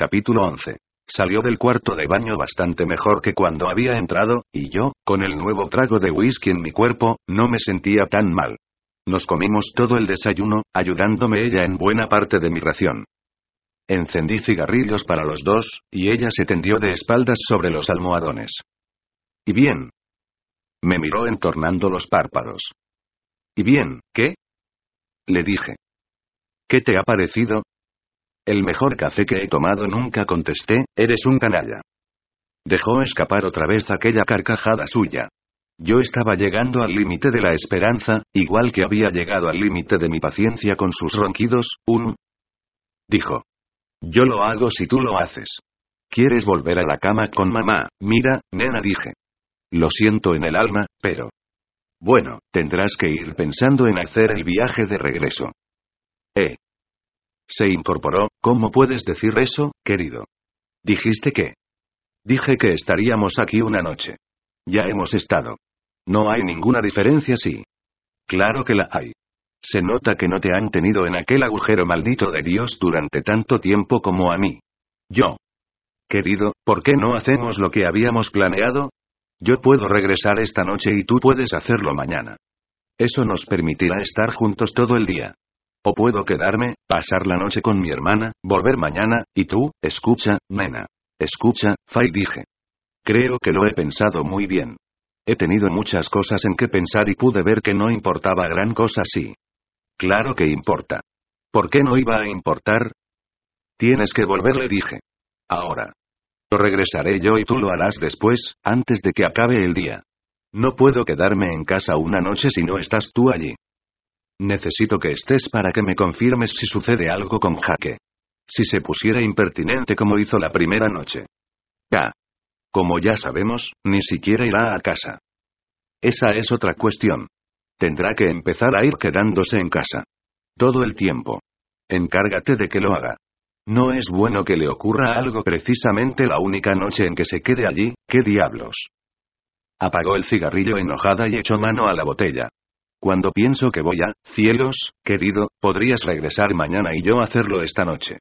Capítulo 11. Salió del cuarto de baño bastante mejor que cuando había entrado, y yo, con el nuevo trago de whisky en mi cuerpo, no me sentía tan mal. Nos comimos todo el desayuno, ayudándome ella en buena parte de mi ración. Encendí cigarrillos para los dos, y ella se tendió de espaldas sobre los almohadones. ¿Y bien? Me miró entornando los párpados. ¿Y bien, qué? Le dije. ¿Qué te ha parecido? El mejor café que he tomado nunca, contesté. Eres un canalla. Dejó escapar otra vez aquella carcajada suya. Yo estaba llegando al límite de la esperanza, igual que había llegado al límite de mi paciencia con sus ronquidos. Dijo. Yo lo hago si tú lo haces. ¿Quieres volver a la cama con mamá? Mira, nena, dije. Lo siento en el alma, pero... Bueno, tendrás que ir pensando en hacer el viaje de regreso. Se incorporó. ¿Cómo puedes decir eso, querido? ¿Dijiste que? Dije que estaríamos aquí una noche. Ya hemos estado. No hay ninguna diferencia, sí. Claro que la hay. Se nota que no te han tenido en aquel agujero maldito de Dios durante tanto tiempo como a mí. Yo. Querido, ¿por qué no hacemos lo que habíamos planeado? Yo puedo regresar esta noche y tú puedes hacerlo mañana. Eso nos permitirá estar juntos todo el día. O puedo quedarme, pasar la noche con mi hermana, volver mañana, y tú, escucha, nena. Escucha, Fay, dije. Creo que lo he pensado muy bien. He tenido muchas cosas en que pensar y pude ver que no importaba gran cosa, sí. Claro que importa. ¿Por qué no iba a importar? Tienes que volver, le dije. Ahora. Regresaré yo y tú lo harás después, antes de que acabe el día. No puedo quedarme en casa una noche si no estás tú allí. Necesito que estés para que me confirmes si sucede algo con Jake. Si se pusiera impertinente como hizo la primera noche. Como ya sabemos, ni siquiera irá a casa. Esa es otra cuestión. Tendrá que empezar a ir quedándose en casa. Todo el tiempo. Encárgate de que lo haga. No es bueno que le ocurra algo precisamente la única noche en que se quede allí. ¿Qué diablos? Apagó el cigarrillo enojada y echó mano a la botella. Cuando pienso que voy a... Cielos, querido, podrías regresar mañana y yo hacerlo esta noche.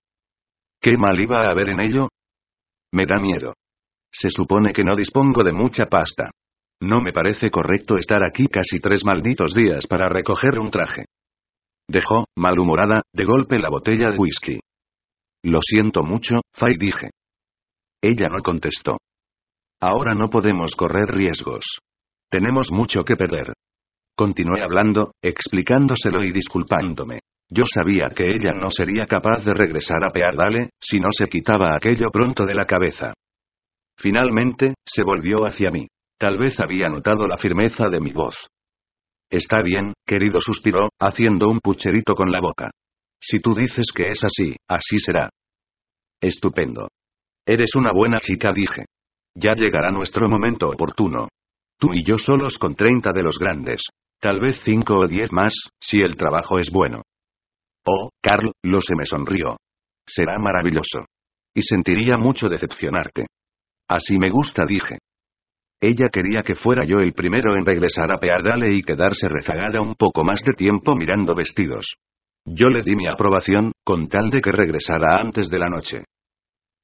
¿Qué mal iba a haber en ello? Me da miedo. Se supone que no dispongo de mucha pasta. No me parece correcto estar aquí casi 3 malditos días para recoger un traje. Dejó, malhumorada, de golpe la botella de whisky. Lo siento mucho, Fay, dije. Ella no contestó. Ahora no podemos correr riesgos. Tenemos mucho que perder. Continué hablando, explicándoselo y disculpándome. Yo sabía que ella no sería capaz de regresar a Peardale, si no se quitaba aquello pronto de la cabeza. Finalmente, se volvió hacia mí. Tal vez había notado la firmeza de mi voz. Está bien, querido, suspiró, haciendo un pucherito con la boca. Si tú dices que es así, así será. Estupendo. Eres una buena chica, dije. Ya llegará nuestro momento oportuno. Tú y yo solos con 30 de los grandes. Tal vez 5 o 10 más, si el trabajo es bueno. Oh, Carl, lo se me sonrió. Será maravilloso. Y sentiría mucho decepcionarte. Así me gusta, dije. Ella quería que fuera yo el primero en regresar a Peardale y quedarse rezagada un poco más de tiempo mirando vestidos. Yo le di mi aprobación, con tal de que regresara antes de la noche.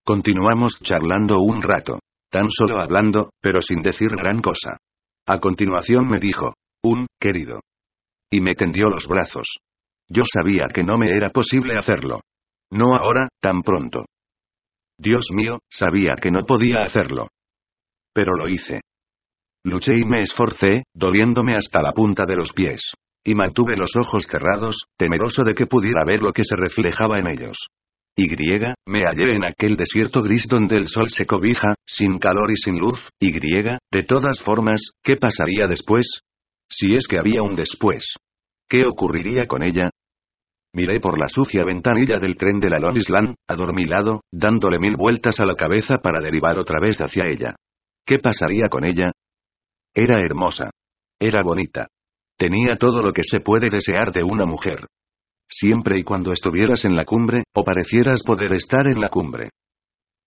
Continuamos charlando un rato. Tan solo hablando, pero sin decir gran cosa. A continuación me dijo, querido. Y me tendió los brazos. Yo sabía que no me era posible hacerlo. No ahora, tan pronto. Dios mío, sabía que no podía hacerlo. Pero lo hice. Luché y me esforcé, doliéndome hasta la punta de los pies. Y mantuve los ojos cerrados, temeroso de que pudiera ver lo que se reflejaba en ellos. Me hallé en aquel desierto gris donde el sol se cobija, sin calor y sin luz. De todas formas, ¿qué pasaría después? Si es que había un después. ¿Qué ocurriría con ella? Miré por la sucia ventanilla del tren de la Long Island, adormilado, dándole 1000 vueltas a la cabeza para derivar otra vez hacia ella. ¿Qué pasaría con ella? Era hermosa. Era bonita. Tenía todo lo que se puede desear de una mujer. Siempre y cuando estuvieras en la cumbre, o parecieras poder estar en la cumbre.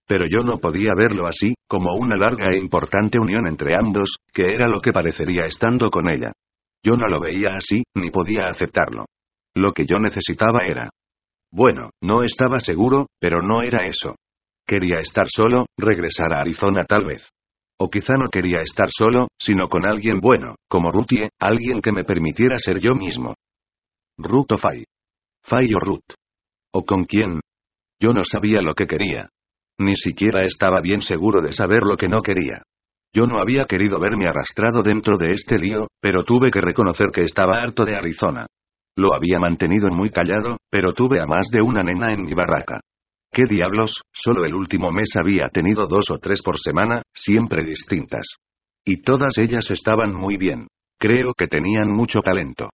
Pero yo no podía verlo así, como una larga e importante unión entre ambos, que era lo que parecería estando con ella. Yo no lo veía así, ni podía aceptarlo. Lo que yo necesitaba era... Bueno, no estaba seguro, pero no era eso. Quería estar solo, regresar a Arizona tal vez. O quizá no quería estar solo, sino con alguien bueno, como Ruthie, alguien que me permitiera ser yo mismo. Ruth o Fay. Fay o Ruth. ¿O con quién? Yo no sabía lo que quería. Ni siquiera estaba bien seguro de saber lo que no quería. Yo no había querido verme arrastrado dentro de este lío, pero tuve que reconocer que estaba harto de Arizona. Lo había mantenido muy callado, pero tuve a más de una nena en mi barraca. ¿Qué diablos? Solo el último mes había tenido 2 o 3 por semana, siempre distintas. Y todas ellas estaban muy bien. Creo que tenían mucho talento.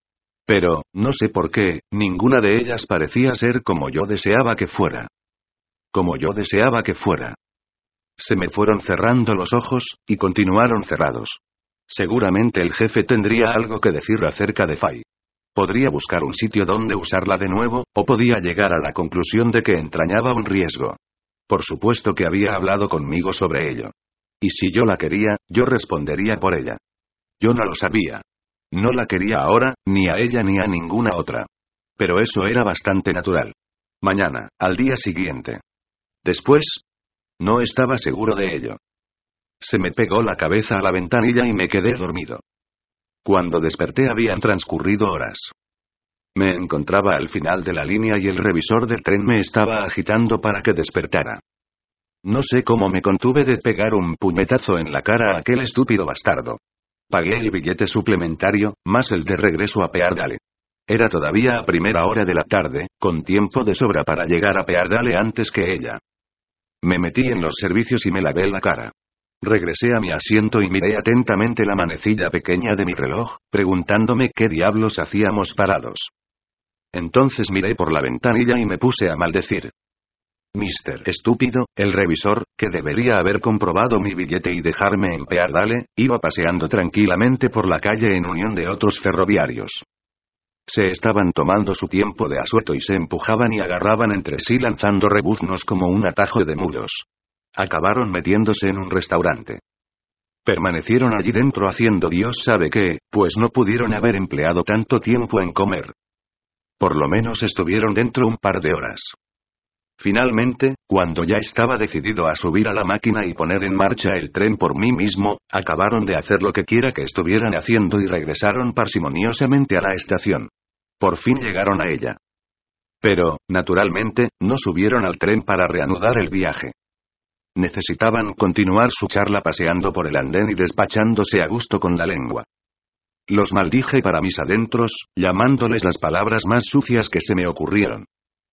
Pero, no sé por qué, ninguna de ellas parecía ser como yo deseaba que fuera. Como yo deseaba que fuera. Se me fueron cerrando los ojos, y continuaron cerrados. Seguramente el jefe tendría algo que decir acerca de Fay. Podría buscar un sitio donde usarla de nuevo, o podía llegar a la conclusión de que entrañaba un riesgo. Por supuesto que había hablado conmigo sobre ello. Y si yo la quería, yo respondería por ella. Yo no lo sabía. No la quería ahora, ni a ella ni a ninguna otra. Pero eso era bastante natural. Mañana, al día siguiente. Después... No estaba seguro de ello. Se me pegó la cabeza a la ventanilla y me quedé dormido. Cuando desperté habían transcurrido horas. Me encontraba al final de la línea y el revisor del tren me estaba agitando para que despertara. No sé cómo me contuve de pegar un puñetazo en la cara a aquel estúpido bastardo. Pagué el billete suplementario, más el de regreso a Peardale. Era todavía a primera hora de la tarde, con tiempo de sobra para llegar a Peardale antes que ella. Me metí en los servicios y me lavé la cara. Regresé a mi asiento y miré atentamente la manecilla pequeña de mi reloj, preguntándome qué diablos hacíamos parados. Entonces miré por la ventanilla y me puse a maldecir. Mister estúpido, el revisor, que debería haber comprobado mi billete y dejarme en Peardale, iba paseando tranquilamente por la calle en unión de otros ferroviarios. Se estaban tomando su tiempo de asueto y se empujaban y agarraban entre sí lanzando rebuznos como un atajo de muros. Acabaron metiéndose en un restaurante. Permanecieron allí dentro haciendo Dios sabe qué, pues no pudieron haber empleado tanto tiempo en comer. Por lo menos estuvieron dentro un par de horas. Finalmente, cuando ya estaba decidido a subir a la máquina y poner en marcha el tren por mí mismo, acabaron de hacer lo que quiera que estuvieran haciendo y regresaron parsimoniosamente a la estación. Por fin llegaron a ella. Pero, naturalmente, no subieron al tren para reanudar el viaje. Necesitaban continuar su charla paseando por el andén y despachándose a gusto con la lengua. Los maldije para mis adentros, llamándoles las palabras más sucias que se me ocurrieron.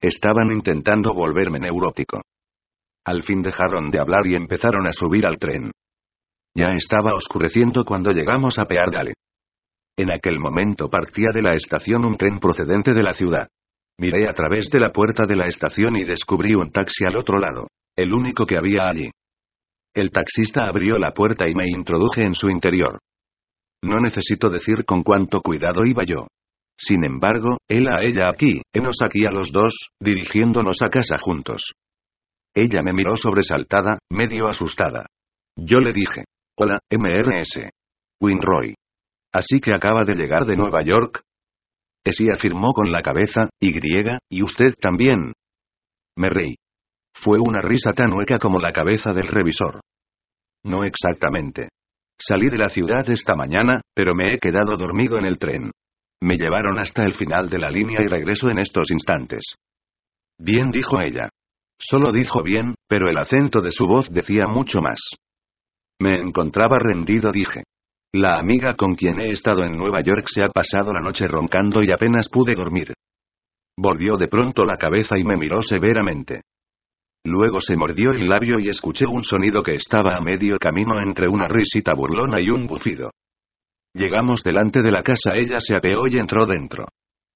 Estaban intentando volverme neurótico. Al fin dejaron de hablar y empezaron a subir al tren. Ya estaba oscureciendo cuando llegamos a Peardale. En aquel momento partía de la estación un tren procedente de la ciudad. Miré a través de la puerta de la estación y descubrí un taxi al otro lado, el único que había allí. El taxista abrió la puerta y me introduje en su interior. No necesito decir con cuánto cuidado iba yo. Sin embargo, él a ella aquí, henos aquí a los dos, dirigiéndonos a casa juntos. Ella me miró sobresaltada, medio asustada. Yo le dije: «Hola, Mrs. Winroy. ¿Así que acaba de llegar de Nueva York?» Ella afirmó con la cabeza, y usted también. Me reí. Fue una risa tan hueca como la cabeza del revisor. No exactamente. Salí de la ciudad esta mañana, pero me he quedado dormido en el tren. Me llevaron hasta el final de la línea y regreso en estos instantes. Bien, dijo ella. Solo dijo bien, pero el acento de su voz decía mucho más. Me encontraba rendido, dije. La amiga con quien he estado en Nueva York se ha pasado la noche roncando y apenas pude dormir. Volvió de pronto la cabeza y me miró severamente. Luego se mordió el labio y escuché un sonido que estaba a medio camino entre una risita burlona y un bufido. Llegamos delante de la casa, ella se apeó y entró dentro.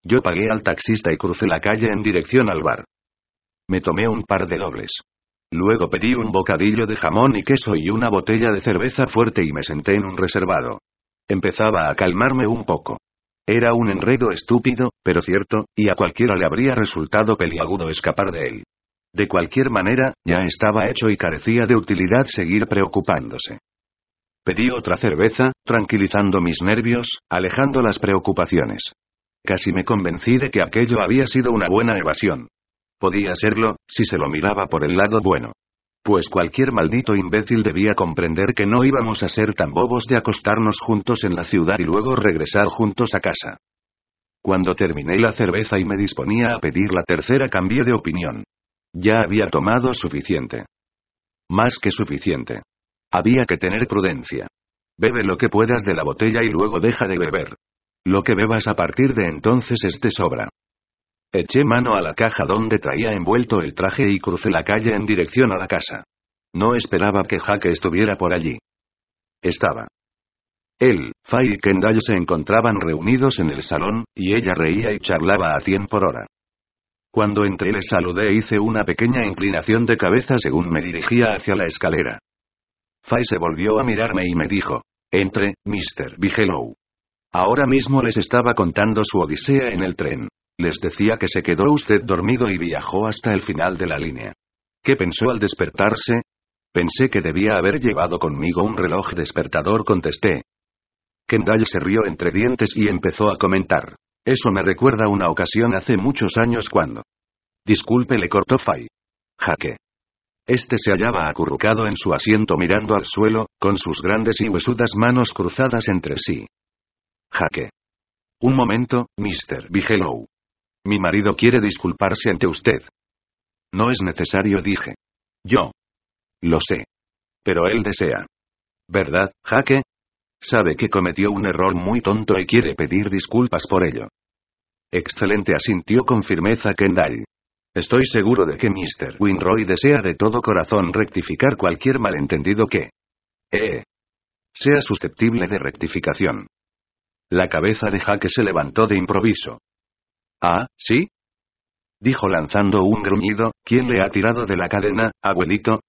Yo pagué al taxista y crucé la calle en dirección al bar. Me tomé un par de dobles. Luego pedí un bocadillo de jamón y queso y una botella de cerveza fuerte y me senté en un reservado. Empezaba a calmarme un poco. Era un enredo estúpido, pero cierto, y a cualquiera le habría resultado peliagudo escapar de él. De cualquier manera, ya estaba hecho y carecía de utilidad seguir preocupándose. Pedí otra cerveza, tranquilizando mis nervios, alejando las preocupaciones. Casi me convencí de que aquello había sido una buena evasión. Podía serlo, si se lo miraba por el lado bueno. Pues cualquier maldito imbécil debía comprender que no íbamos a ser tan bobos de acostarnos juntos en la ciudad y luego regresar juntos a casa. Cuando terminé la cerveza y me disponía a pedir la tercera, cambié de opinión. Ya había tomado suficiente. Más que suficiente. Había que tener prudencia. Bebe lo que puedas de la botella y luego deja de beber. Lo que bebas a partir de entonces es de sobra. Eché mano a la caja donde traía envuelto el traje y crucé la calle en dirección a la casa. No esperaba que Jake estuviera por allí. Estaba. Él, Faye y Kendall se encontraban reunidos en el salón, y ella reía y charlaba a 100 por hora. Cuando entré le saludé e hice una pequeña inclinación de cabeza según me dirigía hacia la escalera. Faye se volvió a mirarme y me dijo: «Entre, Mr. Bigelow». Ahora mismo les estaba contando su odisea en el tren. Les decía que se quedó usted dormido y viajó hasta el final de la línea. ¿Qué pensó al despertarse? Pensé que debía haber llevado conmigo un reloj despertador, contesté. Kendall se rió entre dientes y empezó a comentar: «Eso me recuerda una ocasión hace muchos años cuando...». «Disculpe», le cortó Faye. «Jake». Este se hallaba acurrucado en su asiento mirando al suelo, con sus grandes y huesudas manos cruzadas entre sí. «Jake». «Un momento, Mr. Bigelow. Mi marido quiere disculparse ante usted». «No es necesario», dije. «Yo. Lo sé. Pero él desea. ¿Verdad, Jake? Sabe que cometió un error muy tonto y quiere pedir disculpas por ello». «Excelente», asintió con firmeza Kendall. «Estoy seguro de que Mr. Winroy desea de todo corazón rectificar cualquier malentendido que... sea susceptible de rectificación». La cabeza de Jake se levantó de improviso. «¿Ah, sí?», dijo lanzando un gruñido. «¿Quién le ha tirado de la cadena, abuelito?».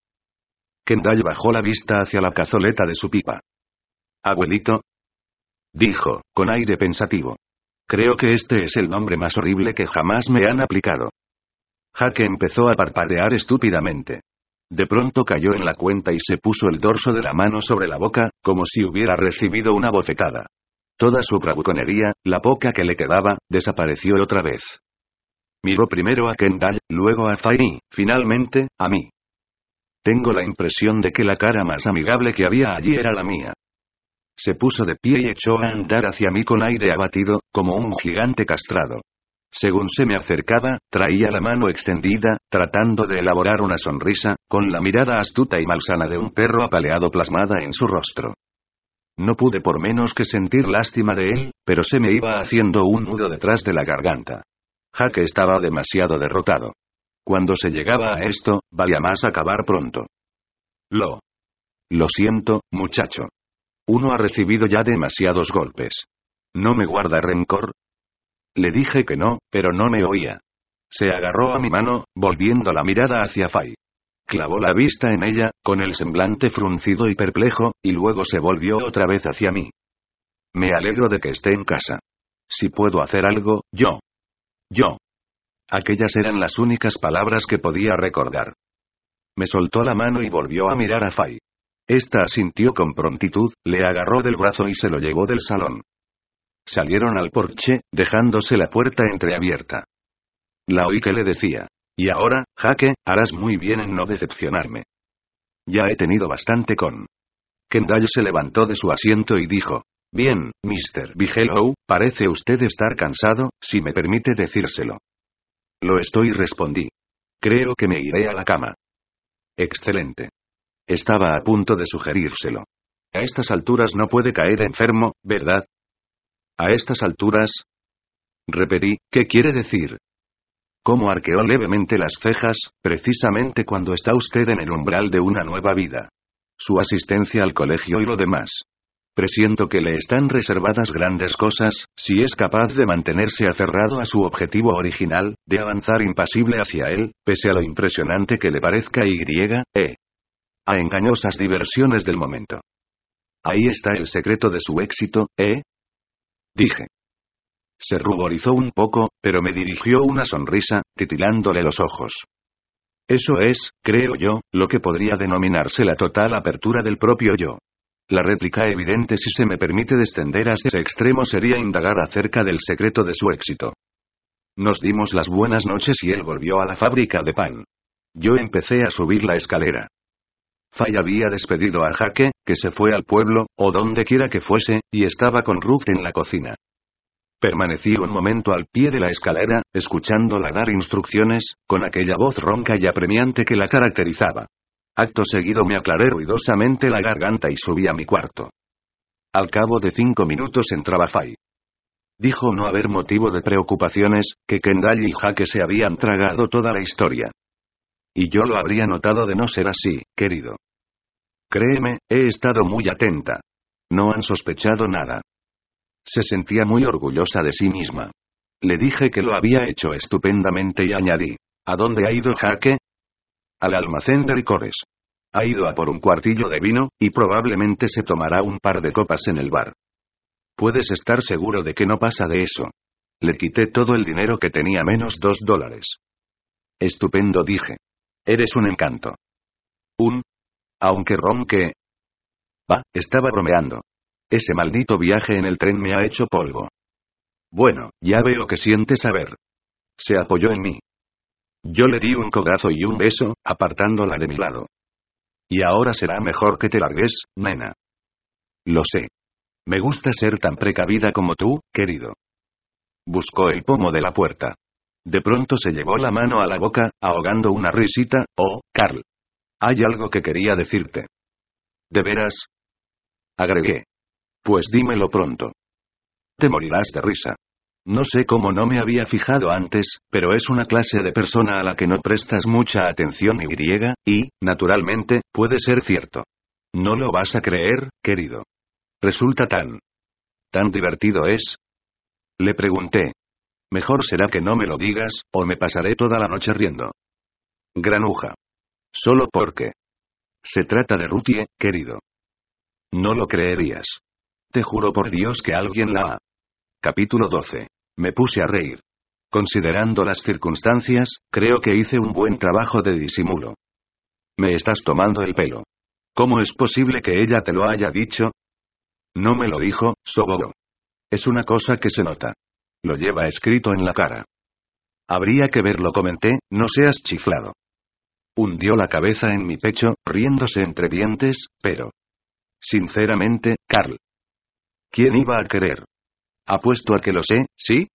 Kendall bajó la vista hacia la cazoleta de su pipa. «¿Abuelito?», dijo, con aire pensativo. «Creo que este es el nombre más horrible que jamás me han aplicado». Jake empezó a parpadear estúpidamente. De pronto cayó en la cuenta y se puso el dorso de la mano sobre la boca, como si hubiera recibido una bofetada. Toda su bravuconería, la poca que le quedaba, desapareció otra vez. Miró primero a Kendall, luego a Faye, finalmente, a mí. Tengo la impresión de que la cara más amigable que había allí era la mía. Se puso de pie y echó a andar hacia mí con aire abatido, como un gigante castrado. Según se me acercaba, traía la mano extendida, tratando de elaborar una sonrisa, con la mirada astuta y malsana de un perro apaleado plasmada en su rostro. No pude por menos que sentir lástima de él, pero se me iba haciendo un nudo detrás de la garganta. Jake estaba demasiado derrotado. Cuando se llegaba a esto, valía más acabar pronto. Lo siento, muchacho. Uno ha recibido ya demasiados golpes. ¿No me guarda rencor?, le dije que no, pero no me oía. Se agarró a mi mano, volviendo la mirada hacia Faye. Clavó la vista en ella, con el semblante fruncido y perplejo, y luego se volvió otra vez hacia mí. «Me alegro de que esté en casa. Si puedo hacer algo, yo». Aquellas eran las únicas palabras que podía recordar. Me soltó la mano y volvió a mirar a Faye. Esta asintió con prontitud, le agarró del brazo y se lo llevó del salón. Salieron al porche, dejándose la puerta entreabierta. La oí que le decía: «Y ahora, Jake, harás muy bien en no decepcionarme. Ya he tenido bastante con...». Kendall se levantó de su asiento y dijo: «Bien, Mr. Bigelow, parece usted estar cansado, si me permite decírselo». «Lo estoy», respondí. «Creo que me iré a la cama». «Excelente». Estaba a punto de sugerírselo. «A estas alturas no puede caer enfermo, ¿verdad?». «¿A estas alturas?», repetí. «¿Qué quiere decir?». Como arqueó levemente las cejas, «precisamente cuando está usted en el umbral de una nueva vida. Su asistencia al colegio y lo demás. Presiento que le están reservadas grandes cosas, si es capaz de mantenerse aferrado a su objetivo original, de avanzar impasible hacia él, pese a lo impresionante que le parezca a engañosas diversiones del momento. Ahí está el secreto de su éxito, dije. Se ruborizó un poco, pero me dirigió una sonrisa, titilándole los ojos. Eso es, creo yo, lo que podría denominarse la total apertura del propio yo. La réplica evidente, si se me permite descender hasta ese extremo, sería indagar acerca del secreto de su éxito». Nos dimos las buenas noches y él volvió a la fábrica de pan. Yo empecé a subir la escalera. Fay había despedido a Jake, que se fue al pueblo, o donde quiera que fuese, y estaba con Ruth en la cocina. Permanecí un momento al pie de la escalera, escuchándola dar instrucciones, con aquella voz ronca y apremiante que la caracterizaba. Acto seguido me aclaré ruidosamente la garganta y subí a mi cuarto. Al cabo de 5 minutos entraba Fay. Dijo no haber motivo de preocupaciones, que Kendall y Jake se habían tragado toda la historia. Y yo lo habría notado de no ser así, querido. Créeme, he estado muy atenta. No han sospechado nada. Se sentía muy orgullosa de sí misma. Le dije que lo había hecho estupendamente y añadí: ¿A dónde ha ido Jake? Al almacén de licores. Ha ido a por un cuartillo de vino, y probablemente se tomará un par de copas en el bar. Puedes estar seguro de que no pasa de eso. Le quité todo el dinero que tenía menos $2. Estupendo, dije. Eres un encanto. Aunque ronque. Bah, estaba bromeando. Ese maldito viaje en el tren me ha hecho polvo. Bueno, ya veo que sientes haber. Se apoyó en mí. Yo le di un codazo y un beso, apartándola de mi lado. Y ahora será mejor que te largues, nena. Lo sé. Me gusta ser tan precavida como tú, querido. Buscó el pomo de la puerta. De pronto se llevó la mano a la boca, ahogando una risita. Oh, Carl. Hay algo que quería decirte. ¿De veras? Agregué. Pues dímelo pronto. Te morirás de risa. No sé cómo no me había fijado antes, pero es una clase de persona a la que no prestas mucha atención y, naturalmente, puede ser cierto. No lo vas a creer, querido. Resulta tan divertido es. Le pregunté. Mejor será que no me lo digas, o me pasaré toda la noche riendo. Granuja. Solo porque. Se trata de Ruthie, querido. No lo creerías. Te juro por Dios que alguien la ha. Capítulo 12. Me puse a reír. Considerando las circunstancias, creo que hice un buen trabajo de disimulo. Me estás tomando el pelo. ¿Cómo es posible que ella te lo haya dicho? No me lo dijo, soboró. Es una cosa que se nota. Lo lleva escrito en la cara. Habría que verlo, comenté, no seas chiflado. Hundió la cabeza en mi pecho, riéndose entre dientes, pero... Sinceramente, Carl. ¿Quién iba a querer? Apuesto a que lo sé, ¿sí?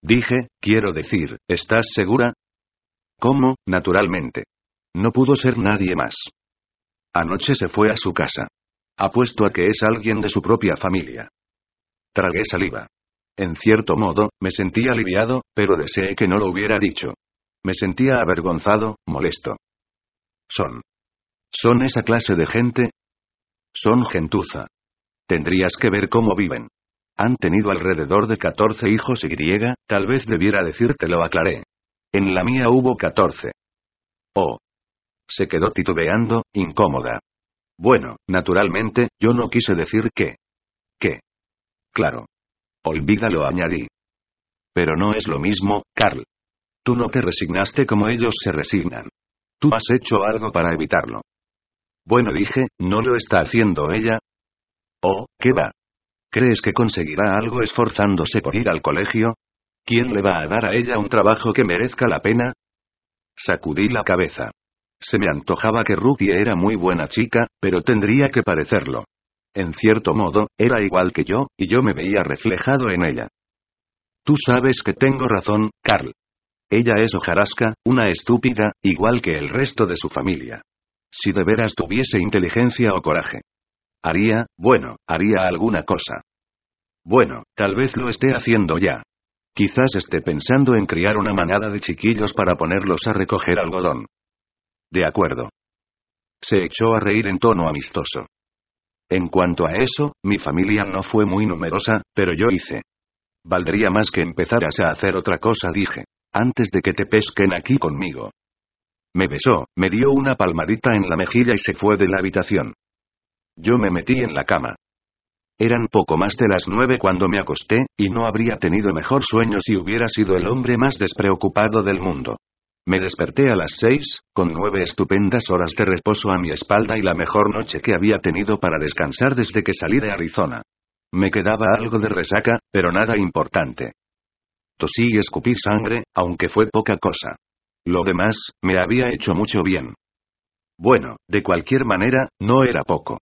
Dije, quiero decir, ¿estás segura? ¿Cómo? Naturalmente. No pudo ser nadie más. Anoche se fue a su casa. Apuesto a que es alguien de su propia familia. Tragué saliva. En cierto modo, me sentí aliviado, pero deseé que no lo hubiera dicho. Me sentía avergonzado, molesto. ¿Son esa clase de gente? Son gentuza. Tendrías que ver cómo viven. Han tenido alrededor de 14 hijos y, tal vez debiera decírtelo, aclaré. En la mía hubo 14. Oh. Se quedó titubeando, incómoda. Bueno, naturalmente, yo no quise decir que. ¿Qué? Claro. Olvídalo, añadí. Pero no es lo mismo, Carl. Tú no te resignaste como ellos se resignan. Tú has hecho algo para evitarlo. Bueno, dije, ¿no lo está haciendo ella? Oh, ¿qué va? ¿Crees que conseguirá algo esforzándose por ir al colegio? ¿Quién le va a dar a ella un trabajo que merezca la pena? Sacudí la cabeza. Se me antojaba que Ruthie era muy buena chica, pero tendría que parecerlo. En cierto modo, era igual que yo, y yo me veía reflejado en ella. Tú sabes que tengo razón, Carl. Ella es hojarasca, una estúpida, igual que el resto de su familia. Si de veras tuviese inteligencia o coraje. Haría alguna cosa. Bueno, tal vez lo esté haciendo ya. Quizás esté pensando en criar una manada de chiquillos para ponerlos a recoger algodón. De acuerdo. Se echó a reír en tono amistoso. En cuanto a eso, mi familia no fue muy numerosa, pero yo hice. Valdría más que empezaras a hacer otra cosa, dije, antes de que te pesquen aquí conmigo. Me besó, me dio una palmadita en la mejilla y se fue de la habitación. Yo me metí en la cama. Eran poco más de las 9 cuando me acosté, y no habría tenido mejor sueño si hubiera sido el hombre más despreocupado del mundo. Me desperté a las 6, con 9 estupendas horas de reposo a mi espalda y la mejor noche que había tenido para descansar desde que salí de Arizona. Me quedaba algo de resaca, pero nada importante. Tosí y escupí sangre, aunque fue poca cosa. Lo demás, me había hecho mucho bien. Bueno, de cualquier manera, no era poco.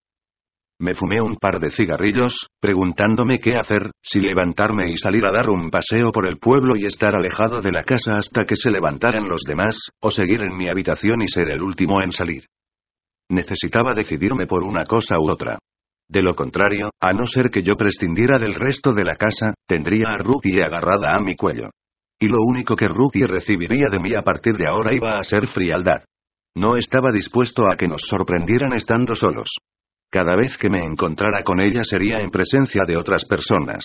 Me fumé un par de cigarrillos, preguntándome qué hacer, si levantarme y salir a dar un paseo por el pueblo y estar alejado de la casa hasta que se levantaran los demás, o seguir en mi habitación y ser el último en salir. Necesitaba decidirme por una cosa u otra. De lo contrario, a no ser que yo prescindiera del resto de la casa, tendría a Ruthie agarrada a mi cuello. Y lo único que Ruthie recibiría de mí a partir de ahora iba a ser frialdad. No estaba dispuesto a que nos sorprendieran estando solos. Cada vez que me encontrara con ella sería en presencia de otras personas.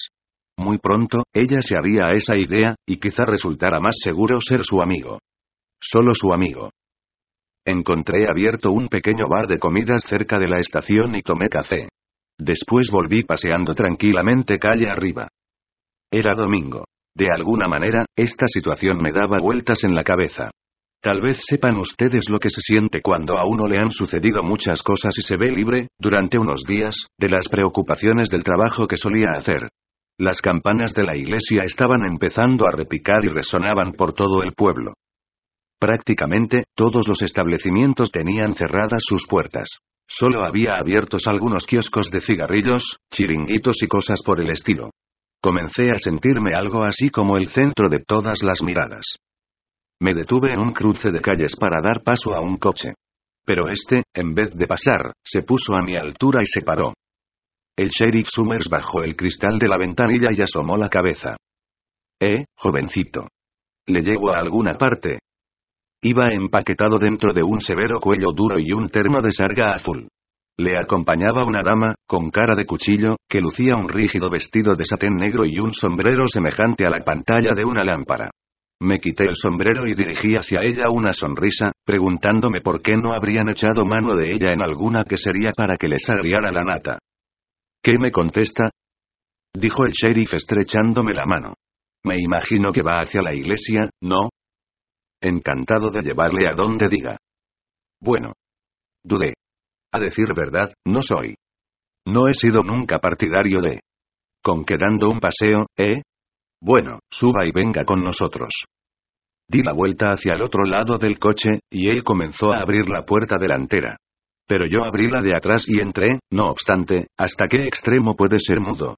Muy pronto, ella se haría a esa idea, y quizá resultara más seguro ser su amigo. Solo su amigo. Encontré abierto un pequeño bar de comidas cerca de la estación y tomé café. Después volví paseando tranquilamente calle arriba. Era domingo. De alguna manera, esta situación me daba vueltas en la cabeza. Tal vez sepan ustedes lo que se siente cuando a uno le han sucedido muchas cosas y se ve libre, durante unos días, de las preocupaciones del trabajo que solía hacer. Las campanas de la iglesia estaban empezando a repicar y resonaban por todo el pueblo. Prácticamente, todos los establecimientos tenían cerradas sus puertas. Solo había abiertos algunos kioscos de cigarrillos, chiringuitos y cosas por el estilo. Comencé a sentirme algo así como el centro de todas las miradas. Me detuve en un cruce de calles para dar paso a un coche. Pero este, en vez de pasar, se puso a mi altura y se paró. El sheriff Summers bajó el cristal de la ventanilla y asomó la cabeza. Jovencito. ¿Le llevo a alguna parte? Iba empaquetado dentro de un severo cuello duro y un termo de sarga azul. Le acompañaba una dama, con cara de cuchillo, que lucía un rígido vestido de satén negro y un sombrero semejante a la pantalla de una lámpara. Me quité el sombrero y dirigí hacia ella una sonrisa, preguntándome por qué no habrían echado mano de ella en alguna que sería para que les agriara la nata. ¿Qué me contesta?, dijo el sheriff estrechándome la mano. Me imagino que va hacia la iglesia, ¿no? Encantado de llevarle a donde diga. Bueno. Dudé. A decir verdad, no soy. No he sido nunca partidario de. ¿Con que dando un paseo, Bueno, suba y venga con nosotros. Di la vuelta hacia el otro lado del coche, y él comenzó a abrir la puerta delantera. Pero yo abrí la de atrás y entré, no obstante, ¿hasta qué extremo puedes ser mudo?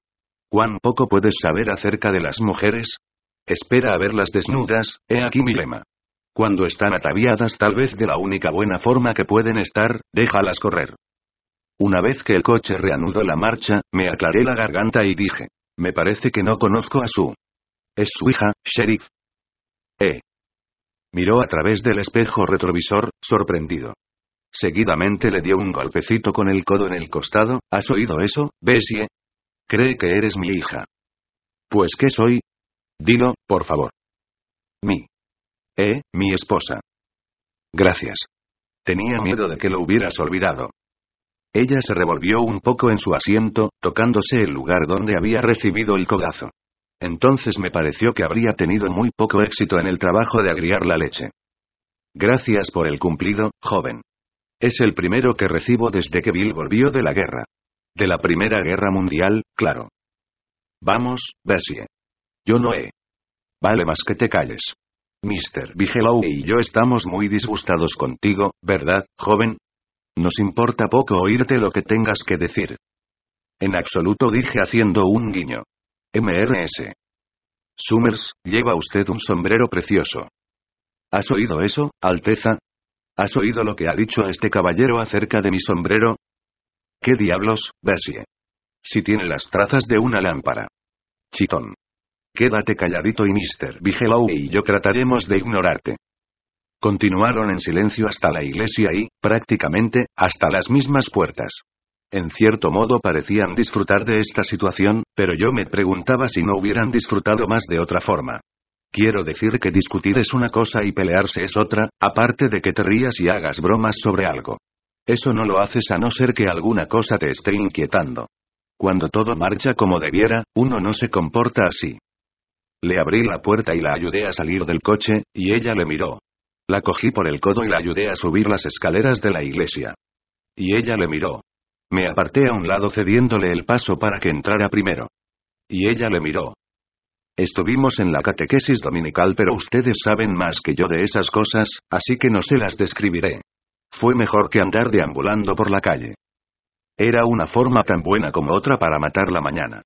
¿Cuán poco puedes saber acerca de las mujeres? Espera a verlas desnudas, he aquí mi lema. Cuando están ataviadas tal vez de la única buena forma que pueden estar, déjalas correr. Una vez que el coche reanudó la marcha, me aclaré la garganta y dije, me parece que no conozco a Sue. ¿Es su hija, sheriff? Miró a través del espejo retrovisor, sorprendido. Seguidamente le dio un golpecito con el codo en el costado. ¿Has oído eso, Bessie? Cree que eres mi hija. Pues ¿qué soy? Dilo, por favor. Mi esposa. Gracias. Tenía miedo de que lo hubieras olvidado. Ella se revolvió un poco en su asiento, tocándose el lugar donde había recibido el codazo. Entonces me pareció que habría tenido muy poco éxito en el trabajo de agriar la leche. Gracias por el cumplido, joven. Es el primero que recibo desde que Bill volvió de la guerra. De la Primera Guerra Mundial, claro. Vamos, Bessie. Yo no he. Vale más que te calles. Mr. Bigelow y yo estamos muy disgustados contigo, ¿verdad, joven? Nos importa poco oírte lo que tengas que decir. En absoluto, dije haciendo un guiño. Mrs. Summers, lleva usted un sombrero precioso. ¿Has oído eso, Alteza? ¿Has oído lo que ha dicho este caballero acerca de mi sombrero? ¿Qué diablos, Bessie? Si tiene las trazas de una lámpara. Chitón. Quédate calladito y Mr. Bigelow y yo trataremos de ignorarte. Continuaron en silencio hasta la iglesia y, prácticamente, hasta las mismas puertas. En cierto modo parecían disfrutar de esta situación, pero yo me preguntaba si no hubieran disfrutado más de otra forma. Quiero decir que discutir es una cosa y pelearse es otra, aparte de que te rías y hagas bromas sobre algo. Eso no lo haces a no ser que alguna cosa te esté inquietando. Cuando todo marcha como debiera, uno no se comporta así. Le abrí la puerta y la ayudé a salir del coche, y ella le miró. La cogí por el codo y la ayudé a subir las escaleras de la iglesia. Y ella le miró. Me aparté a un lado cediéndole el paso para que entrara primero. Y ella le miró. Estuvimos en la catequesis dominical, pero ustedes saben más que yo de esas cosas, así que no se las describiré. Fue mejor que andar deambulando por la calle. Era una forma tan buena como otra para matar la mañana.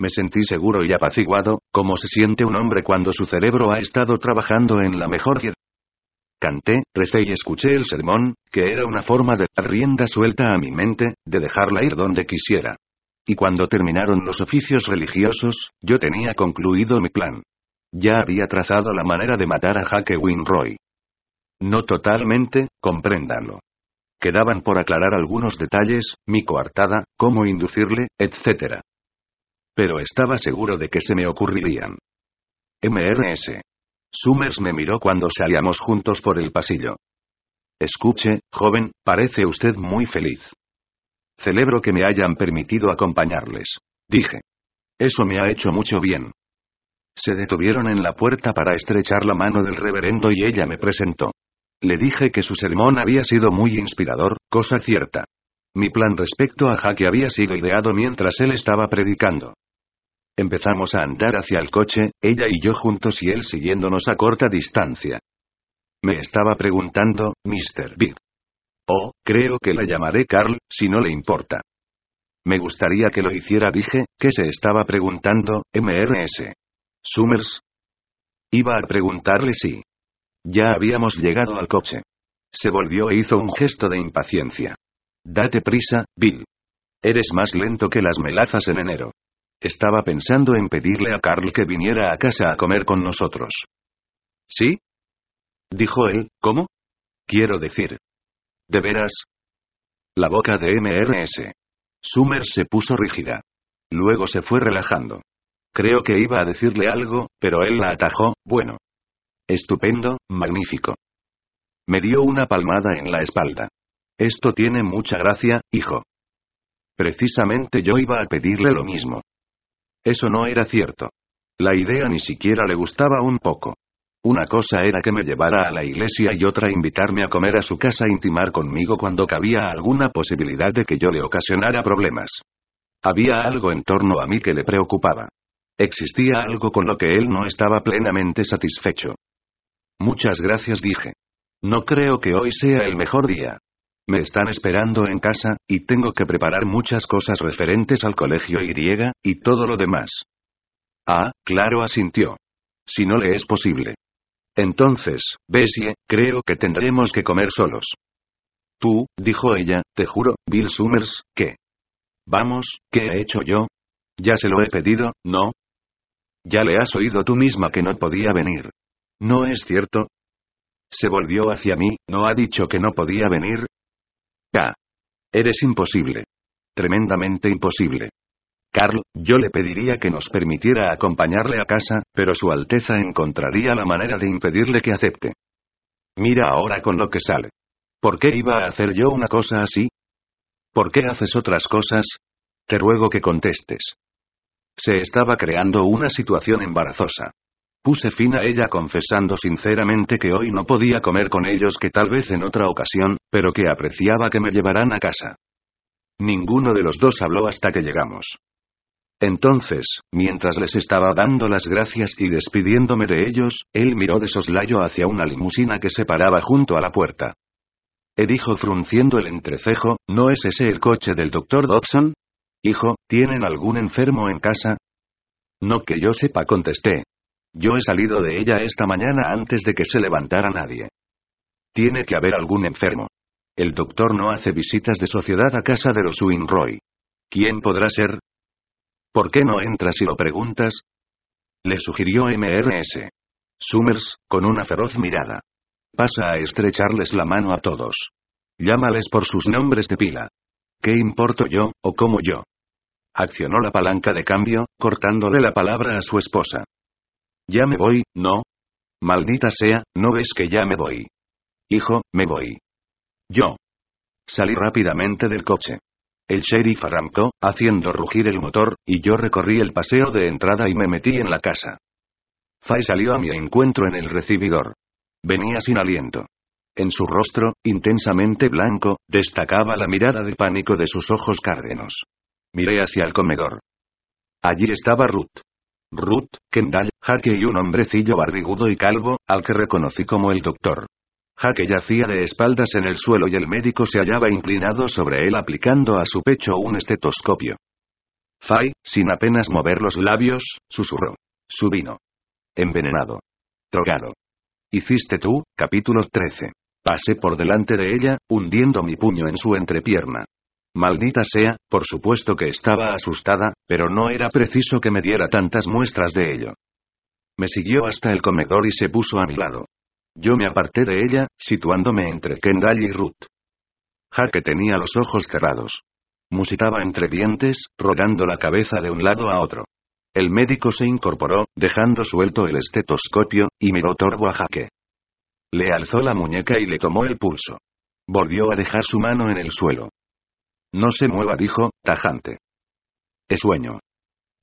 Me sentí seguro y apaciguado, como se siente un hombre cuando su cerebro ha estado trabajando en la mejor dieta. Canté, recé y escuché el sermón, que era una forma de dar rienda suelta a mi mente, de dejarla ir donde quisiera. Y cuando terminaron los oficios religiosos, yo tenía concluido mi plan. Ya había trazado la manera de matar a Jake Winroy. No totalmente, compréndanlo. Quedaban por aclarar algunos detalles, mi coartada, cómo inducirle, etc. Pero estaba seguro de que se me ocurrirían. Mrs. Summers me miró cuando salíamos juntos por el pasillo. Escuche, joven, parece usted muy feliz. Celebro que me hayan permitido acompañarles, dije. Eso me ha hecho mucho bien. Se detuvieron en la puerta para estrechar la mano del reverendo y ella me presentó. Le dije que su sermón había sido muy inspirador, cosa cierta. Mi plan respecto a Jake había sido ideado mientras él estaba predicando. Empezamos a andar hacia el coche, ella y yo juntos y él siguiéndonos a corta distancia. Me estaba preguntando, Mr. Big. Oh, creo que la llamaré Carl, si no le importa. Me gustaría que lo hiciera, dije, ¿qué se estaba preguntando, Mrs. Summers? Iba a preguntarle si... Ya habíamos llegado al coche. Se volvió e hizo un gesto de impaciencia. Date prisa, Bill. Eres más lento que las melazas en enero. Estaba pensando en pedirle a Carl que viniera a casa a comer con nosotros. ¿Sí? Dijo él, ¿cómo? Quiero decir. ¿De veras? La boca de Mrs. Summers se puso rígida. Luego se fue relajando. Creo que iba a decirle algo, pero él la atajó, bueno. Estupendo, magnífico. Me dio una palmada en la espalda. Esto tiene mucha gracia, hijo. Precisamente yo iba a pedirle lo mismo. Eso no era cierto. La idea ni siquiera le gustaba un poco. Una cosa era que me llevara a la iglesia y otra invitarme a comer a su casa e intimar conmigo cuando cabía alguna posibilidad de que yo le ocasionara problemas. Había algo en torno a mí que le preocupaba. Existía algo con lo que él no estaba plenamente satisfecho. Muchas gracias, dije. No creo que hoy sea el mejor día. Me están esperando en casa, y tengo que preparar muchas cosas referentes al colegio y todo lo demás. Ah, claro, asintió. Si no le es posible. Entonces, Bessie, creo que tendremos que comer solos. Tú, dijo ella, te juro, Bill Summers, que... Vamos, ¿qué he hecho yo? Ya se lo he pedido, ¿no? Ya le has oído tú misma que no podía venir. ¿No es cierto? Se volvió hacia mí, ¿no ha dicho que no podía venir? Ah. Eres imposible. Tremendamente imposible. Carl, yo le pediría que nos permitiera acompañarle a casa, pero su Alteza encontraría la manera de impedirle que acepte. Mira ahora con lo que sale. ¿Por qué iba a hacer yo una cosa así? ¿Por qué haces otras cosas? Te ruego que contestes. Se estaba creando una situación embarazosa. Puse fin a ella confesando sinceramente que hoy no podía comer con ellos, que tal vez en otra ocasión, pero que apreciaba que me llevaran a casa. Ninguno de los dos habló hasta que llegamos. Entonces, mientras les estaba dando las gracias y despidiéndome de ellos, él miró de soslayo hacia una limusina que se paraba junto a la puerta. Dijo frunciendo el entrecejo, ¿no es ese el coche del doctor Dobson? Hijo, ¿tienen algún enfermo en casa? No que yo sepa, contesté. Yo he salido de ella esta mañana antes de que se levantara nadie. Tiene que haber algún enfermo. El doctor no hace visitas de sociedad a casa de los Winroy. ¿Quién podrá ser? ¿Por qué no entras y lo preguntas? Le sugirió Mrs. Summers, con una feroz mirada. Pasa a estrecharles la mano a todos. Llámales por sus nombres de pila. ¿Qué importo yo, o cómo yo? Accionó la palanca de cambio, cortándole la palabra a su esposa. Ya me voy, ¿no? Maldita sea, ¿no ves que ya me voy? Hijo, me voy. Yo. Salí rápidamente del coche. El sheriff arrancó, haciendo rugir el motor, y yo recorrí el paseo de entrada y me metí en la casa. Fay salió a mi encuentro en el recibidor. Venía sin aliento. En su rostro, intensamente blanco, destacaba la mirada de pánico de sus ojos cárdenos. Miré hacia el comedor. Allí estaba Ruth. Ruth, Kendall, Jake y un hombrecillo barrigudo y calvo, al que reconocí como el doctor. Jake yacía de espaldas en el suelo y el médico se hallaba inclinado sobre él aplicando a su pecho un estetoscopio. Fay, sin apenas mover los labios, susurró. Subino. Envenenado. Drogado. Hiciste tú, capítulo 13. Pasé por delante de ella, hundiendo mi puño en su entrepierna. Maldita sea, por supuesto que estaba asustada, pero no era preciso que me diera tantas muestras de ello. Me siguió hasta el comedor y se puso a mi lado. Yo me aparté de ella, situándome entre Kendall y Ruth. Jake tenía los ojos cerrados. Musitaba entre dientes, rodando la cabeza de un lado a otro. El médico se incorporó, dejando suelto el estetoscopio, y miró torvo a Jake. Le alzó la muñeca y le tomó el pulso. Volvió a dejar su mano en el suelo. No se mueva, dijo, tajante. Es sueño.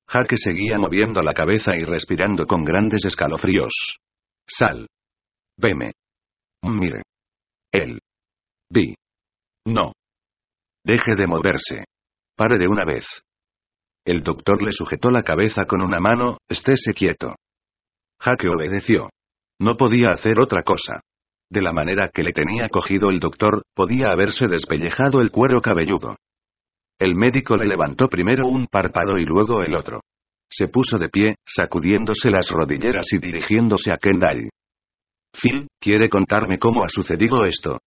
Jake seguía moviendo la cabeza y respirando con grandes escalofríos. Sal. Veme. Mire. Él. Vi. No. Deje de moverse. Pare de una vez. El doctor le sujetó la cabeza con una mano, estése quieto. Jake obedeció. No podía hacer otra cosa. De la manera que le tenía cogido el doctor, podía haberse despellejado el cuero cabelludo. El médico le levantó primero un párpado y luego el otro. Se puso de pie, sacudiéndose las rodilleras y dirigiéndose a Kendall. Phil, ¿quiere contarme cómo ha sucedido esto?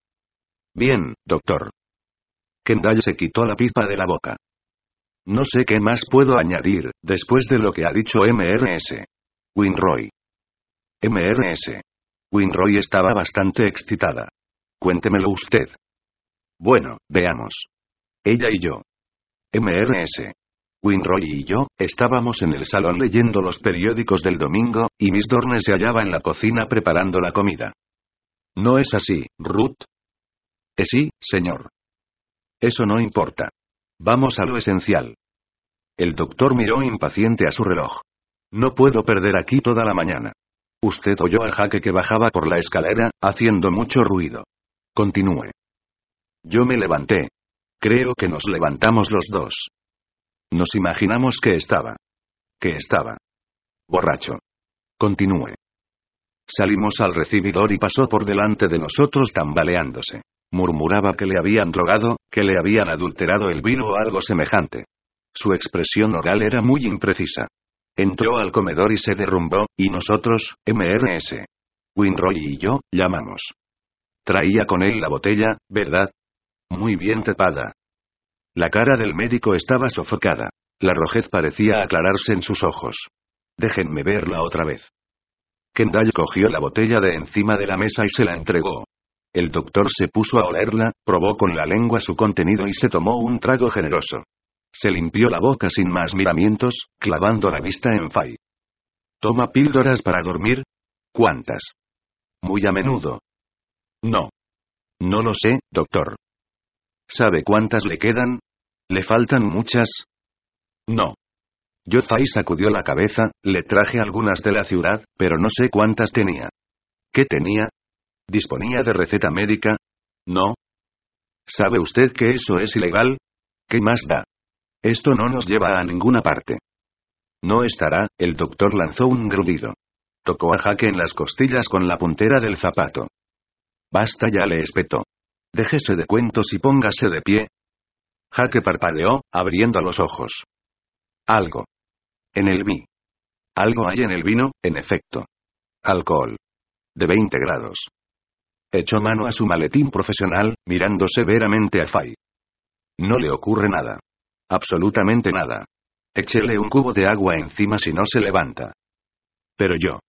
Bien, doctor. Kendall se quitó la pipa de la boca. No sé qué más puedo añadir, después de lo que ha dicho MRS. Winroy. MRS. Winroy estaba bastante excitada. Cuéntemelo usted. Bueno, veamos. Ella y yo. MRS. Winroy y yo, estábamos en el salón leyendo los periódicos del domingo, y Miss Dorne se hallaba en la cocina preparando la comida. ¿No es así, Ruth? Sí, señor. Eso no importa. Vamos a lo esencial. El doctor miró impaciente a su reloj. No puedo perder aquí toda la mañana. Usted oyó a Jake que bajaba por la escalera, haciendo mucho ruido. Continúe. Yo me levanté. Creo que nos levantamos los dos. Nos imaginamos que estaba. Borracho. Continúe. Salimos al recibidor y pasó por delante de nosotros tambaleándose. Murmuraba que le habían drogado, que le habían adulterado el vino o algo semejante. Su expresión oral era muy imprecisa. Entró al comedor y se derrumbó, y nosotros, MRS. Winroy y yo, llamamos. Traía con él la botella, ¿verdad? Muy bien tapada. La cara del médico estaba sofocada. La rojez parecía aclararse en sus ojos. Déjenme verla otra vez. Kendall cogió la botella de encima de la mesa y se la entregó. El doctor se puso a olerla, probó con la lengua su contenido y se tomó un trago generoso. Se limpió la boca sin más miramientos, clavando la vista en Fay. ¿Toma píldoras para dormir? ¿Cuántas? Muy a menudo. No. No lo sé, doctor. ¿Sabe cuántas le quedan? ¿Le faltan muchas? No. Yo Fay sacudió la cabeza, le traje algunas de la ciudad, pero no sé cuántas tenía. ¿Qué tenía? ¿Disponía de receta médica? No. ¿Sabe usted que eso es ilegal? ¿Qué más da? Esto no nos lleva a ninguna parte. No estará, el doctor lanzó un grudido. Tocó a Jake en las costillas con la puntera del zapato. Basta ya, le espetó. Déjese de cuentos y póngase de pie. Jake parpadeó, abriendo los ojos. Algo. En el vi. Algo hay en el vino, en efecto. Alcohol. De 20 grados. Echó mano a su maletín profesional, mirando severamente a Fay. No le ocurre nada. Absolutamente nada. Échele un cubo de agua encima si no se levanta. Pero yo.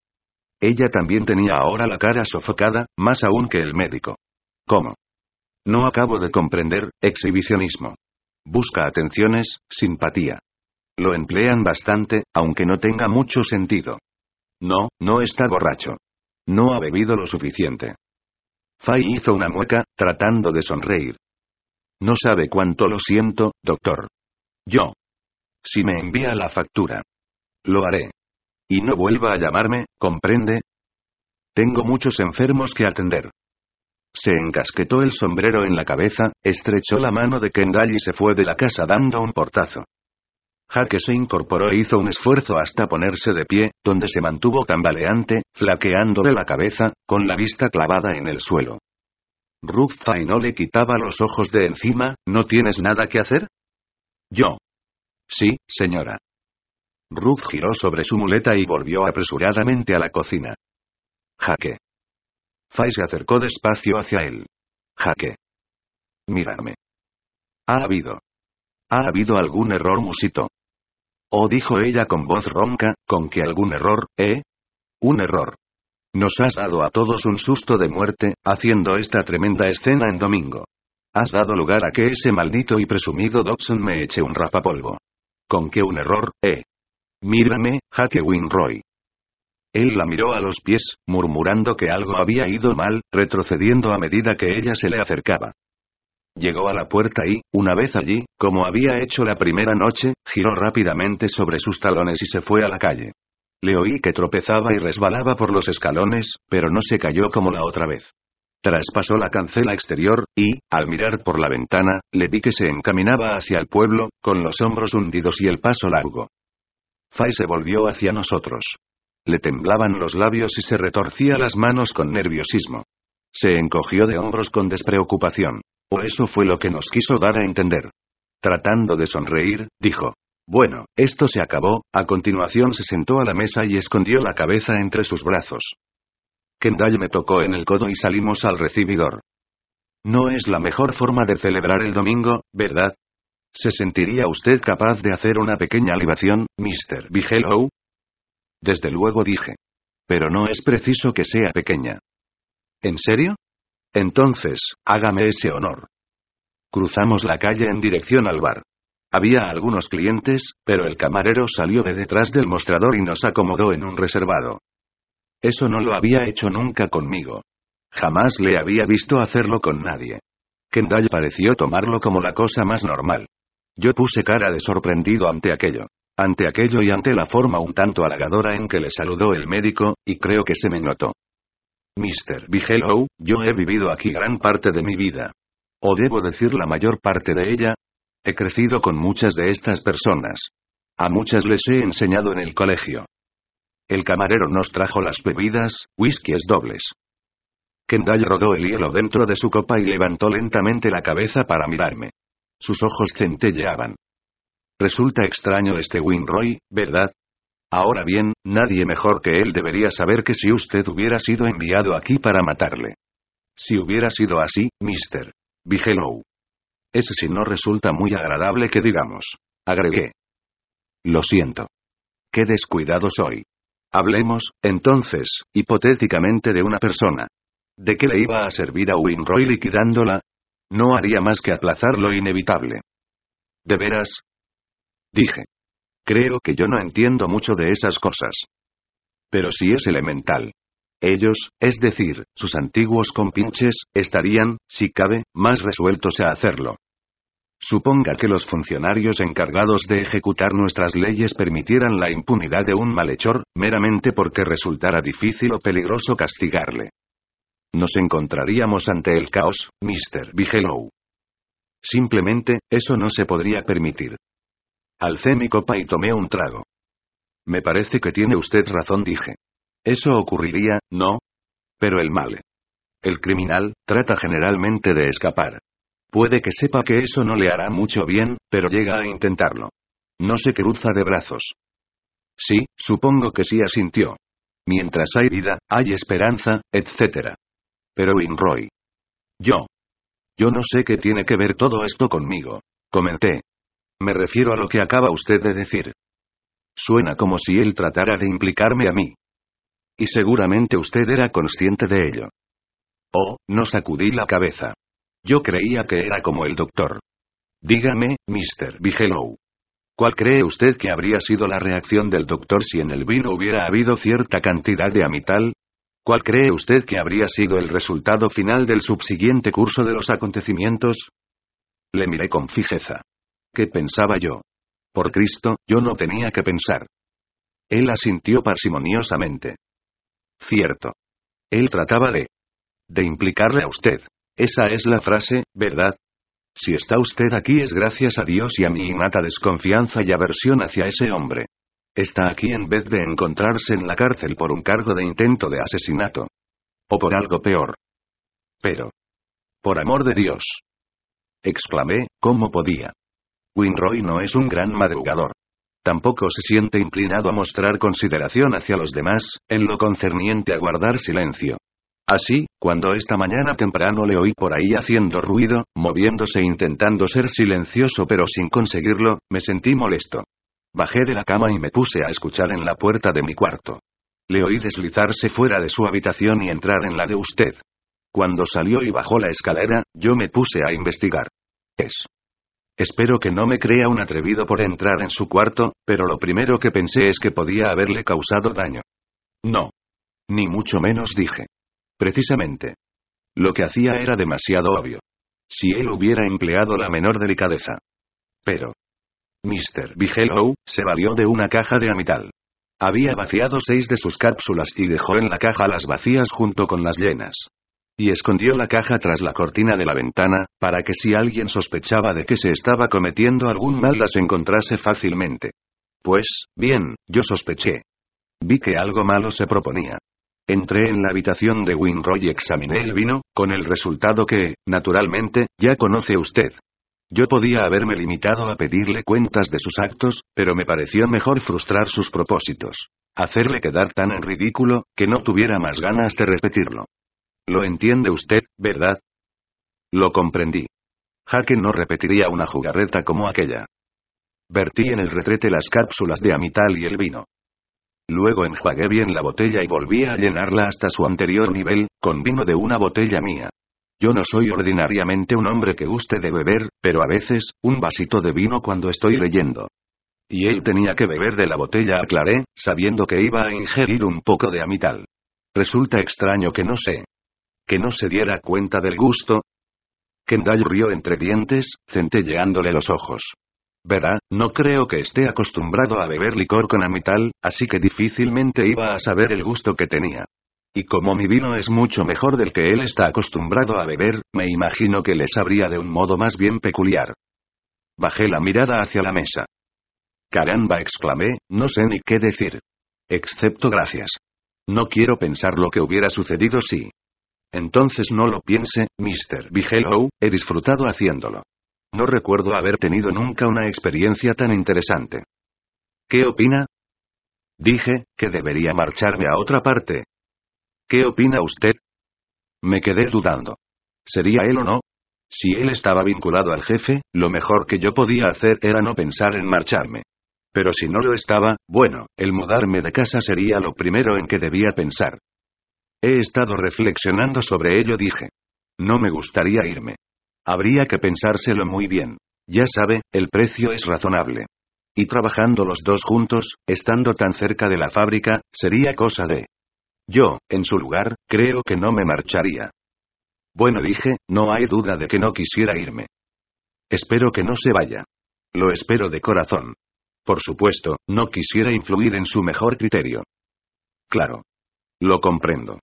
Ella también tenía ahora la cara sofocada, más aún que el médico. ¿Cómo? No acabo de comprender, exhibicionismo. Busca atenciones, simpatía. Lo emplean bastante, aunque no tenga mucho sentido. No, no está borracho. No ha bebido lo suficiente. Fay hizo una mueca, tratando de sonreír. No sabe cuánto lo siento, doctor. Yo. Si me envía la factura. Lo haré. Y no vuelva a llamarme, ¿comprende? Tengo muchos enfermos que atender. Se encasquetó el sombrero en la cabeza, estrechó la mano de Kendall y se fue de la casa dando un portazo. Jake se incorporó e hizo un esfuerzo hasta ponerse de pie, donde se mantuvo tambaleante, flaqueándole la cabeza, con la vista clavada en el suelo. Rufai no le quitaba los ojos de encima. ¿No tienes nada que hacer? Yo. Sí, señora. Ruth giró sobre su muleta y volvió apresuradamente a la cocina. Jake. Fay se acercó despacio hacia él. Jake. Mírame. ¿Ha habido algún error, Musito? Oh, dijo ella con voz ronca, ¿con que algún error, eh? Un error. Nos has dado a todos un susto de muerte, haciendo esta tremenda escena en domingo. Has dado lugar a que ese maldito y presumido Dodson me eche un rapapolvo. ¿Con qué un error, eh? Mírame, Jake Winroy. Él la miró a los pies, murmurando que algo había ido mal, retrocediendo a medida que ella se le acercaba. Llegó a la puerta y, una vez allí, como había hecho la primera noche, giró rápidamente sobre sus talones y se fue a la calle. Le oí que tropezaba y resbalaba por los escalones, pero no se cayó como la otra vez. Traspasó la cancela exterior, y, al mirar por la ventana, le vi que se encaminaba hacia el pueblo, con los hombros hundidos y el paso largo. Fay se volvió hacia nosotros. Le temblaban los labios y se retorcía las manos con nerviosismo. Se encogió de hombros con despreocupación. O eso fue lo que nos quiso dar a entender. Tratando de sonreír, dijo: bueno, esto se acabó. A continuación se sentó a la mesa y escondió la cabeza entre sus brazos. Kendall me tocó en el codo y salimos al recibidor. No es la mejor forma de celebrar el domingo, ¿verdad? ¿Se sentiría usted capaz de hacer una pequeña libación, Mr. Bigelow? Desde luego, dije. Pero no es preciso que sea pequeña. ¿En serio? Entonces, hágame ese honor. Cruzamos la calle en dirección al bar. Había algunos clientes, pero el camarero salió de detrás del mostrador y nos acomodó en un reservado. Eso no lo había hecho nunca conmigo. Jamás le había visto hacerlo con nadie. Kendall pareció tomarlo como la cosa más normal. Yo puse cara de sorprendido ante aquello y ante la forma un tanto halagadora en que le saludó el médico, y creo que se me notó. Mr. Bigelow, yo he vivido aquí gran parte de mi vida. O debo decir la mayor parte de ella. He crecido con muchas de estas personas. A muchas les he enseñado en el colegio. El camarero nos trajo las bebidas, whiskies dobles. Kendall rodó el hielo dentro de su copa y levantó lentamente la cabeza para mirarme. Sus ojos centelleaban. Resulta extraño este Winroy, ¿verdad? Ahora bien, nadie mejor que él debería saber que si usted hubiera sido enviado aquí para matarle. Si hubiera sido así, Mr. Bigelow. Ese sí no resulta muy agradable que digamos. Agregué. Lo siento. Qué descuidado soy. Hablemos, entonces, hipotéticamente de una persona. ¿De qué le iba a servir a Winroy liquidándola? No haría más que aplazar lo inevitable. ¿De veras? Dije. Creo que yo no entiendo mucho de esas cosas. Pero sí es elemental. Ellos, es decir, sus antiguos compinches, estarían, si cabe, más resueltos a hacerlo. Suponga que los funcionarios encargados de ejecutar nuestras leyes permitieran la impunidad de un malhechor, meramente porque resultara difícil o peligroso castigarle. Nos encontraríamos ante el caos, Mr. Bigelow. Simplemente, eso no se podría permitir. Alcé mi copa y tomé un trago. Me parece que tiene usted razón, dije. Eso ocurriría, ¿no? Pero el mal. El criminal trata generalmente de escapar. Puede que sepa que eso no le hará mucho bien, pero llega a intentarlo. No se cruza de brazos. Sí, supongo que sí, asintió. Mientras hay vida, hay esperanza, etc. Pero Winroy. Yo no sé qué tiene que ver todo esto conmigo, comenté. Me refiero a lo que acaba usted de decir. Suena como si él tratara de implicarme a mí. Y seguramente usted era consciente de ello. Oh, no sacudí la cabeza. Yo creía que era como el doctor. Dígame, Mr. Bigelow. ¿Cuál cree usted que habría sido la reacción del doctor si en el vino hubiera habido cierta cantidad de amital? ¿Cuál cree usted que habría sido el resultado final del subsiguiente curso de los acontecimientos? Le miré con fijeza. ¿Qué pensaba yo? Por Cristo, yo no tenía que pensar. Él asintió parsimoniosamente. Cierto. Él trataba de implicarle a usted. Esa es la frase, ¿verdad? Si está usted aquí es gracias a Dios y a mi innata desconfianza y aversión hacia ese hombre. Está aquí en vez de encontrarse en la cárcel por un cargo de intento de asesinato. O por algo peor. Pero Por amor de Dios, exclamé, ¿cómo podía? Winroy no es un gran madrugador. Tampoco se siente inclinado a mostrar consideración hacia los demás, en lo concerniente a guardar silencio. Así, cuando esta mañana temprano le oí por ahí haciendo ruido, moviéndose e intentando ser silencioso pero sin conseguirlo, me sentí molesto. Bajé de la cama y me puse a escuchar en la puerta de mi cuarto. Le oí deslizarse fuera de su habitación y entrar en la de usted. Cuando salió y bajó la escalera, yo me puse a investigar. Espero que no me crea un atrevido por entrar en su cuarto, pero lo primero que pensé es que podía haberle causado daño. No. Ni mucho menos, dije. Precisamente. Lo que hacía era demasiado obvio. Si él hubiera empleado la menor delicadeza. Pero Mr. Bigelow se valió de una caja de amital. Había vaciado 6 de sus cápsulas y dejó en la caja las vacías junto con las llenas. Y escondió la caja tras la cortina de la ventana, para que si alguien sospechaba de que se estaba cometiendo algún mal las encontrase fácilmente. Pues, bien, yo sospeché. Vi que algo malo se proponía. Entré en la habitación de Winroy y examiné el vino, con el resultado que, naturalmente, ya conoce usted. Yo podía haberme limitado a pedirle cuentas de sus actos, pero me pareció mejor frustrar sus propósitos. Hacerle quedar tan en ridículo, que no tuviera más ganas de repetirlo. Lo entiende usted, ¿verdad? Lo comprendí. Jake no repetiría una jugarreta como aquella. Vertí en el retrete las cápsulas de amital y el vino. Luego enjuagué bien la botella y volví a llenarla hasta su anterior nivel, con vino de una botella mía. Yo no soy ordinariamente un hombre que guste de beber, pero a veces, un vasito de vino cuando estoy leyendo. Y él tenía que beber de la botella, aclaré, sabiendo que iba a ingerir un poco de amital. Resulta extraño que no se diera cuenta del gusto. Kendall rió entre dientes, centelleándole los ojos. Verá, no creo que esté acostumbrado a beber licor con amital, así que difícilmente iba a saber el gusto que tenía. Y como mi vino es mucho mejor del que él está acostumbrado a beber, me imagino que le sabría de un modo más bien peculiar. Bajé la mirada hacia la mesa. Caramba, exclamé, no sé ni qué decir. Excepto gracias. No quiero pensar lo que hubiera sucedido si... Entonces no lo piense, Mr. Bigelow, he disfrutado haciéndolo. No recuerdo haber tenido nunca una experiencia tan interesante. ¿Qué opina? Dije, que debería marcharme a otra parte. ¿Qué opina usted? Me quedé dudando. ¿Sería él o no? Si él estaba vinculado al jefe, lo mejor que yo podía hacer era no pensar en marcharme. Pero si no lo estaba, bueno, el mudarme de casa sería lo primero en que debía pensar. He estado reflexionando sobre ello, dije. No me gustaría irme. Habría que pensárselo muy bien. Ya sabe, el precio es razonable. Y trabajando los dos juntos, estando tan cerca de la fábrica, sería cosa de... Yo, en su lugar, creo que no me marcharía. Bueno, dije, no hay duda de que no quisiera irme. Espero que no se vaya. Lo espero de corazón. Por supuesto, no quisiera influir en su mejor criterio. Claro. Lo comprendo.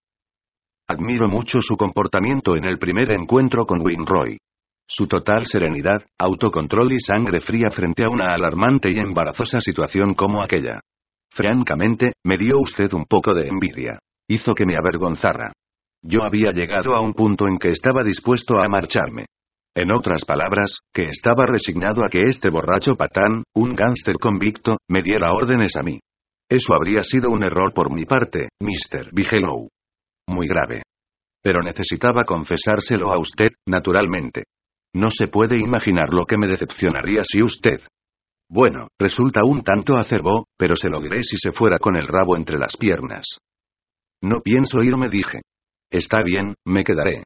Admiro mucho su comportamiento en el primer encuentro con Winroy. Su total serenidad, autocontrol y sangre fría frente a una alarmante y embarazosa situación como aquella. Francamente, me dio usted un poco de envidia. Hizo que me avergonzara. Yo había llegado a un punto en que estaba dispuesto a marcharme. En otras palabras, que estaba resignado a que este borracho patán, un gángster convicto, me diera órdenes a mí. Eso habría sido un error por mi parte, Mr. Bigelow. Muy grave. Pero necesitaba confesárselo a usted, naturalmente. No se puede imaginar lo que me decepcionaría si usted... Bueno, resulta un tanto acerbo, pero se lo diré si se fuera con el rabo entre las piernas. No pienso irme, dije. Está bien, me quedaré.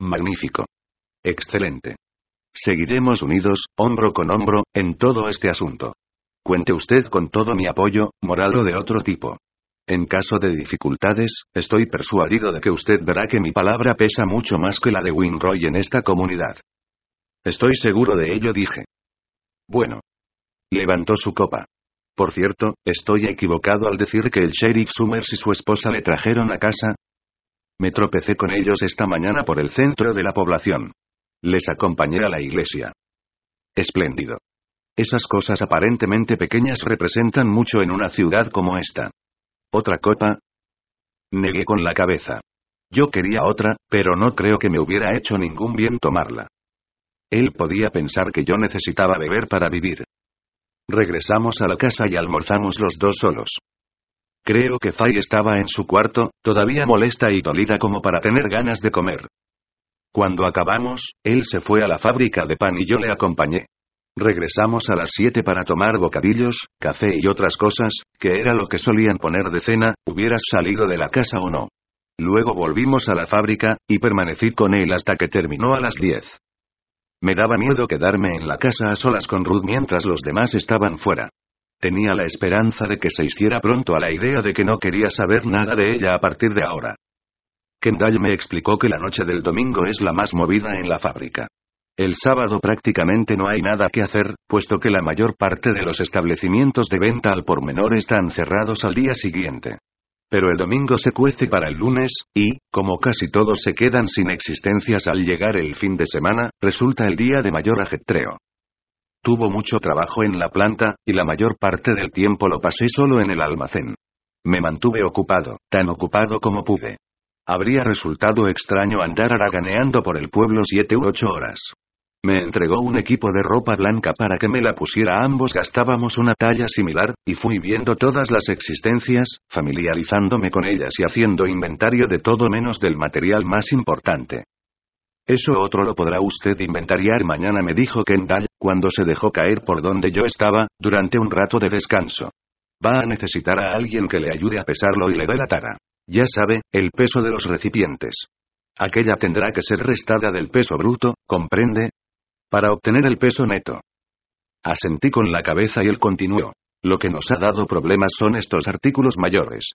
Magnífico. Excelente. Seguiremos unidos, hombro con hombro, en todo este asunto. Cuente usted con todo mi apoyo, moral o de otro tipo. En caso de dificultades, estoy persuadido de que usted verá que mi palabra pesa mucho más que la de Winroy en esta comunidad. Estoy seguro de ello, dije. Bueno. Levantó su copa. Por cierto, ¿estoy equivocado al decir que el sheriff Summers y su esposa le trajeron a casa? Me tropecé con ellos esta mañana por el centro de la población. Les acompañé a la iglesia. Espléndido. Esas cosas aparentemente pequeñas representan mucho en una ciudad como esta. ¿Otra copa? Negué con la cabeza. Yo quería otra, pero no creo que me hubiera hecho ningún bien tomarla. Él podía pensar que yo necesitaba beber para vivir. Regresamos a la casa y almorzamos los dos solos. Creo que Fay estaba en su cuarto, todavía molesta y dolida como para tener ganas de comer. Cuando acabamos, él se fue a la fábrica de pan y yo le acompañé. Regresamos a las 7 para tomar bocadillos, café y otras cosas, que era lo que solían poner de cena, hubieras salido de la casa o no. Luego volvimos a la fábrica, y permanecí con él hasta que terminó a las 10. Me daba miedo quedarme en la casa a solas con Ruth mientras los demás estaban fuera. Tenía la esperanza de que se hiciera pronto a la idea de que no quería saber nada de ella a partir de ahora. Kendall me explicó que la noche del domingo es la más movida en la fábrica. El sábado prácticamente no hay nada que hacer, puesto que la mayor parte de los establecimientos de venta al por menor están cerrados al día siguiente. Pero el domingo se cuece para el lunes, y, como casi todos se quedan sin existencias al llegar el fin de semana, resulta el día de mayor ajetreo. Tuvo mucho trabajo en la planta, y la mayor parte del tiempo lo pasé solo en el almacén. Me mantuve ocupado, tan ocupado como pude. Habría resultado extraño andar haraganeando por el pueblo 7 u 8 horas. Me entregó un equipo de ropa blanca para que me la pusiera. Ambos gastábamos una talla similar, y fui viendo todas las existencias, familiarizándome con ellas y haciendo inventario de todo menos del material más importante. Eso otro lo podrá usted inventariar mañana, me dijo Kendall, cuando se dejó caer por donde yo estaba, durante un rato de descanso. Va a necesitar a alguien que le ayude a pesarlo y le dé la tara. Ya sabe, el peso de los recipientes. Aquella tendrá que ser restada del peso bruto, ¿comprende? Para obtener el peso neto. Asentí con la cabeza y él continuó. Lo que nos ha dado problemas son estos artículos mayores.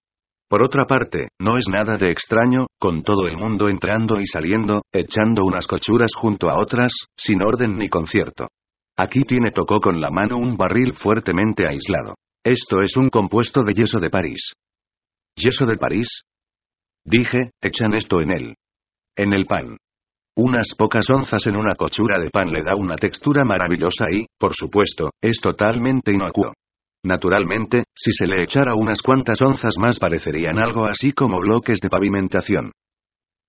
Por otra parte, no es nada de extraño, con todo el mundo entrando y saliendo, echando unas cochuras junto a otras, sin orden ni concierto. Aquí tiene, tocó con la mano un barril fuertemente aislado. Esto es un compuesto de yeso de París. ¿Yeso de París? Dije, echan esto en él. En el pan. Unas pocas onzas en una cochura de pan le da una textura maravillosa y, por supuesto, es totalmente inocuo. Naturalmente, si se le echara unas cuantas onzas más parecerían algo así como bloques de pavimentación.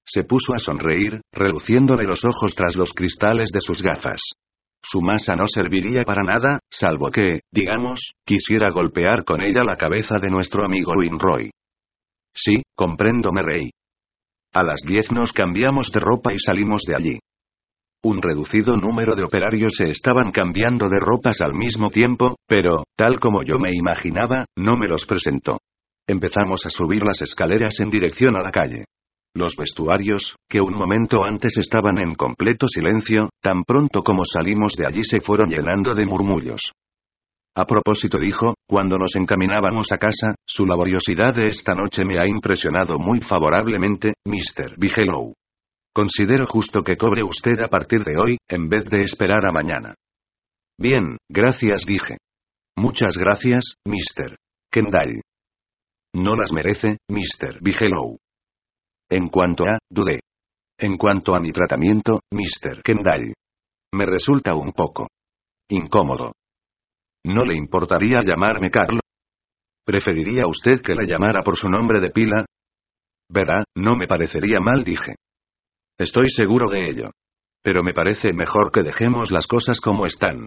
Se puso a sonreír, reluciéndole los ojos tras los cristales de sus gafas. Su masa no serviría para nada, salvo que, digamos, quisiera golpear con ella la cabeza de nuestro amigo Winroy. Sí, comprendo, me reí. A las 10 nos cambiamos de ropa y salimos de allí. Un reducido número de operarios se estaban cambiando de ropas al mismo tiempo, pero, tal como yo me imaginaba, no me los presentó. Empezamos a subir las escaleras en dirección a la calle. Los vestuarios, que un momento antes estaban en completo silencio, tan pronto como salimos de allí se fueron llenando de murmullos. A propósito, dijo, cuando nos encaminábamos a casa, su laboriosidad de esta noche me ha impresionado muy favorablemente, Mr. Bigelow. Considero justo que cobre usted a partir de hoy, en vez de esperar a mañana. Bien, gracias, dije. Muchas gracias, Mr. Kendall. No las merece, Mr. Bigelow. En cuanto a, dudé. En cuanto a mi tratamiento, Mr. Kendall. Me resulta un poco incómodo. ¿No le importaría llamarme Carl? ¿Preferiría usted que le llamara por su nombre de pila? Verá, no me parecería mal, dije. Estoy seguro de ello. Pero me parece mejor que dejemos las cosas como están.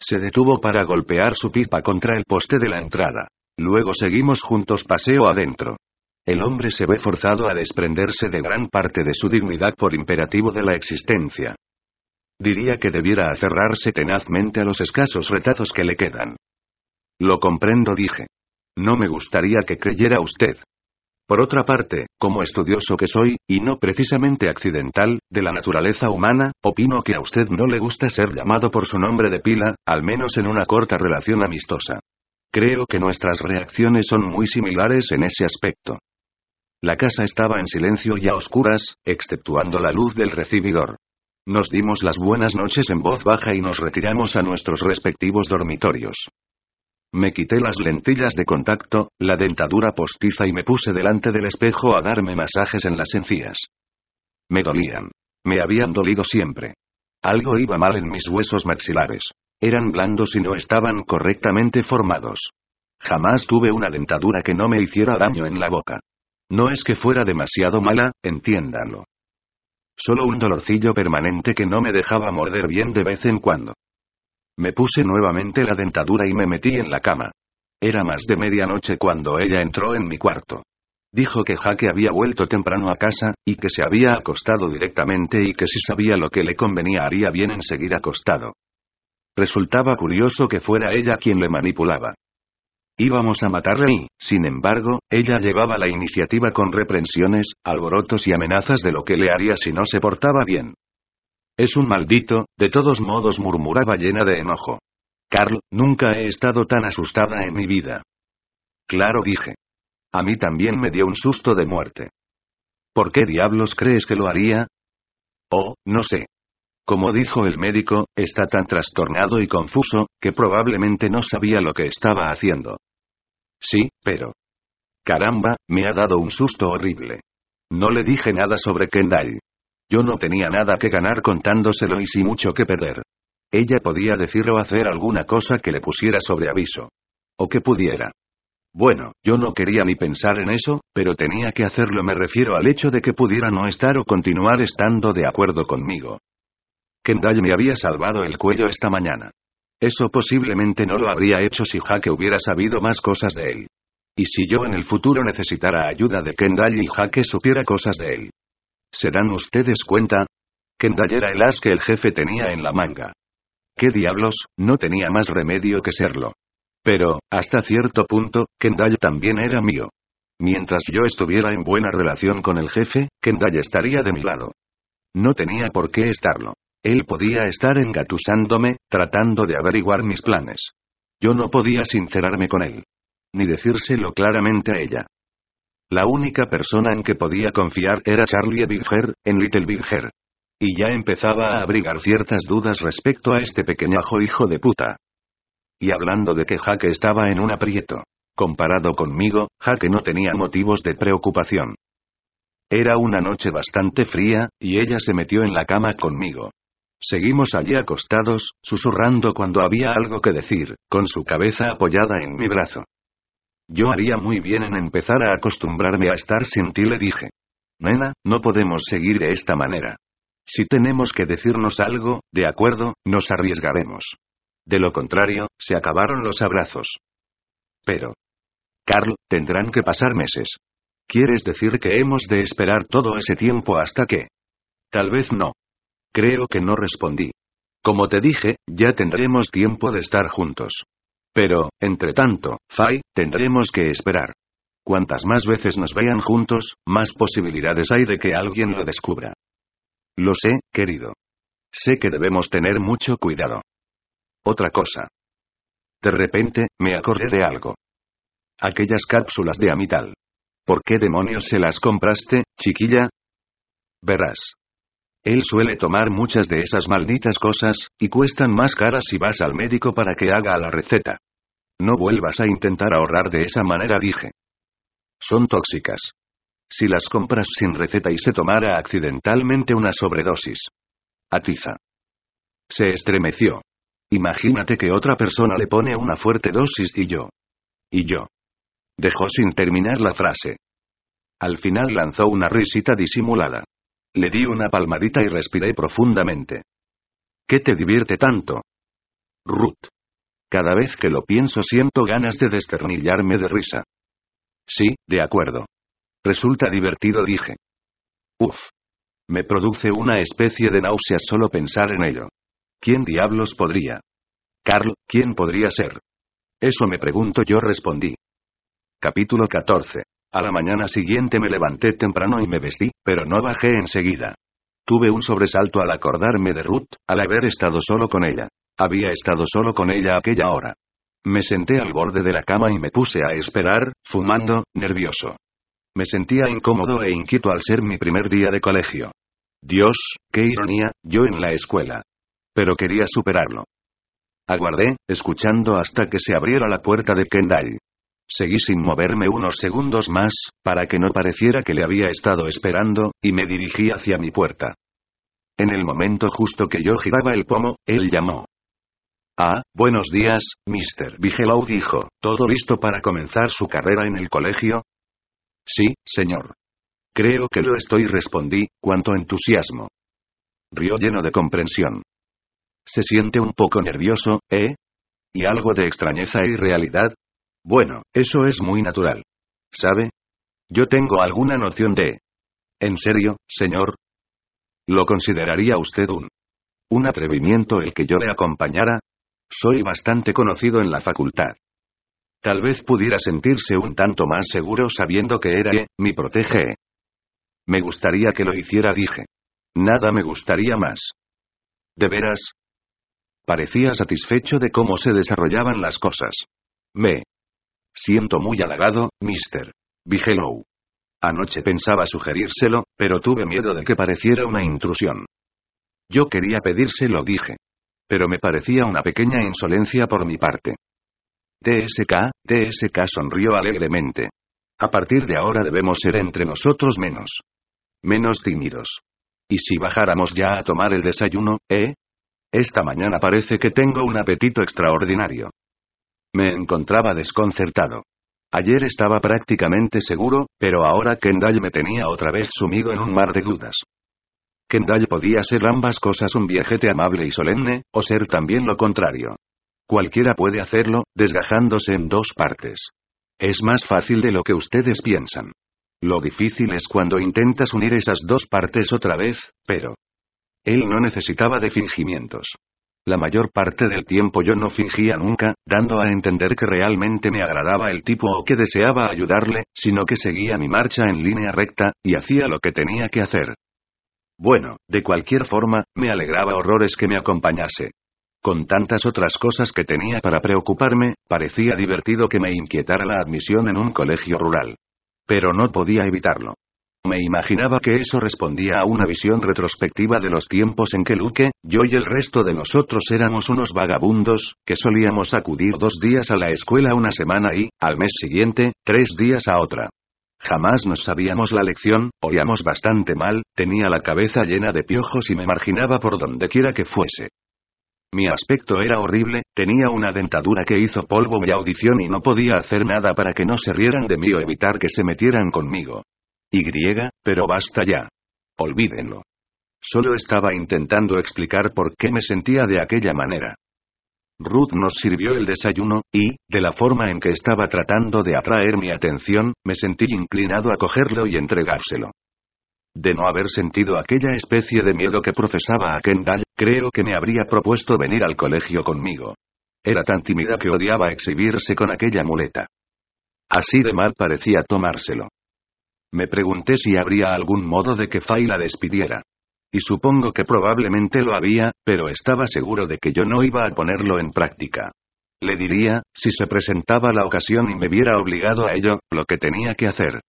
Se detuvo para golpear su pipa contra el poste de la entrada. Luego seguimos juntos paseo adentro. El hombre se ve forzado a desprenderse de gran parte de su dignidad por imperativo de la existencia. Diría que debiera aferrarse tenazmente a los escasos retazos que le quedan. Lo comprendo, dije. No me gustaría que creyera usted. Por otra parte, como estudioso que soy, y no precisamente accidental, de la naturaleza humana, opino que a usted no le gusta ser llamado por su nombre de pila, al menos en una corta relación amistosa. Creo que nuestras reacciones son muy similares en ese aspecto. La casa estaba en silencio y a oscuras, exceptuando la luz del recibidor. Nos dimos las buenas noches en voz baja y nos retiramos a nuestros respectivos dormitorios. Me quité las lentillas de contacto, la dentadura postiza y me puse delante del espejo a darme masajes en las encías. Me dolían. Me habían dolido siempre. Algo iba mal en mis huesos maxilares. Eran blandos y no estaban correctamente formados. Jamás tuve una dentadura que no me hiciera daño en la boca. No es que fuera demasiado mala, entiéndanlo. Solo un dolorcillo permanente que no me dejaba morder bien de vez en cuando. Me puse nuevamente la dentadura y me metí en la cama. Era más de medianoche cuando ella entró en mi cuarto. Dijo que Jake había vuelto temprano a casa, y que se había acostado directamente y que si sabía lo que le convenía haría bien en seguir acostado. Resultaba curioso que fuera ella quien le manipulaba. Íbamos a matarle y, sin embargo, ella llevaba la iniciativa con reprensiones, alborotos y amenazas de lo que le haría si no se portaba bien. «Es un maldito», de todos modos murmuraba llena de enojo. «Carl, nunca he estado tan asustada en mi vida». «Claro», dije. «A mí también me dio un susto de muerte». «¿Por qué diablos crees que lo haría?» «Oh, no sé. Como dijo el médico, está tan trastornado y confuso, que probablemente no sabía lo que estaba haciendo». «Sí, pero... caramba, me ha dado un susto horrible». No le dije nada sobre Kendall. Yo no tenía nada que ganar contándoselo y sí mucho que perder. Ella podía decir o hacer alguna cosa que le pusiera sobre aviso. O que pudiera. Bueno, yo no quería ni pensar en eso, pero tenía que hacerlo. Me refiero al hecho de que pudiera no estar o continuar estando de acuerdo conmigo. Kendall me había salvado el cuello esta mañana. Eso posiblemente no lo habría hecho si Jake hubiera sabido más cosas de él. Y si yo en el futuro necesitara ayuda de Kendall y Jake supiera cosas de él. ¿Se dan ustedes cuenta? Kendall era el as que el jefe tenía en la manga. ¿Qué diablos? No tenía más remedio que serlo. Pero, hasta cierto punto, Kendall también era mío. Mientras yo estuviera en buena relación con el jefe, Kendall estaría de mi lado. No tenía por qué estarlo. Él podía estar engatusándome, tratando de averiguar mis planes. Yo no podía sincerarme con él. Ni decírselo claramente a ella. La única persona en que podía confiar era Charlie Bigelow, en Little Bigelow. Y ya empezaba a abrigar ciertas dudas respecto a este pequeñajo hijo de puta. Y hablando de que Jake estaba en un aprieto. Comparado conmigo, Jake no tenía motivos de preocupación. Era una noche bastante fría, y ella se metió en la cama conmigo. Seguimos allí acostados, susurrando cuando había algo que decir, con su cabeza apoyada en mi brazo. Yo haría muy bien en empezar a acostumbrarme a estar sin ti, le dije. Nena, no podemos seguir de esta manera. Si tenemos que decirnos algo, de acuerdo, nos arriesgaremos. De lo contrario, se acabaron los abrazos. Pero... Carl, tendrán que pasar meses. ¿Quieres decir que hemos de esperar todo ese tiempo hasta que...? Tal vez no. Creo que no respondí. Como te dije, ya tendremos tiempo de estar juntos. Pero, entre tanto, Fay, tendremos que esperar. Cuantas más veces nos vean juntos, más posibilidades hay de que alguien lo descubra. Lo sé, querido. Sé que debemos tener mucho cuidado. Otra cosa. De repente, me acordé de algo. Aquellas cápsulas de amital. ¿Por qué demonios se las compraste, chiquilla? Verás. Él suele tomar muchas de esas malditas cosas, y cuestan más caras si vas al médico para que haga la receta. No vuelvas a intentar ahorrar de esa manera, dije. Son tóxicas. Si las compras sin receta y se tomara accidentalmente una sobredosis. Atiza. Se estremeció. Imagínate que otra persona le pone una fuerte dosis y yo. Dejó sin terminar la frase. Al final lanzó una risita disimulada. Le di una palmadita y respiré profundamente. ¿Qué te divierte tanto? Ruth. Cada vez que lo pienso siento ganas de desternillarme de risa. Sí, de acuerdo. Resulta divertido, dije. Uf. Me produce una especie de náusea solo pensar en ello. ¿Quién diablos podría? Carl, ¿quién podría ser? Eso me pregunto yo, respondí. Capítulo 14. A la mañana siguiente me levanté temprano y me vestí, pero no bajé enseguida. Tuve un sobresalto al acordarme de Ruth, al haber estado solo con ella. Había estado solo con ella aquella hora. Me senté al borde de la cama y me puse a esperar, fumando, nervioso. Me sentía incómodo e inquieto al ser mi primer día de colegio. Dios, qué ironía, yo en la escuela. Pero quería superarlo. Aguardé, escuchando hasta que se abriera la puerta de Kendall. Seguí sin moverme unos segundos más, para que no pareciera que le había estado esperando, y me dirigí hacia mi puerta. En el momento justo que yo giraba el pomo, él llamó. «Ah, buenos días, Mr. Bigelow», dijo. «¿Todo listo para comenzar su carrera en el colegio?» Sí, señor. Creo que lo estoy, respondí. ¿Cuánto entusiasmo? Rió lleno de comprensión. ¿Se siente un poco nervioso, eh? ¿Y algo de extrañeza y realidad? Bueno, eso es muy natural. ¿Sabe? Yo tengo alguna noción de... ¿En serio, señor? ¿Lo consideraría usted un atrevimiento el que yo le acompañara? Soy bastante conocido en la facultad. Tal vez pudiera sentirse un tanto más seguro sabiendo que era mi protege. Me gustaría que lo hiciera, dije. Nada me gustaría más. ¿De veras? Parecía satisfecho de cómo se desarrollaban las cosas. Me siento muy halagado, Mr. Bigelow. Anoche pensaba sugerírselo, pero tuve miedo de que pareciera una intrusión. Yo quería pedírselo, dije. Pero me parecía una pequeña insolencia por mi parte. TSK sonrió alegremente. A partir de ahora debemos ser entre nosotros menos tímidos. ¿Y si bajáramos ya a tomar el desayuno, eh? Esta mañana parece que tengo un apetito extraordinario. Me encontraba desconcertado. Ayer estaba prácticamente seguro, pero ahora Kendall me tenía otra vez sumido en un mar de dudas. Kendall podía ser ambas cosas, un viejete amable y solemne, o ser también lo contrario. Cualquiera puede hacerlo, desgajándose en dos partes. Es más fácil de lo que ustedes piensan. Lo difícil es cuando intentas unir esas dos partes otra vez, pero... Él no necesitaba de fingimientos. La mayor parte del tiempo yo no fingía nunca, dando a entender que realmente me agradaba el tipo o que deseaba ayudarle, sino que seguía mi marcha en línea recta, y hacía lo que tenía que hacer. Bueno, de cualquier forma, me alegraba horrores que me acompañase. Con tantas otras cosas que tenía para preocuparme, parecía divertido que me inquietara la admisión en un colegio rural. Pero no podía evitarlo. Me imaginaba que eso respondía a una visión retrospectiva de los tiempos en que Luke, yo y el resto de nosotros éramos unos vagabundos, que solíamos acudir 2 días a la escuela una semana y, al mes siguiente, 3 días a otra. Jamás nos sabíamos la lección, oíamos bastante mal, tenía la cabeza llena de piojos y me marginaba por dondequiera que fuese. Mi aspecto era horrible, tenía una dentadura que hizo polvo mi audición y no podía hacer nada para que no se rieran de mí o evitar que se metieran conmigo. Pero basta ya. Olvídenlo. Solo estaba intentando explicar por qué me sentía de aquella manera. Ruth nos sirvió el desayuno, y, de la forma en que estaba tratando de atraer mi atención, me sentí inclinado a cogerlo y entregárselo. De no haber sentido aquella especie de miedo que profesaba a Kendall, creo que me habría propuesto venir al colegio conmigo. Era tan tímida que odiaba exhibirse con aquella muleta. Así de mal parecía tomárselo. Me pregunté si habría algún modo de que Fay la despidiera. Y supongo que probablemente lo había, pero estaba seguro de que yo no iba a ponerlo en práctica. Le diría, si se presentaba la ocasión y me viera obligado a ello, lo que tenía que hacer.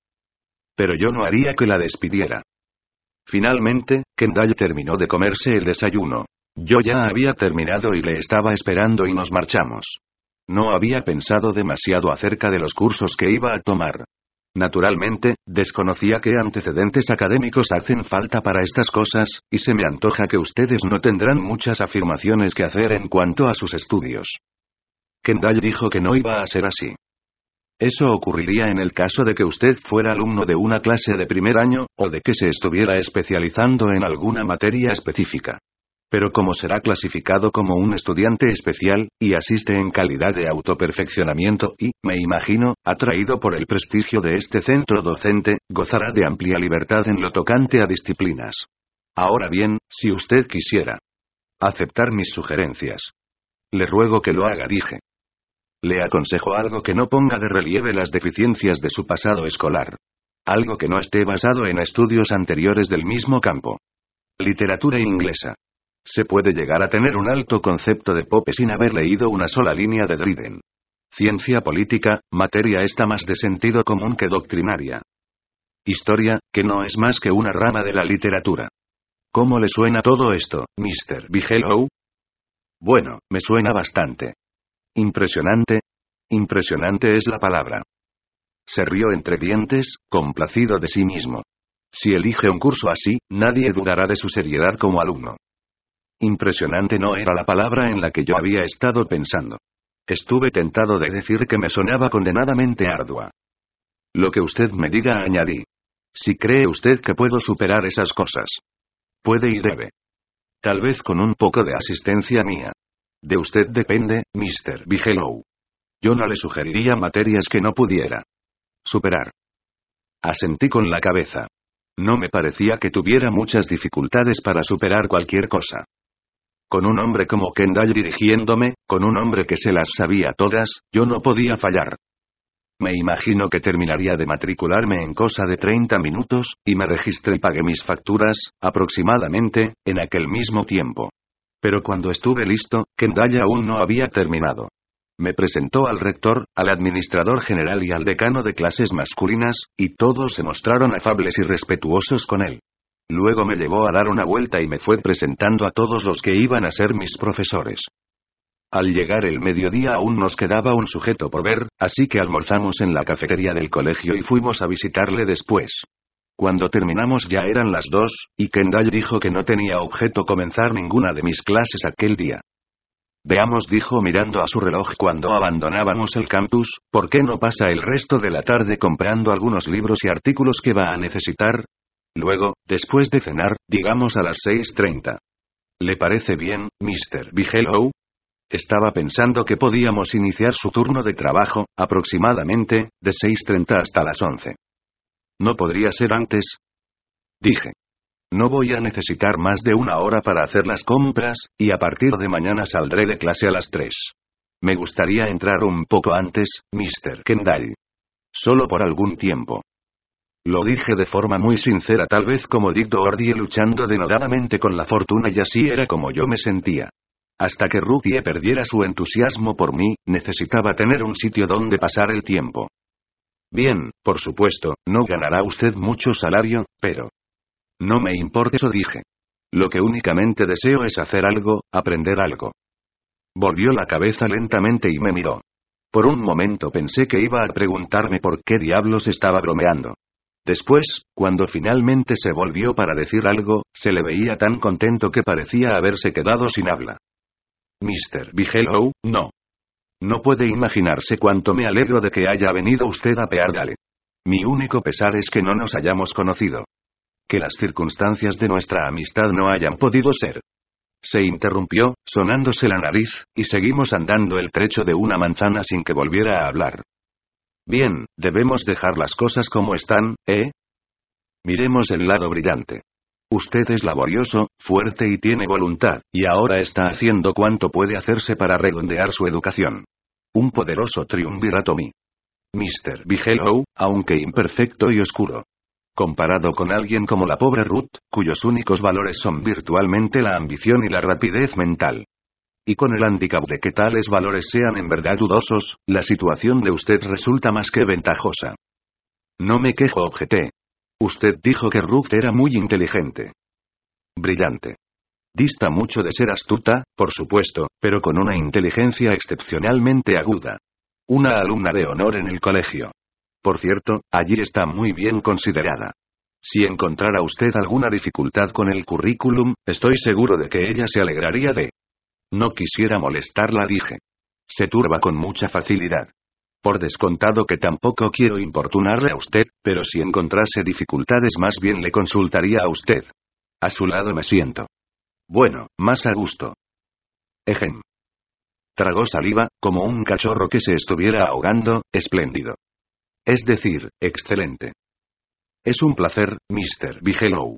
Pero yo no haría que la despidiera. Finalmente, Kendall terminó de comerse el desayuno. Yo ya había terminado y le estaba esperando y nos marchamos. No había pensado demasiado acerca de los cursos que iba a tomar. Naturalmente, desconocía qué antecedentes académicos hacen falta para estas cosas, y se me antoja que ustedes no tendrán muchas afirmaciones que hacer en cuanto a sus estudios. Kendall dijo que no iba a ser así. Eso ocurriría en el caso de que usted fuera alumno de una clase de primer año, o de que se estuviera especializando en alguna materia específica. Pero como será clasificado como un estudiante especial, y asiste en calidad de autoperfeccionamiento y, me imagino, atraído por el prestigio de este centro docente, gozará de amplia libertad en lo tocante a disciplinas. Ahora bien, si usted quisiera aceptar mis sugerencias, le ruego que lo haga, dije. Le aconsejo algo que no ponga de relieve las deficiencias de su pasado escolar. Algo que no esté basado en estudios anteriores del mismo campo. Literatura inglesa. Se puede llegar a tener un alto concepto de Pope sin haber leído una sola línea de Dryden. Ciencia política, materia esta más de sentido común que doctrinaria. Historia, que no es más que una rama de la literatura. ¿Cómo le suena todo esto, Mr. Bigelow? Bueno, me suena bastante. Impresionante. Impresionante es la palabra. Se rió entre dientes, complacido de sí mismo. Si elige un curso así, nadie dudará de su seriedad como alumno. Impresionante no era la palabra en la que yo había estado pensando. Estuve tentado de decir que me sonaba condenadamente ardua. Lo que usted me diga, añadí. Si cree usted que puedo superar esas cosas. Puede y debe. Tal vez con un poco de asistencia mía. De usted depende, Mr. Bigelow. Yo no le sugeriría materias que no pudiera superar. Asentí con la cabeza. No me parecía que tuviera muchas dificultades para superar cualquier cosa. Con un hombre como Kendall dirigiéndome, con un hombre que se las sabía todas, yo no podía fallar. Me imagino que terminaría de matricularme en cosa de 30 minutos, y me registré y pagué mis facturas, aproximadamente, en aquel mismo tiempo. Pero cuando estuve listo, Kendall aún no había terminado. Me presentó al rector, al administrador general y al decano de clases masculinas, y todos se mostraron afables y respetuosos con él. Luego me llevó a dar una vuelta y me fue presentando a todos los que iban a ser mis profesores. Al llegar el mediodía aún nos quedaba un sujeto por ver, así que almorzamos en la cafetería del colegio y fuimos a visitarle después. Cuando terminamos ya eran las 2, y Kendall dijo que no tenía objeto comenzar ninguna de mis clases aquel día. Veamos, dijo mirando a su reloj cuando abandonábamos el campus, ¿por qué no pasa el resto de la tarde comprando algunos libros y artículos que va a necesitar? Luego, después de cenar, digamos a las 6:30. ¿Le parece bien, Mr. Bigelow? Estaba pensando que podíamos iniciar su turno de trabajo, aproximadamente, de 6:30 hasta las 11. ¿No podría ser antes? Dije. No voy a necesitar más de una hora para hacer las compras, y a partir de mañana saldré de clase a las 3. Me gustaría entrar un poco antes, Mr. Kendall. Solo por algún tiempo. Lo dije de forma muy sincera, tal vez como Dick Doherty luchando denodadamente con la fortuna, y así era como yo me sentía. Hasta que Ruthie perdiera su entusiasmo por mí, necesitaba tener un sitio donde pasar el tiempo. Bien, por supuesto, no ganará usted mucho salario, pero... No me importa eso, dije. Lo que únicamente deseo es hacer algo, aprender algo. Volvió la cabeza lentamente y me miró. Por un momento pensé que iba a preguntarme por qué diablos estaba bromeando. Después, cuando finalmente se volvió para decir algo, se le veía tan contento que parecía haberse quedado sin habla. Mr. Bigelow, no. No puede imaginarse cuánto me alegro de que haya venido usted a Peardale. Mi único pesar es que no nos hayamos conocido. Que las circunstancias de nuestra amistad no hayan podido ser. Se interrumpió, sonándose la nariz, y seguimos andando el trecho de una manzana sin que volviera a hablar. Bien, debemos dejar las cosas como están, ¿eh? Miremos el lado brillante. Usted es laborioso, fuerte y tiene voluntad, y ahora está haciendo cuanto puede hacerse para redondear su educación. Un poderoso triunvirato, Mr. Bigelow, aunque imperfecto y oscuro. Comparado con alguien como la pobre Ruth, cuyos únicos valores son virtualmente la ambición y la rapidez mental. Y con el hándicap de que tales valores sean en verdad dudosos, la situación de usted resulta más que ventajosa. No me quejo, objeté. Usted dijo que Ruth era muy inteligente. Brillante. Dista mucho de ser astuta, por supuesto, pero con una inteligencia excepcionalmente aguda. Una alumna de honor en el colegio. Por cierto, allí está muy bien considerada. Si encontrara usted alguna dificultad con el currículum, estoy seguro de que ella se alegraría de... No quisiera molestarla, dije. Se turba con mucha facilidad. Por descontado que tampoco quiero importunarle a usted, pero si encontrase dificultades más bien le consultaría a usted. A su lado me siento. Bueno, más a gusto. Ejem. Tragó saliva, como un cachorro que se estuviera ahogando. Espléndido. Es decir, excelente. Es un placer, Mr. Bigelow.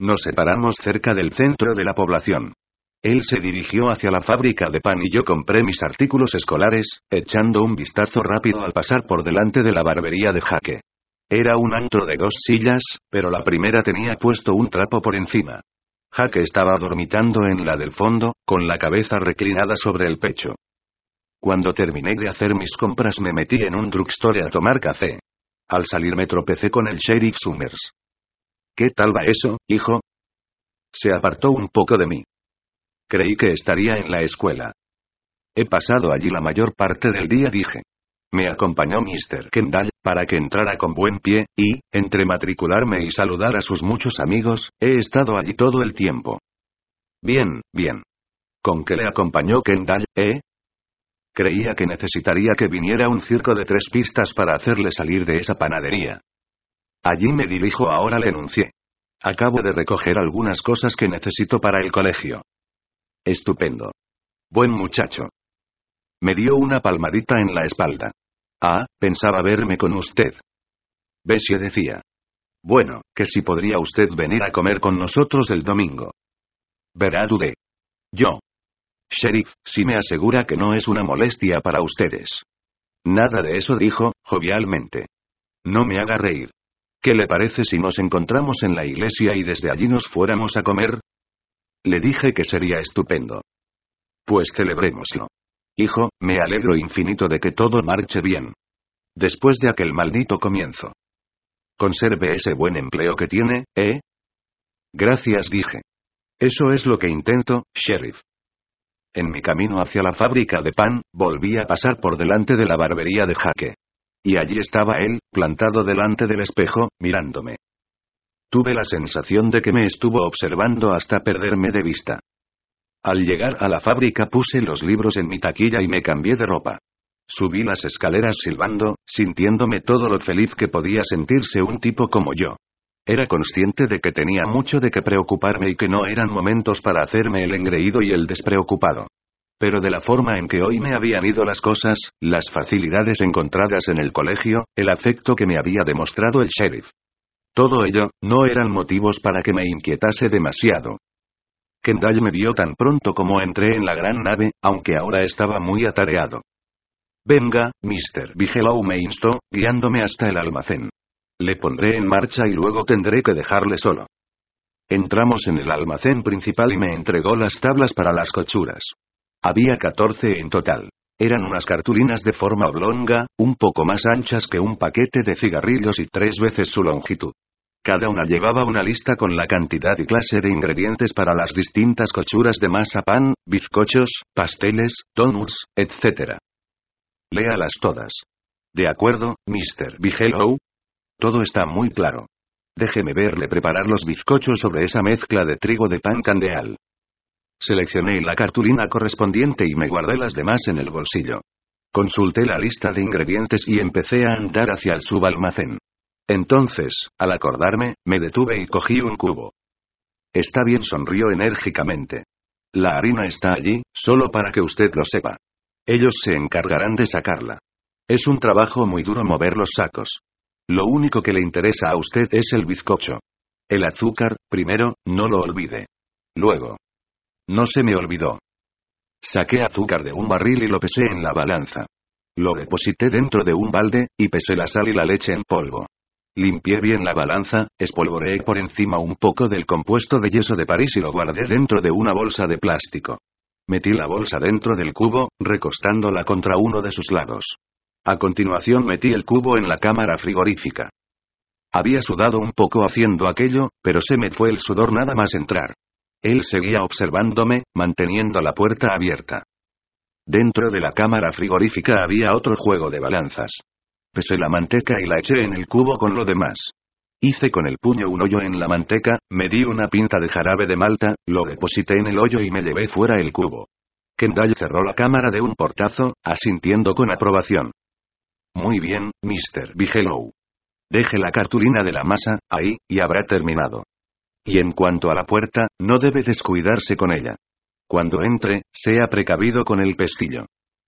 Nos separamos cerca del centro de la población. Él se dirigió hacia la fábrica de pan y yo compré mis artículos escolares, echando un vistazo rápido al pasar por delante de la barbería de Jake. Era un antro de 2 sillas, pero la primera tenía puesto un trapo por encima. Jake estaba dormitando en la del fondo, con la cabeza reclinada sobre el pecho. Cuando terminé de hacer mis compras me metí en un drugstore a tomar café. Al salir me tropecé con el sheriff Summers. ¿Qué tal va eso, hijo? Se apartó un poco de mí. Creí que estaría en la escuela. He pasado allí la mayor parte del día, dije. Me acompañó Mr. Kendall, para que entrara con buen pie, y, entre matricularme y saludar a sus muchos amigos, he estado allí todo el tiempo. Bien, bien. ¿Con qué le acompañó Kendall, eh? Creía que necesitaría que viniera un circo de 3 pistas para hacerle salir de esa panadería. Allí me dirijo ahora, le enuncié. Acabo de recoger algunas cosas que necesito para el colegio. Estupendo. Buen muchacho. Me dio una palmadita en la espalda. Ah, pensaba verme con usted. Bessie decía. Bueno, que si podría usted venir a comer con nosotros el domingo. Verá, dudé. Yo. Sheriff, si me asegura que no es una molestia para ustedes. Nada de eso, dijo, jovialmente. No me haga reír. ¿Qué le parece si nos encontramos en la iglesia y desde allí nos fuéramos a comer? Le dije que sería estupendo. Pues celebrémoslo. Hijo, me alegro infinito de que todo marche bien. Después de aquel maldito comienzo. Conserve ese buen empleo que tiene, ¿eh? Gracias, dije. Eso es lo que intento, sheriff. En mi camino hacia la fábrica de pan, volví a pasar por delante de la barbería de Jake. Y allí estaba él, plantado delante del espejo, mirándome. Tuve la sensación de que me estuvo observando hasta perderme de vista. Al llegar a la fábrica puse los libros en mi taquilla y me cambié de ropa. Subí las escaleras silbando, sintiéndome todo lo feliz que podía sentirse un tipo como yo. Era consciente de que tenía mucho de qué preocuparme y que no eran momentos para hacerme el engreído y el despreocupado. Pero de la forma en que hoy me habían ido las cosas, las facilidades encontradas en el colegio, el afecto que me había demostrado el sheriff. Todo ello, no eran motivos para que me inquietase demasiado. Kendall me vio tan pronto como entré en la gran nave, aunque ahora estaba muy atareado. Venga, Mr. Bigelow, me instó, guiándome hasta el almacén. Le pondré en marcha y luego tendré que dejarle solo. Entramos en el almacén principal y me entregó las tablas para las cochuras. Había 14 en total. Eran unas cartulinas de forma oblonga, un poco más anchas que un paquete de cigarrillos y 3 veces su longitud. Cada una llevaba una lista con la cantidad y clase de ingredientes para las distintas cochuras de masa pan, bizcochos, pasteles, donuts, etc. Léalas todas. De acuerdo, Mr. Bigelow. Todo está muy claro. Déjeme verle preparar los bizcochos sobre esa mezcla de trigo de pan candeal. Seleccioné la cartulina correspondiente y me guardé las demás en el bolsillo. Consulté la lista de ingredientes y empecé a andar hacia el subalmacén. Entonces, al acordarme, me detuve y cogí un cubo. Está bien, sonrió enérgicamente. La harina está allí, solo para que usted lo sepa. Ellos se encargarán de sacarla. Es un trabajo muy duro mover los sacos. Lo único que le interesa a usted es el bizcocho. El azúcar, primero, no lo olvide. Luego. No se me olvidó. Saqué azúcar de un barril y lo pesé en la balanza. Lo deposité dentro de un balde, y pesé la sal y la leche en polvo. Limpié bien la balanza, espolvoreé por encima un poco del compuesto de yeso de París y lo guardé dentro de una bolsa de plástico. Metí la bolsa dentro del cubo, recostándola contra uno de sus lados. A continuación metí el cubo en la cámara frigorífica. Había sudado un poco haciendo aquello, pero se me fue el sudor nada más entrar. Él seguía observándome, manteniendo la puerta abierta. Dentro de la cámara frigorífica había otro juego de balanzas. Pesé la manteca y la eché en el cubo con lo demás. Hice con el puño un hoyo en la manteca, medí una pinta de jarabe de malta, lo deposité en el hoyo y me llevé fuera el cubo. Kendall cerró la cámara de un portazo, asintiendo con aprobación. Muy bien, Mr. Bigelow. Deje la cartulina de la masa, ahí, y habrá terminado. Y en cuanto a la puerta, no debe descuidarse con ella. Cuando entre, sea precavido con el pestillo.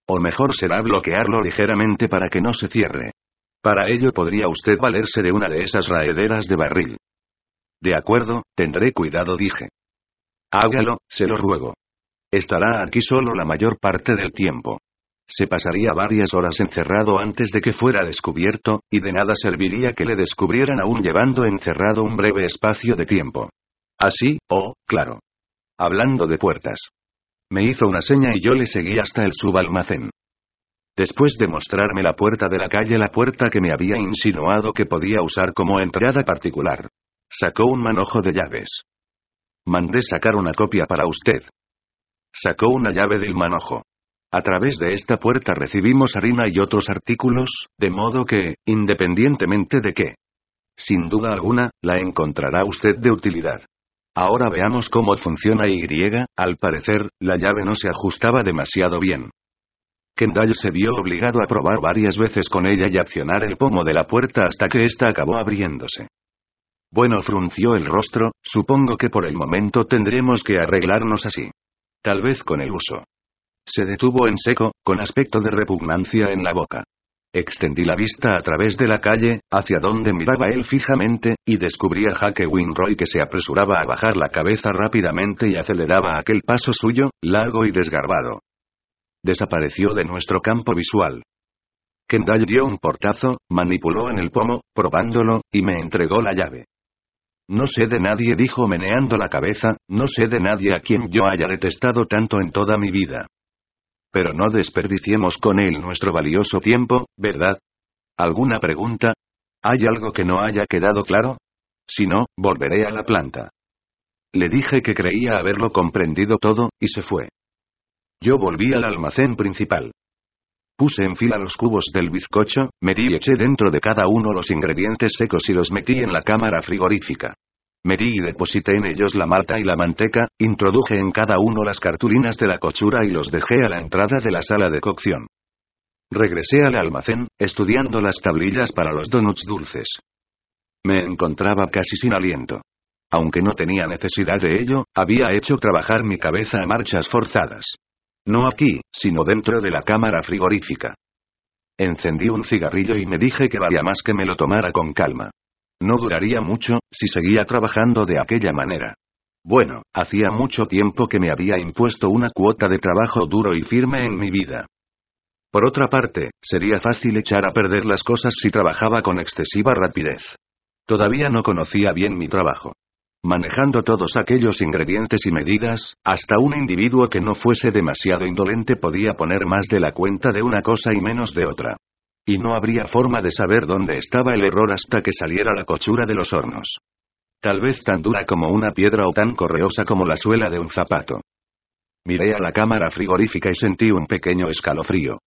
O mejor será bloquearlo ligeramente para que no se cierre. Para ello podría usted valerse de una de esas raederas de barril. De acuerdo, tendré cuidado, dije. Hágalo, se lo ruego. Estará aquí solo la mayor parte del tiempo. Se pasaría varias horas encerrado antes de que fuera descubierto, y de nada serviría que le descubrieran aún llevando encerrado un breve espacio de tiempo. Así, oh, claro. Hablando de puertas. Me hizo una seña y yo le seguí hasta el subalmacén. Después de mostrarme la puerta de la calle, la puerta que me había insinuado que podía usar como entrada particular. Sacó un manojo de llaves. Mandé sacar una copia para usted. Sacó una llave del manojo. A través de esta puerta recibimos harina y otros artículos, de modo que, independientemente de qué, sin duda alguna, la encontrará usted de utilidad. Ahora veamos cómo funciona. Al parecer, la llave no se ajustaba demasiado bien. Kendall se vio obligado a probar varias veces con ella y accionar el pomo de la puerta hasta que ésta acabó abriéndose. Bueno, frunció el rostro, supongo que por el momento tendremos que arreglarnos así. Tal vez con el uso. Se detuvo en seco, con aspecto de repugnancia en la boca. Extendí la vista a través de la calle, hacia donde miraba él fijamente, y descubrí a Jake Winroy que se apresuraba a bajar la cabeza rápidamente y aceleraba aquel paso suyo, largo y desgarbado. Desapareció de nuestro campo visual. Kendall dio un portazo, manipuló en el pomo, probándolo, y me entregó la llave. No sé de nadie, dijo meneando la cabeza, no sé de nadie a quien yo haya detestado tanto en toda mi vida. Pero no desperdiciemos con él nuestro valioso tiempo, ¿verdad? ¿Alguna pregunta? ¿Hay algo que no haya quedado claro? Si no, volveré a la planta. Le dije que creía haberlo comprendido todo, y se fue. Yo volví al almacén principal. Puse en fila los cubos del bizcocho, medí y eché dentro de cada uno los ingredientes secos y los metí en la cámara frigorífica. Medí y deposité en ellos la malta y la manteca, introduje en cada uno las cartulinas de la cochura y los dejé a la entrada de la sala de cocción. Regresé al almacén, estudiando las tablillas para los donuts dulces. Me encontraba casi sin aliento. Aunque no tenía necesidad de ello, había hecho trabajar mi cabeza a marchas forzadas. No aquí, sino dentro de la cámara frigorífica. Encendí un cigarrillo y me dije que valía más que me lo tomara con calma. No duraría mucho, si seguía trabajando de aquella manera. Bueno, hacía mucho tiempo que me había impuesto una cuota de trabajo duro y firme en mi vida. Por otra parte, sería fácil echar a perder las cosas si trabajaba con excesiva rapidez. Todavía no conocía bien mi trabajo. Manejando todos aquellos ingredientes y medidas, hasta un individuo que no fuese demasiado indolente podía poner más de la cuenta de una cosa y menos de otra. Y no habría forma de saber dónde estaba el error hasta que saliera la cochura de los hornos. Tal vez tan dura como una piedra o tan correosa como la suela de un zapato. Miré a la cámara frigorífica y sentí un pequeño escalofrío.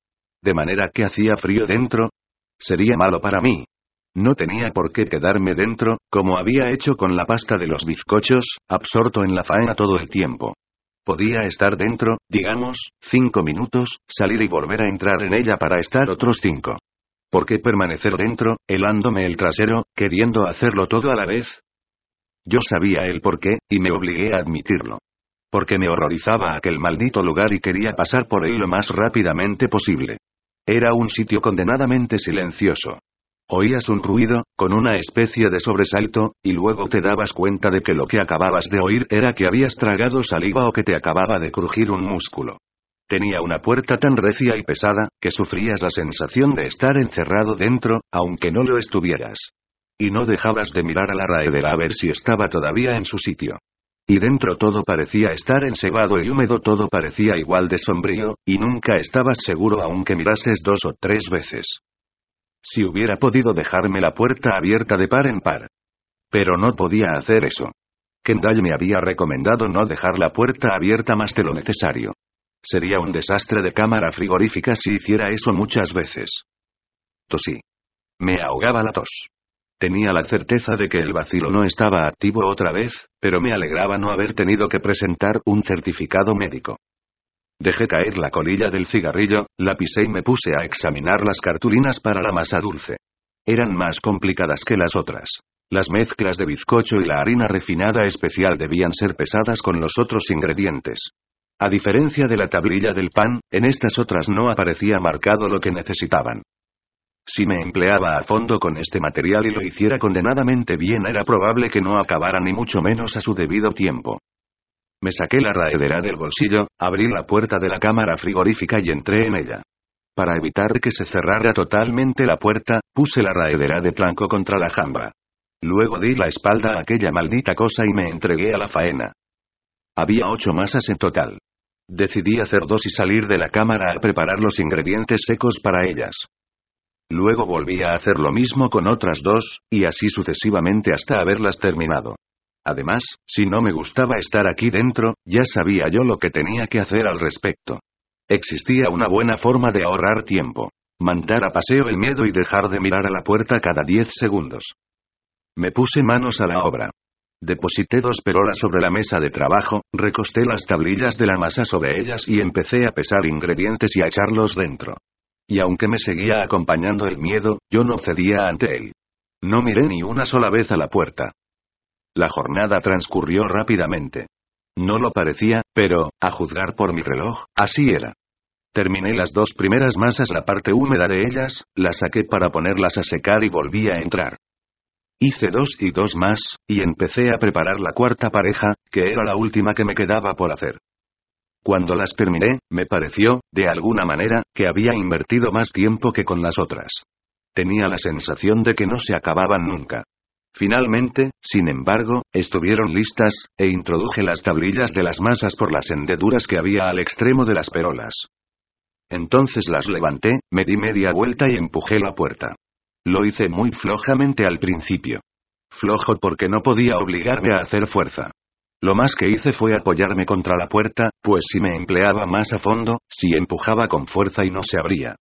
¿De manera que hacía frío dentro? Sería malo para mí. No tenía por qué quedarme dentro, como había hecho con la pasta de los bizcochos, absorto en la faena todo el tiempo. Podía estar dentro, digamos, 5 minutos, salir y volver a entrar en ella para estar otros 5. ¿Por qué permanecer dentro, helándome el trasero, queriendo hacerlo todo a la vez? Yo sabía el porqué, y me obligué a admitirlo. Porque me horrorizaba aquel maldito lugar y quería pasar por él lo más rápidamente posible. Era un sitio condenadamente silencioso. Oías un ruido, con una especie de sobresalto, y luego te dabas cuenta de que lo que acababas de oír era que habías tragado saliva o que te acababa de crujir un músculo. Tenía una puerta tan recia y pesada, que sufrías la sensación de estar encerrado dentro, aunque no lo estuvieras. Y no dejabas de mirar a la raedera a ver si estaba todavía en su sitio. Y dentro todo parecía estar ensebado y húmedo, todo parecía igual de sombrío, y nunca estabas seguro aunque mirases 2 o 3 veces. Si hubiera podido dejarme la puerta abierta de par en par. Pero no podía hacer eso. Kendall me había recomendado no dejar la puerta abierta más de lo necesario. Sería un desastre de cámara frigorífica si hiciera eso muchas veces. Tosí. Me ahogaba la tos. Tenía la certeza de que el bacilo no estaba activo otra vez, pero me alegraba no haber tenido que presentar un certificado médico. Dejé caer la colilla del cigarrillo, la pisé y me puse a examinar las cartulinas para la masa dulce. Eran más complicadas que las otras. Las mezclas de bizcocho y la harina refinada especial debían ser pesadas con los otros ingredientes. A diferencia de la tablilla del pan, en estas otras no aparecía marcado lo que necesitaban. Si me empleaba a fondo con este material y lo hiciera condenadamente bien, era probable que no acabara ni mucho menos a su debido tiempo. Me saqué la raedera del bolsillo, abrí la puerta de la cámara frigorífica y entré en ella. Para evitar que se cerrara totalmente la puerta, puse la raedera de planco contra la jamba. Luego di la espalda a aquella maldita cosa y me entregué a la faena. Había 8 masas en total. Decidí hacer 2 y salir de la cámara a preparar los ingredientes secos para ellas. Luego volví a hacer lo mismo con otras 2, y así sucesivamente hasta haberlas terminado. Además, si no me gustaba estar aquí dentro, ya sabía yo lo que tenía que hacer al respecto. Existía una buena forma de ahorrar tiempo. Mandar a paseo el miedo y dejar de mirar a la puerta cada 10 segundos. Me puse manos a la obra. Deposité 2 perolas sobre la mesa de trabajo, recosté las tablillas de la masa sobre ellas y empecé a pesar ingredientes y a echarlos dentro. Y aunque me seguía acompañando el miedo, yo no cedía ante él. No miré ni una sola vez a la puerta. La jornada transcurrió rápidamente. No lo parecía, pero, a juzgar por mi reloj, así era. Terminé las 2 primeras masas, la parte húmeda de ellas, las saqué para ponerlas a secar y volví a entrar. Hice 2 y 2 más, y empecé a preparar la 4ª pareja, que era la última que me quedaba por hacer. Cuando las terminé, me pareció, de alguna manera, que había invertido más tiempo que con las otras. Tenía la sensación de que no se acababan nunca. Finalmente, sin embargo, estuvieron listas, e introduje las tablillas de las masas por las hendeduras que había al extremo de las perolas. Entonces las levanté, me di media vuelta y empujé la puerta. Lo hice muy flojamente al principio. Flojo porque no podía obligarme a hacer fuerza. Lo más que hice fue apoyarme contra la puerta, pues si me empleaba más a fondo, si empujaba con fuerza y no se abría.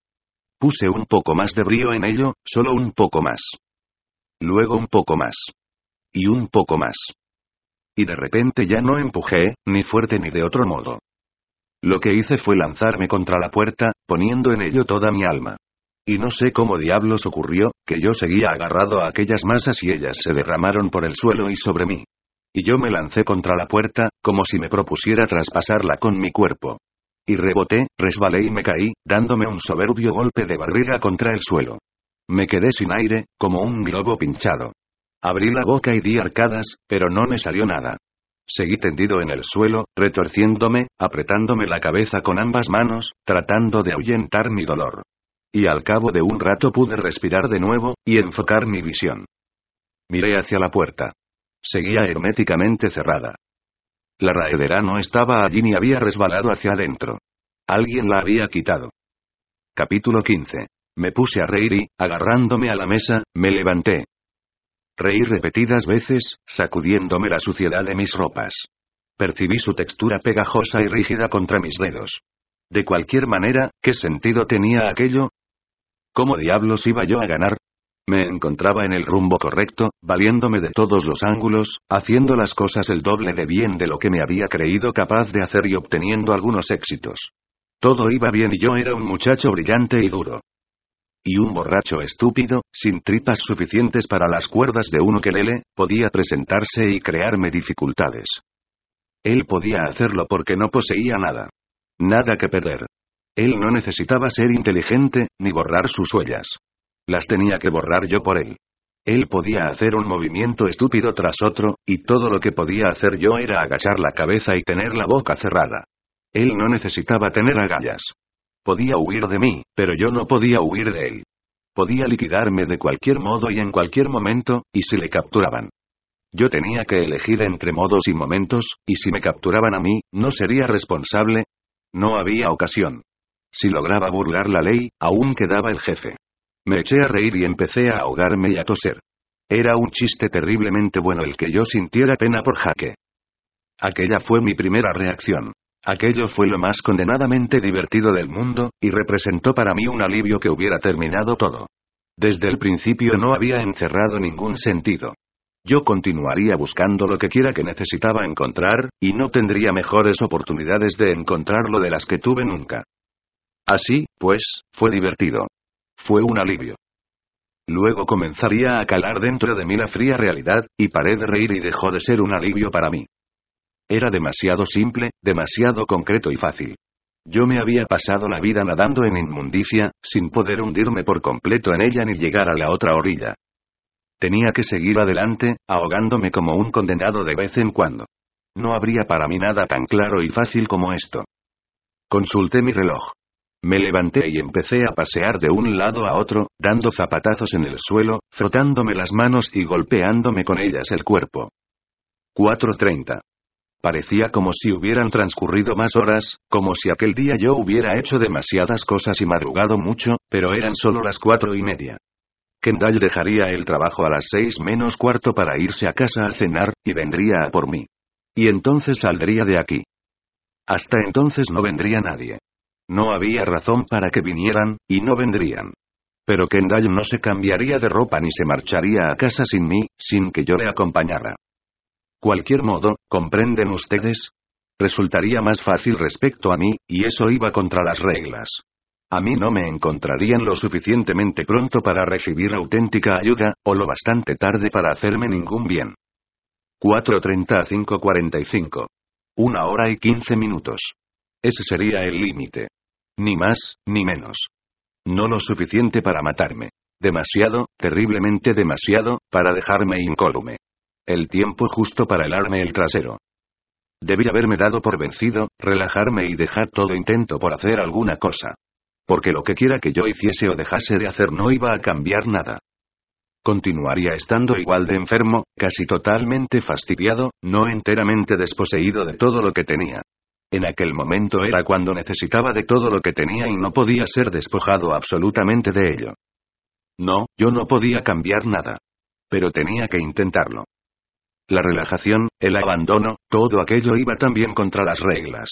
Puse un poco más de brío en ello, solo un poco más. Luego un poco más. Y un poco más. Y de repente ya no empujé, ni fuerte ni de otro modo. Lo que hice fue lanzarme contra la puerta, poniendo en ello toda mi alma. Y no sé cómo diablos ocurrió, que yo seguía agarrado a aquellas masas y ellas se derramaron por el suelo y sobre mí. Y yo me lancé contra la puerta, como si me propusiera traspasarla con mi cuerpo. Y reboté, resbalé y me caí, dándome un soberbio golpe de barriga contra el suelo. Me quedé sin aire, como un globo pinchado. Abrí la boca y di arcadas, pero no me salió nada. Seguí tendido en el suelo, retorciéndome, apretándome la cabeza con ambas manos, tratando de ahuyentar mi dolor. Y al cabo de un rato pude respirar de nuevo, y enfocar mi visión. Miré hacia la puerta. Seguía herméticamente cerrada. La raedera no estaba allí ni había resbalado hacia adentro. Alguien la había quitado. Capítulo 15. Me puse a reír y, agarrándome a la mesa, me levanté. Reí repetidas veces, sacudiéndome la suciedad de mis ropas. Percibí su textura pegajosa y rígida contra mis dedos. De cualquier manera, ¿qué sentido tenía aquello? ¿Cómo diablos iba yo a ganar? Me encontraba en el rumbo correcto, valiéndome de todos los ángulos, haciendo las cosas el doble de bien de lo que me había creído capaz de hacer y obteniendo algunos éxitos. Todo iba bien y yo era un muchacho brillante y duro. Y un borracho estúpido, sin tripas suficientes para las cuerdas de un ukelele, podía presentarse y crearme dificultades. Él podía hacerlo porque no poseía nada. Nada que perder. Él no necesitaba ser inteligente, ni borrar sus huellas. Las tenía que borrar yo por él. Él podía hacer un movimiento estúpido tras otro, y todo lo que podía hacer yo era agachar la cabeza y tener la boca cerrada. Él no necesitaba tener agallas. Podía huir de mí, pero yo no podía huir de él. Podía liquidarme de cualquier modo y en cualquier momento, y si le capturaban. Yo tenía que elegir entre modos y momentos, y si me capturaban a mí, ¿no sería responsable? No había ocasión. Si lograba burlar la ley, aún quedaba el jefe. Me eché a reír y empecé a ahogarme y a toser. Era un chiste terriblemente bueno el que yo sintiera pena por Jake. Aquella fue mi primera reacción. Aquello fue lo más condenadamente divertido del mundo, y representó para mí un alivio que hubiera terminado todo. Desde el principio no había encerrado ningún sentido. Yo continuaría buscando lo que quiera que necesitaba encontrar, y no tendría mejores oportunidades de encontrarlo de las que tuve nunca. Así, pues, fue divertido. Fue un alivio. Luego comenzaría a calar dentro de mí la fría realidad, y paré de reír y dejó de ser un alivio para mí. Era demasiado simple, demasiado concreto y fácil. Yo me había pasado la vida nadando en inmundicia, sin poder hundirme por completo en ella ni llegar a la otra orilla. Tenía que seguir adelante, ahogándome como un condenado de vez en cuando. No habría para mí nada tan claro y fácil como esto. Consulté mi reloj. Me levanté y empecé a pasear de un lado a otro, dando zapatazos en el suelo, frotándome las manos y golpeándome con ellas el cuerpo. 4:30. Parecía como si hubieran transcurrido más horas, como si aquel día yo hubiera hecho demasiadas cosas y madrugado mucho, pero eran solo las 4:30. Kendall dejaría el trabajo a las 6:45 para irse a casa a cenar, y vendría a por mí. Y entonces saldría de aquí. Hasta entonces no vendría nadie. No había razón para que vinieran, y no vendrían. Pero Kendall no se cambiaría de ropa ni se marcharía a casa sin mí, sin que yo le acompañara. Cualquier modo, ¿comprenden ustedes? Resultaría más fácil respecto a mí, y eso iba contra las reglas. A mí no me encontrarían lo suficientemente pronto para recibir auténtica ayuda, o lo bastante tarde para hacerme ningún bien. 4:30 a 5:45. 1 hora y 15 minutos. Ese sería el límite. Ni más, ni menos. No lo suficiente para matarme. Demasiado, terriblemente demasiado, para dejarme incólume. El tiempo justo para helarme el trasero. Debí haberme dado por vencido, relajarme y dejar todo intento por hacer alguna cosa. Porque lo que quiera que yo hiciese o dejase de hacer no iba a cambiar nada. Continuaría estando igual de enfermo, casi totalmente fastidiado, no enteramente desposeído de todo lo que tenía. En aquel momento era cuando necesitaba de todo lo que tenía y no podía ser despojado absolutamente de ello. No, yo no podía cambiar nada. Pero tenía que intentarlo. La relajación, el abandono, todo aquello iba también contra las reglas.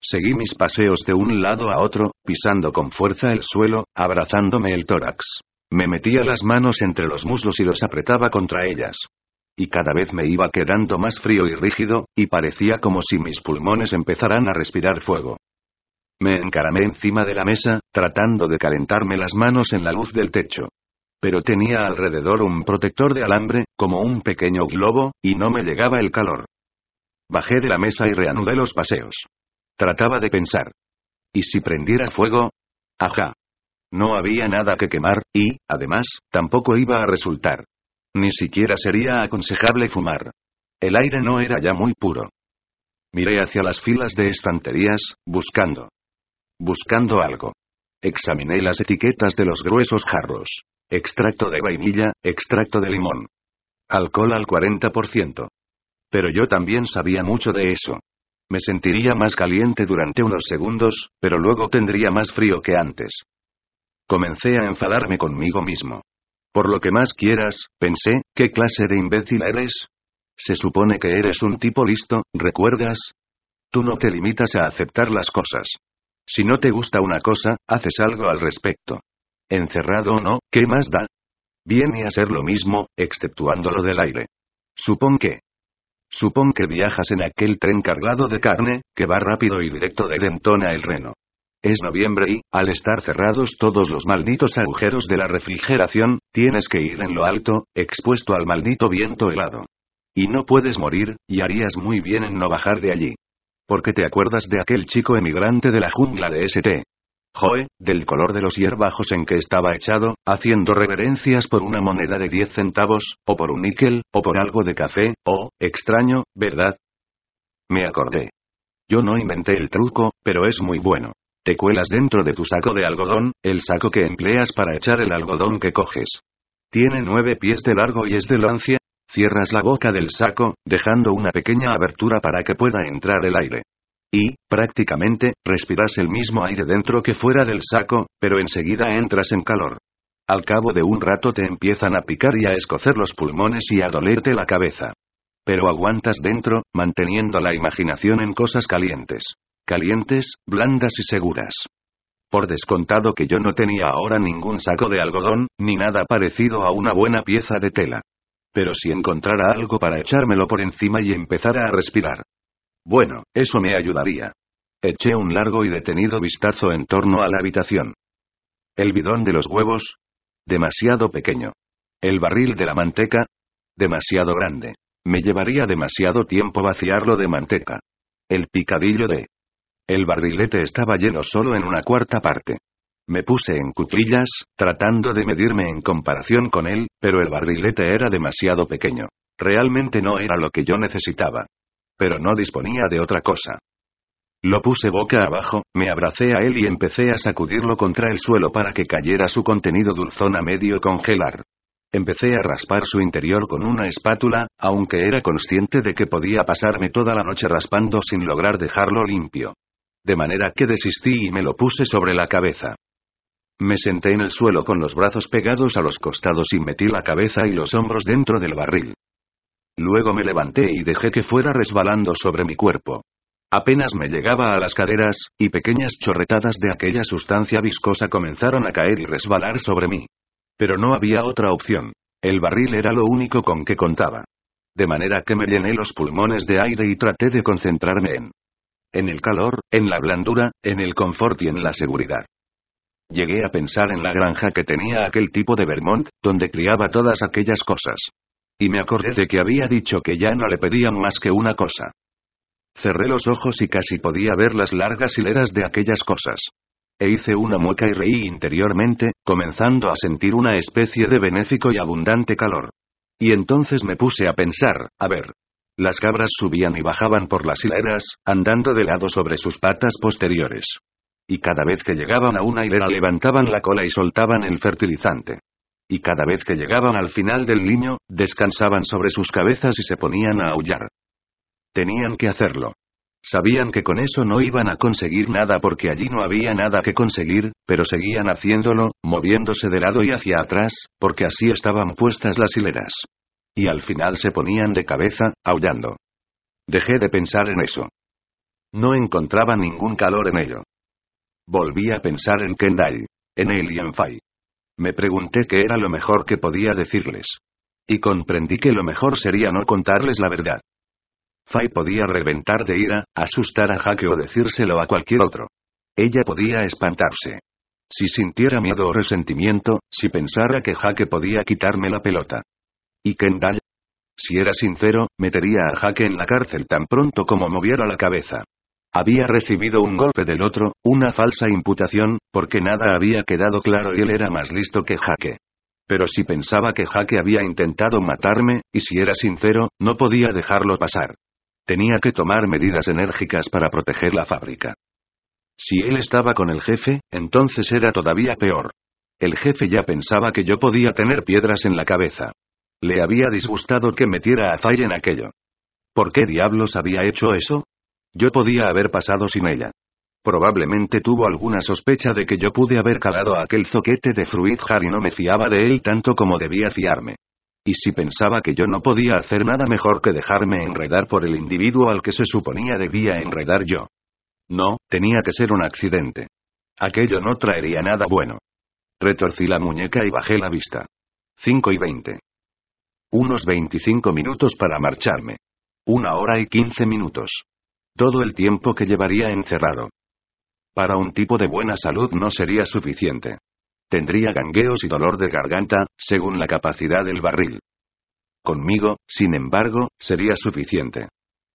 Seguí mis paseos de un lado a otro, pisando con fuerza el suelo, abrazándome el tórax. Me metía las manos entre los muslos y los apretaba contra ellas. Y cada vez me iba quedando más frío y rígido, y parecía como si mis pulmones empezaran a respirar fuego. Me encaramé encima de la mesa, tratando de calentarme las manos en la luz del techo. Pero tenía alrededor un protector de alambre, como un pequeño globo, y no me llegaba el calor. Bajé de la mesa y reanudé los paseos. Trataba de pensar. ¿Y si prendiera fuego? Ajá. No había nada que quemar, y, además, tampoco iba a resultar. Ni siquiera sería aconsejable fumar. El aire no era ya muy puro. Miré hacia las filas de estanterías, buscando algo. Examiné las etiquetas de los gruesos jarros. Extracto de vainilla, extracto de limón. Alcohol al 40%. Pero yo también sabía mucho de eso. Me sentiría más caliente durante unos segundos, pero luego tendría más frío que antes. Comencé a enfadarme conmigo mismo. Por lo que más quieras, pensé, ¿qué clase de imbécil eres? Se supone que eres un tipo listo, ¿recuerdas? Tú no te limitas a aceptar las cosas. Si no te gusta una cosa, haces algo al respecto. Encerrado o no, ¿qué más da? Viene a ser lo mismo, exceptuando lo del aire. Supón que viajas en aquel tren cargado de carne, que va rápido y directo de Denton a El Reno. Es noviembre y, al estar cerrados todos los malditos agujeros de la refrigeración, tienes que ir en lo alto, expuesto al maldito viento helado. Y no puedes morir, y harías muy bien en no bajar de allí. Porque te acuerdas de aquel chico emigrante de la jungla de St. Joe, del color de los hierbajos en que estaba echado, haciendo reverencias por una moneda de 10 centavos, o por un níquel, o por algo de café, oh, extraño, ¿verdad? Me acordé. Yo no inventé el truco, pero es muy bueno. Te cuelas dentro de tu saco de algodón, el saco que empleas para echar el algodón que coges. Tiene 9 pies de largo y es de lancia. Cierras la boca del saco, dejando una pequeña abertura para que pueda entrar el aire. Y, prácticamente, respiras el mismo aire dentro que fuera del saco, pero enseguida entras en calor. Al cabo de un rato te empiezan a picar y a escocer los pulmones y a dolerte la cabeza. Pero aguantas dentro, manteniendo la imaginación en cosas calientes. Calientes, blandas y seguras. Por descontado que yo no tenía ahora ningún saco de algodón, ni nada parecido a una buena pieza de tela. Pero si encontrara algo para echármelo por encima y empezara a respirar. Bueno, eso me ayudaría. Eché un largo y detenido vistazo en torno a la habitación. El bidón de los huevos, demasiado pequeño. El barril de la manteca, demasiado grande. Me llevaría demasiado tiempo vaciarlo de manteca. El picadillo de... El barrilete estaba lleno solo en 1/4 parte. Me puse en cuclillas, tratando de medirme en comparación con él, pero el barrilete era demasiado pequeño. Realmente no era lo que yo necesitaba. Pero no disponía de otra cosa. Lo puse boca abajo, me abracé a él y empecé a sacudirlo contra el suelo para que cayera su contenido dulzón a medio congelar. Empecé a raspar su interior con una espátula, aunque era consciente de que podía pasarme toda la noche raspando sin lograr dejarlo limpio. De manera que desistí y me lo puse sobre la cabeza. Me senté en el suelo con los brazos pegados a los costados y metí la cabeza y los hombros dentro del barril. Luego me levanté y dejé que fuera resbalando sobre mi cuerpo. Apenas me llegaba a las caderas, y pequeñas chorretadas de aquella sustancia viscosa comenzaron a caer y resbalar sobre mí. Pero no había otra opción. El barril era lo único con que contaba. de manera que me llené los pulmones de aire y traté de concentrarme en el calor, en la blandura, en el confort y en la seguridad. Llegué a pensar en la granja que tenía aquel tipo de Vermont, donde criaba todas aquellas cosas. Y me acordé de que había dicho que ya no le pedían más que una cosa. Cerré los ojos y casi podía ver las largas hileras de aquellas cosas. E hice una mueca y reí interiormente, comenzando a sentir una especie de benéfico y abundante calor. Y entonces me puse a pensar, a ver. Las cabras subían y bajaban por las hileras, andando de lado sobre sus patas posteriores. Y cada vez que llegaban a una hilera levantaban la cola y soltaban el fertilizante. Y cada vez que llegaban al final del liño, descansaban sobre sus cabezas y se ponían a aullar. Tenían que hacerlo. Sabían que con eso no iban a conseguir nada porque allí no había nada que conseguir, pero seguían haciéndolo, moviéndose de lado y hacia atrás, porque así estaban puestas las hileras. Y al final se ponían de cabeza, aullando. Dejé de pensar en eso. No encontraba ningún calor en ello. Volví a pensar en Kendall, en él y en Fay. Me pregunté qué era lo mejor que podía decirles. Y comprendí que lo mejor sería no contarles la verdad. Fay podía reventar de ira, asustar a Jake o decírselo a cualquier otro. Ella podía espantarse. Si sintiera miedo o resentimiento, si pensara que Jake podía quitarme la pelota. ¿Y Kendall? Si era sincero, metería a Jake en la cárcel tan pronto como moviera la cabeza. Había recibido un golpe del otro, una falsa imputación, porque nada había quedado claro y él era más listo que Jake. Pero si pensaba que Jake había intentado matarme, y si era sincero, no podía dejarlo pasar. Tenía que tomar medidas enérgicas para proteger la fábrica. Si él estaba con el jefe, entonces era todavía peor. El jefe ya pensaba que yo podía tener piedras en la cabeza. Le había disgustado que metiera a Fay en aquello. ¿Por qué diablos había hecho eso? Yo podía haber pasado sin ella. Probablemente tuvo alguna sospecha de que yo pude haber calado a aquel zoquete de Fruit Jar y no me fiaba de él tanto como debía fiarme. Y si pensaba que yo no podía hacer nada mejor que dejarme enredar por el individuo al que se suponía debía enredar yo. No, tenía que ser un accidente. Aquello no traería nada bueno. Retorcí la muñeca y bajé la vista. 5:20. Unos 25 minutos para marcharme. 1 hora y 15 minutos. Todo el tiempo que llevaría encerrado. Para un tipo de buena salud no sería suficiente. Tendría gangueos y dolor de garganta, según la capacidad del barril. Conmigo, sin embargo, sería suficiente.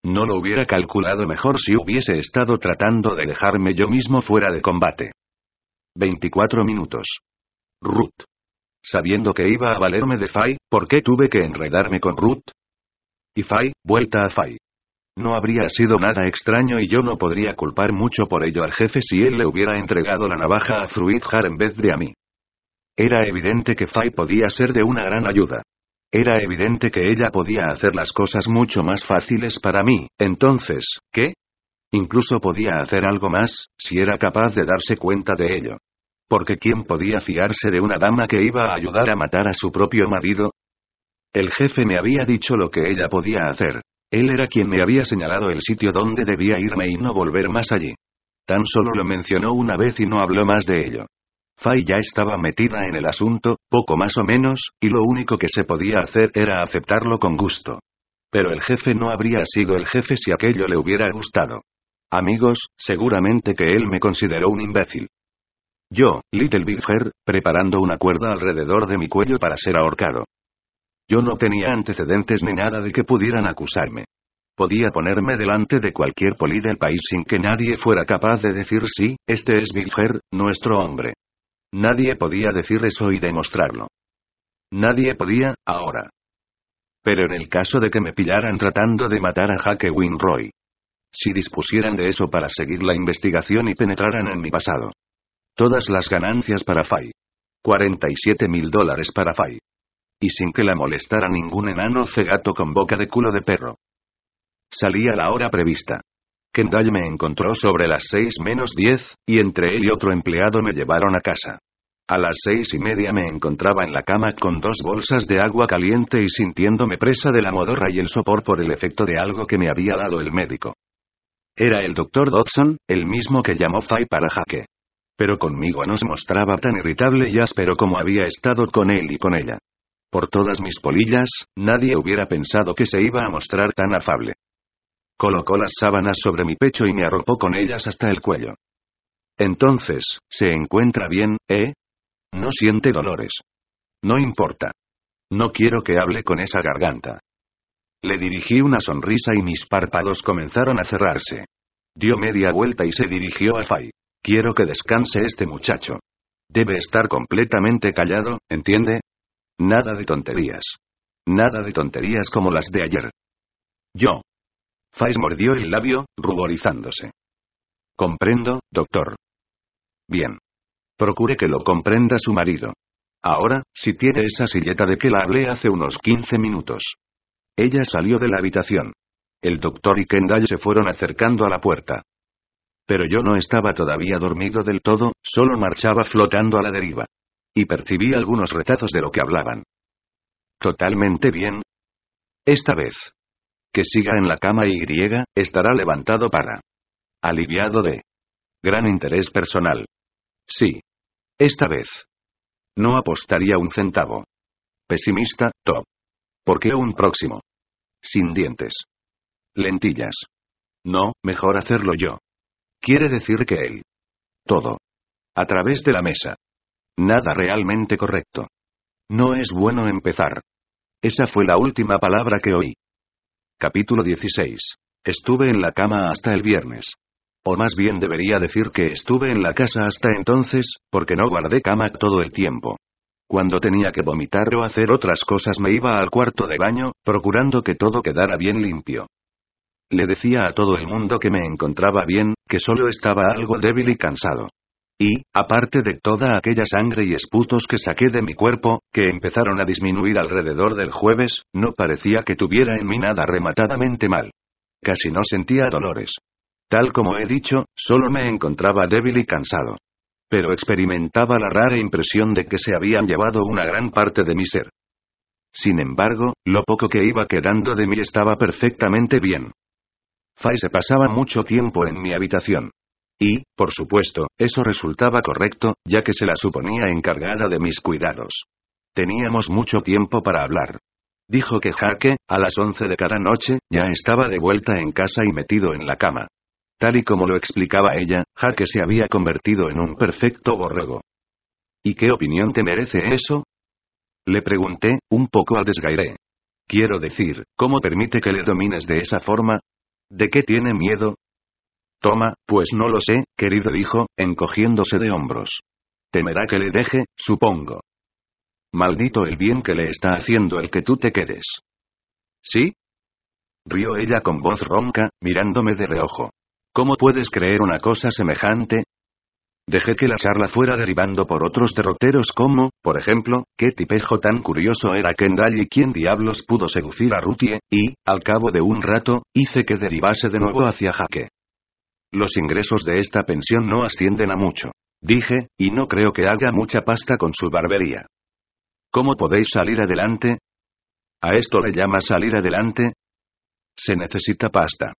No lo hubiera calculado mejor si hubiese estado tratando de dejarme yo mismo fuera de combate. 24 minutos. Ruth. Sabiendo que iba a valerme de Fay, ¿por qué tuve que enredarme con Ruth? Y Fay, vuelta a Fay. No habría sido nada extraño y yo no podría culpar mucho por ello al jefe si él le hubiera entregado la navaja a Fruit Jar en vez de a mí. Era evidente que Fay podía ser de una gran ayuda. Era evidente que ella podía hacer las cosas mucho más fáciles para mí, entonces, ¿qué? Incluso podía hacer algo más, si era capaz de darse cuenta de ello. Porque ¿quién podía fiarse de una dama que iba a ayudar a matar a su propio marido? El jefe me había dicho lo que ella podía hacer. Él era quien me había señalado el sitio donde debía irme y no volver más allí. Tan solo lo mencionó una vez y no habló más de ello. Fay ya estaba metida en el asunto, poco más o menos, y lo único que se podía hacer era aceptarlo con gusto. Pero el jefe no habría sido el jefe si aquello le hubiera gustado. Amigos, seguramente que él me consideró un imbécil. Yo, Little Bigger, preparando una cuerda alrededor de mi cuello para ser ahorcado. Yo no tenía antecedentes ni nada de que pudieran acusarme. Podía ponerme delante de cualquier poli del país sin que nadie fuera capaz de decir sí, este es Bilger, nuestro hombre. Nadie podía decir eso y demostrarlo. Nadie podía, ahora. Pero en el caso de que me pillaran tratando de matar a Jake Winroy. Si dispusieran de eso para seguir la investigación y penetraran en mi pasado. Todas las ganancias para Fay. $47,000 para Fay. Y sin que la molestara ningún enano cegato con boca de culo de perro. Salí a la hora prevista. Kendall me encontró sobre las 6:10, y entre él y otro empleado me llevaron a casa. A las 6:30 me encontraba en la cama con 2 bolsas de agua caliente y sintiéndome presa de la modorra y el sopor por el efecto de algo que me había dado el médico. Era el doctor Dodson, el mismo que llamó Fay para Jake. Pero conmigo no se mostraba tan irritable y áspero como había estado con él y con ella. Por todas mis polillas, nadie hubiera pensado que se iba a mostrar tan afable. Colocó las sábanas sobre mi pecho y me arropó con ellas hasta el cuello. Entonces, ¿se encuentra bien, eh? No siente dolores. No importa. No quiero que hable con esa garganta. Le dirigí una sonrisa y mis párpados comenzaron a cerrarse. Dio media vuelta y se dirigió a Fay. Quiero que descanse este muchacho. Debe estar completamente callado, ¿entiende? Nada de tonterías. Nada de tonterías como las de ayer. Yo. Fay mordió el labio, ruborizándose. Comprendo, doctor. Bien. Procure que lo comprenda su marido. Ahora, si tiene esa silleta de que la hablé hace unos 15 minutos. Ella salió de la habitación. El doctor y Kendall se fueron acercando a la puerta. Pero yo no estaba todavía dormido del todo, solo marchaba flotando a la deriva. Y percibí algunos retazos de lo que hablaban. Totalmente bien. Esta vez. Que siga en la cama y estará levantado para. Aliviado de. Gran interés personal. Sí. Esta vez. No apostaría un centavo. Pesimista, top. ¿Por qué un próximo? Sin dientes. Lentillas. No, mejor hacerlo yo. Quiere decir que él. Todo. A través de la mesa. Nada realmente correcto. No es bueno empezar. Esa fue la última palabra que oí. Capítulo 16. Estuve en la cama hasta el viernes. O más bien debería decir que estuve en la casa hasta entonces, porque no guardé cama todo el tiempo. Cuando tenía que vomitar o hacer otras cosas me iba al cuarto de baño, procurando que todo quedara bien limpio. Le decía a todo el mundo que me encontraba bien, que solo estaba algo débil y cansado. Y, aparte de toda aquella sangre y esputos que saqué de mi cuerpo, que empezaron a disminuir alrededor del jueves, no parecía que tuviera en mí nada rematadamente mal. Casi no sentía dolores. Tal como he dicho, solo me encontraba débil y cansado. Pero experimentaba la rara impresión de que se habían llevado una gran parte de mi ser. Sin embargo, lo poco que iba quedando de mí estaba perfectamente bien. Fay se pasaba mucho tiempo en mi habitación. Y, por supuesto, eso resultaba correcto, ya que se la suponía encargada de mis cuidados. Teníamos mucho tiempo para hablar. Dijo que Jake, a las 11 de cada noche, ya estaba de vuelta en casa y metido en la cama. Tal y como lo explicaba ella, Jake se había convertido en un perfecto borrego. ¿Y qué opinión te merece eso? Le pregunté, un poco al desgaire. Quiero decir, ¿cómo permite que le domines de esa forma? ¿De qué tiene miedo? Toma, pues no lo sé, querido, dijo, encogiéndose de hombros. Temerá que le deje, supongo. Maldito el bien que le está haciendo el que tú te quedes. ¿Sí? Rió ella con voz ronca, mirándome de reojo. ¿Cómo puedes creer una cosa semejante? Dejé que la charla fuera derivando por otros derroteros como, por ejemplo, qué tipejo tan curioso era Kendall y quién diablos pudo seducir a Ruthie, y, al cabo de un rato, hice que derivase de nuevo hacia Jake. Los ingresos de esta pensión no ascienden a mucho, dije, y no creo que haga mucha pasta con su barbería. ¿Cómo podéis salir adelante? ¿A esto le llama salir adelante? Se necesita pasta.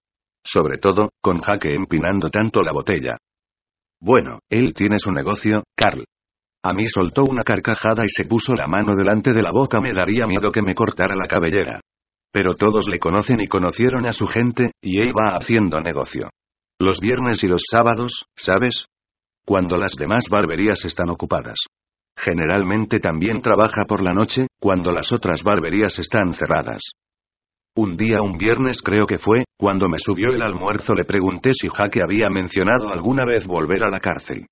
Sobre todo, con Jake empinando tanto la botella. Bueno, él tiene su negocio, Carl. A mí soltó una carcajada y se puso la mano delante de la boca. Me daría miedo que me cortara la cabellera. Pero todos le conocen y conocieron a su gente, y él va haciendo negocio. Los viernes y los sábados, ¿sabes? Cuando las demás barberías están ocupadas. Generalmente también trabaja por la noche, cuando las otras barberías están cerradas. Un día, un viernes creo que fue, cuando me subió el almuerzo le pregunté si Jake había mencionado alguna vez volver a la cárcel.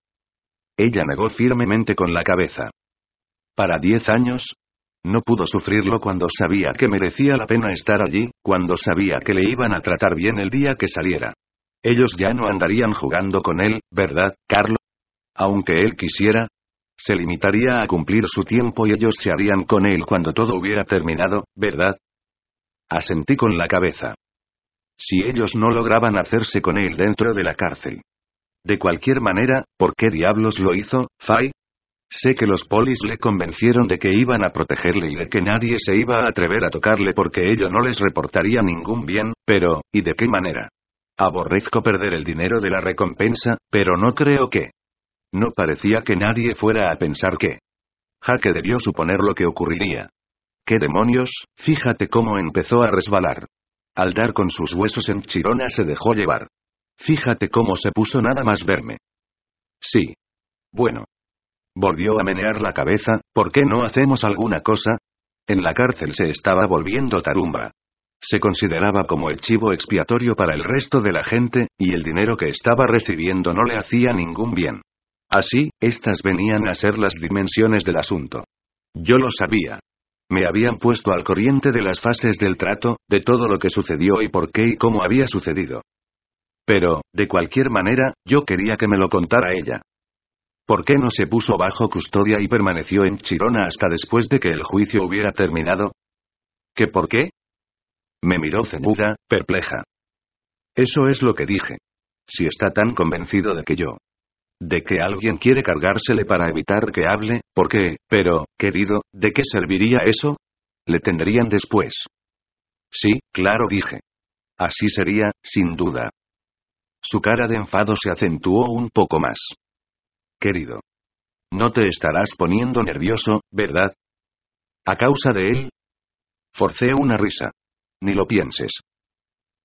Ella negó firmemente con la cabeza. ¿Para 10 años? No pudo sufrirlo cuando sabía que merecía la pena estar allí, cuando sabía que le iban a tratar bien el día que saliera. Ellos ya no andarían jugando con él, ¿verdad, Carlo? Aunque él quisiera, se limitaría a cumplir su tiempo y ellos se harían con él cuando todo hubiera terminado, ¿verdad? Asentí con la cabeza. Si ellos no lograban hacerse con él dentro de la cárcel. De cualquier manera, ¿por qué diablos lo hizo, Fay? Sé que los polis le convencieron de que iban a protegerle y de que nadie se iba a atrever a tocarle porque ello no les reportaría ningún bien, pero, ¿y de qué manera? Aborrezco perder el dinero de la recompensa, pero no creo que... No parecía que nadie fuera a pensar que... Jake debió suponer lo que ocurriría. ¿Qué demonios? Fíjate cómo empezó a resbalar. Al dar con sus huesos en Chirona se dejó llevar. Fíjate cómo se puso nada más verme. Sí. Bueno. Volvió a menear la cabeza, ¿por qué no hacemos alguna cosa? En la cárcel se estaba volviendo tarumba. Se consideraba como el chivo expiatorio para el resto de la gente, y el dinero que estaba recibiendo no le hacía ningún bien. Así, estas venían a ser las dimensiones del asunto. Yo lo sabía. Me habían puesto al corriente de las fases del trato, de todo lo que sucedió y por qué y cómo había sucedido. Pero, de cualquier manera, yo quería que me lo contara ella. ¿Por qué no se puso bajo custodia y permaneció en Chirona hasta después de que el juicio hubiera terminado? ¿Qué por qué? Me miró ceñuda, perpleja. Eso es lo que dije. Si está tan convencido de que yo... de que alguien quiere cargársele para evitar que hable, ¿por qué? Pero, querido, ¿de qué serviría eso? Le tendrían después. Sí, claro, dije. Así sería, sin duda. Su cara de enfado se acentuó un poco más. Querido. No te estarás poniendo nervioso, ¿verdad? ¿A causa de él? Forcé una risa. Ni lo pienses.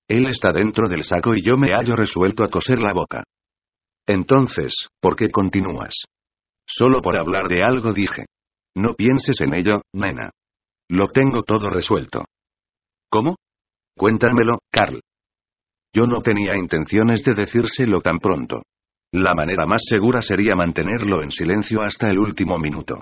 Él está dentro del saco y yo me hallo resuelto a coser la boca. Entonces, ¿por qué continúas? Solo por hablar de algo, dije. No pienses en ello, nena. Lo tengo todo resuelto. ¿Cómo? Cuéntamelo, Carl. Yo no tenía intenciones de decírselo tan pronto. La manera más segura sería mantenerlo en silencio hasta el último minuto.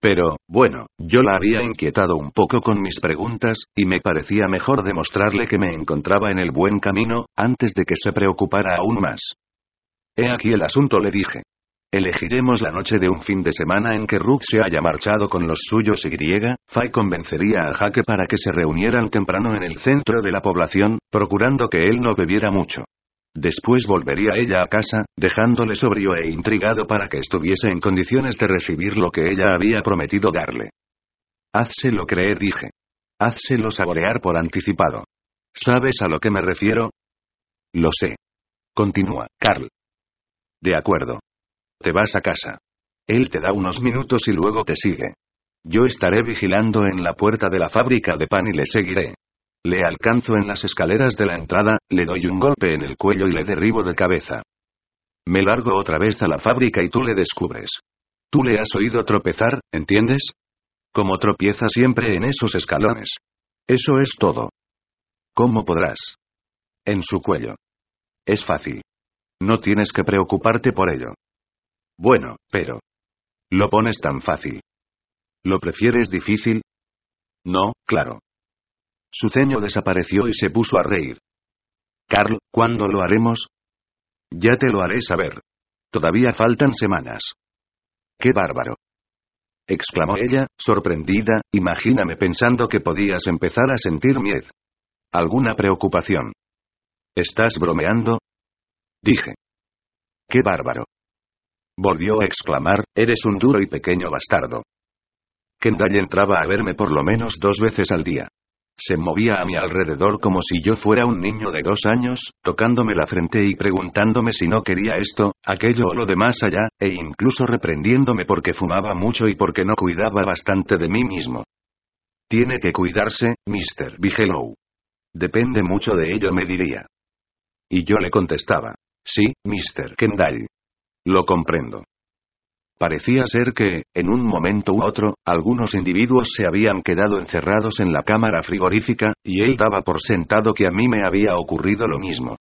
Pero, bueno, yo la había inquietado un poco con mis preguntas, y me parecía mejor demostrarle que me encontraba en el buen camino, antes de que se preocupara aún más. He aquí el asunto, le dije. Elegiremos la noche de un fin de semana en que Rook se haya marchado con los suyos y Fay convencería a Jake para que se reunieran temprano en el centro de la población, procurando que él no bebiera mucho. Después volvería ella a casa, dejándole sobrio e intrigado para que estuviese en condiciones de recibir lo que ella había prometido darle. Házselo creer, dije. Házselo saborear por anticipado. ¿Sabes a lo que me refiero? Lo sé. Continúa, Carl. De acuerdo. Te vas a casa. Él te da unos minutos y luego te sigue. Yo estaré vigilando en la puerta de la fábrica de pan y le seguiré. Le alcanzo en las escaleras de la entrada, le doy un golpe en el cuello y le derribo de cabeza. Me largo otra vez a la fábrica y tú le descubres. Tú le has oído tropezar, ¿entiendes? Como tropieza siempre en esos escalones. Eso es todo. ¿Cómo podrás? En su cuello. Es fácil. No tienes que preocuparte por ello. Bueno, pero... ¿lo pones tan fácil? ¿Lo prefieres difícil? No, claro. Su ceño desapareció y se puso a reír. Carl, ¿cuándo lo haremos? Ya te lo haré saber. Todavía faltan semanas. ¡Qué bárbaro! Exclamó ella, sorprendida, imagíname pensando que podías empezar a sentir miedo. ¿Alguna preocupación? ¿Estás bromeando? Dije. ¡Qué bárbaro! Volvió a exclamar, eres un duro y pequeño bastardo. Kendall entraba a verme por lo menos 2 veces al día. Se movía a mi alrededor como si yo fuera un niño de 2 años, tocándome la frente y preguntándome si no quería esto, aquello o lo demás allá, e incluso reprendiéndome porque fumaba mucho y porque no cuidaba bastante de mí mismo. Tiene que cuidarse, Mr. Bigelow. Depende mucho de ello, me diría. Y yo le contestaba, sí, Mr. Kendall. Lo comprendo. Parecía ser que, en un momento u otro, algunos individuos se habían quedado encerrados en la cámara frigorífica, y él daba por sentado que a mí me había ocurrido lo mismo.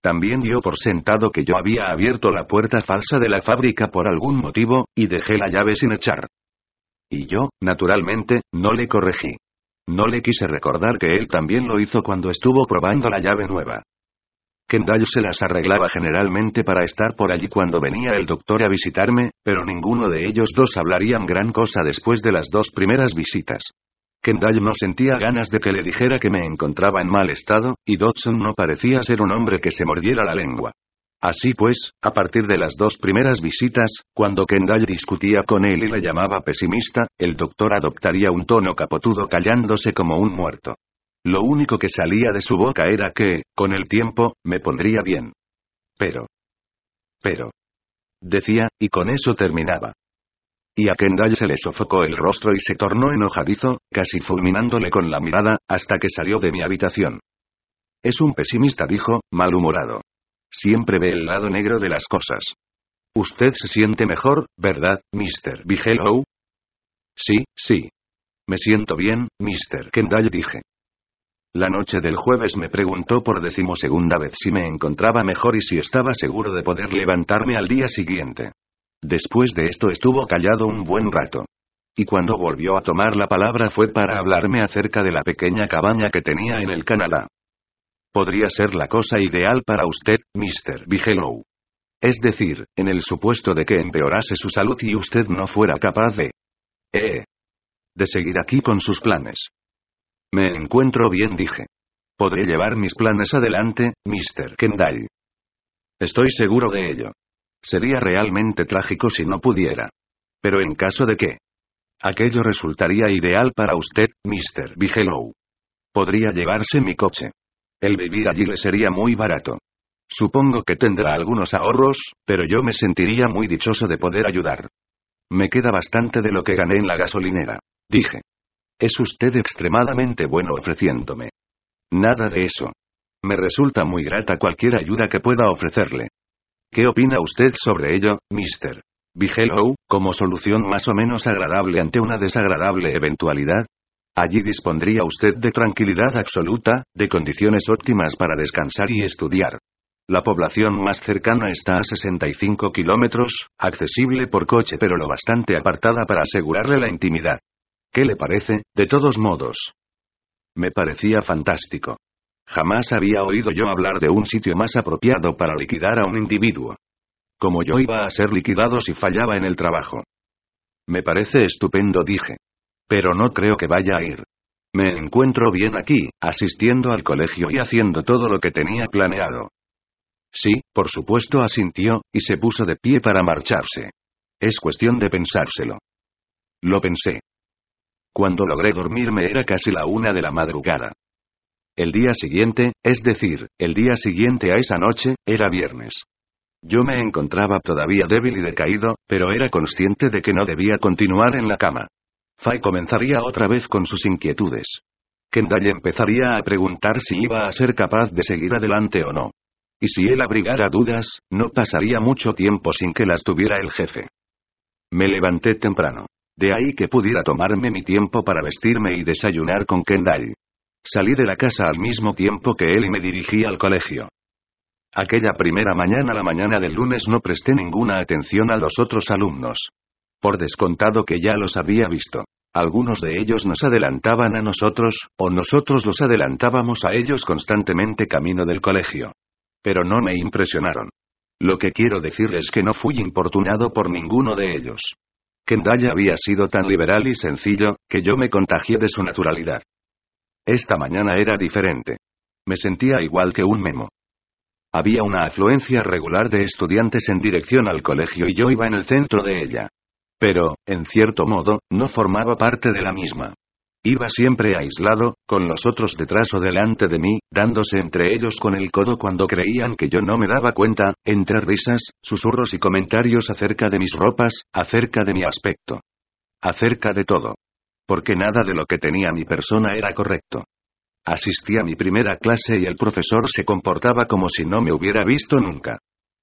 También dio por sentado que yo había abierto la puerta falsa de la fábrica por algún motivo, y dejé la llave sin echar. Y yo, naturalmente, no le corregí. No le quise recordar que él también lo hizo cuando estuvo probando la llave nueva. Kendall se las arreglaba generalmente para estar por allí cuando venía el doctor a visitarme, pero ninguno de ellos dos hablarían gran cosa después de las 2 primeras visitas. Kendall no sentía ganas de que le dijera que me encontraba en mal estado, y Dodson no parecía ser un hombre que se mordiera la lengua. Así pues, a partir de las 2 primeras visitas, cuando Kendall discutía con él y le llamaba pesimista, el doctor adoptaría un tono capotudo callándose como un muerto. Lo único que salía de su boca era que, con el tiempo, me pondría bien. Pero. Decía, y con eso terminaba. Y a Kendall se le sofocó el rostro y se tornó enojadizo, casi fulminándole con la mirada, hasta que salió de mi habitación. Es un pesimista, dijo, malhumorado. Siempre ve el lado negro de las cosas. Usted se siente mejor, ¿verdad, Mr. Bigelow? Sí. Me siento bien, Mr. Kendall, dije. La noche del jueves me preguntó por decimosegunda vez si me encontraba mejor y si estaba seguro de poder levantarme al día siguiente. Después de esto estuvo callado un buen rato. Y cuando volvió a tomar la palabra fue para hablarme acerca de la pequeña cabaña que tenía en el Canadá. Podría ser la cosa ideal para usted, Mr. Bigelow. Es decir, en el supuesto de que empeorase su salud y usted no fuera capaz de seguir aquí con sus planes. Me encuentro bien, dije. Podré llevar mis planes adelante, Mr. Kendall. Estoy seguro de ello. Sería realmente trágico si no pudiera. Pero en caso de que aquello resultaría ideal para usted, Mr. Bigelow. Podría llevarse mi coche. El vivir allí le sería muy barato. Supongo que tendrá algunos ahorros, pero yo me sentiría muy dichoso de poder ayudar. Me queda bastante de lo que gané en la gasolinera, dije. Es usted extremadamente bueno ofreciéndome. Nada de eso. Me resulta muy grata cualquier ayuda que pueda ofrecerle. ¿Qué opina usted sobre ello, Mr. Bigelow, como solución más o menos agradable ante una desagradable eventualidad? Allí dispondría usted de tranquilidad absoluta, de condiciones óptimas para descansar y estudiar. La población más cercana está a 65 kilómetros, accesible por coche pero lo bastante apartada para asegurarle la intimidad. ¿Qué le parece, de todos modos? Me parecía fantástico. Jamás había oído yo hablar de un sitio más apropiado para liquidar a un individuo. Como yo iba a ser liquidado si fallaba en el trabajo. Me parece estupendo, dije. Pero no creo que vaya a ir. Me encuentro bien aquí, asistiendo al colegio y haciendo todo lo que tenía planeado. Sí, por supuesto, asintió, y se puso de pie para marcharse. Es cuestión de pensárselo. Lo pensé. Cuando logré dormirme era casi la 1 de la madrugada. El día siguiente, es decir, el día siguiente a esa noche, era viernes. Yo me encontraba todavía débil y decaído, pero era consciente de que no debía continuar en la cama. Fay comenzaría otra vez con sus inquietudes. Kendall empezaría a preguntar si iba a ser capaz de seguir adelante o no. Y si él abrigara dudas, no pasaría mucho tiempo sin que las tuviera el jefe. Me levanté temprano. De ahí que pudiera tomarme mi tiempo para vestirme y desayunar con Kendall. Salí de la casa al mismo tiempo que él y me dirigí al colegio. Aquella primera mañana, la mañana del lunes, no presté ninguna atención a los otros alumnos. Por descontado que ya los había visto. Algunos de ellos nos adelantaban a nosotros, o nosotros los adelantábamos a ellos constantemente camino del colegio. Pero no me impresionaron. Lo que quiero decir es que no fui importunado por ninguno de ellos. Kendall había sido tan liberal y sencillo, que yo me contagié de su naturalidad. Esta mañana era diferente. Me sentía igual que un memo. Había una afluencia regular de estudiantes en dirección al colegio y yo iba en el centro de ella. Pero, en cierto modo, no formaba parte de la misma. Iba siempre aislado, con los otros detrás o delante de mí, dándose entre ellos con el codo cuando creían que yo no me daba cuenta, entre risas, susurros y comentarios acerca de mis ropas, acerca de mi aspecto. Acerca de todo. Porque nada de lo que tenía mi persona era correcto. Asistí a mi primera clase y el profesor se comportaba como si no me hubiera visto nunca.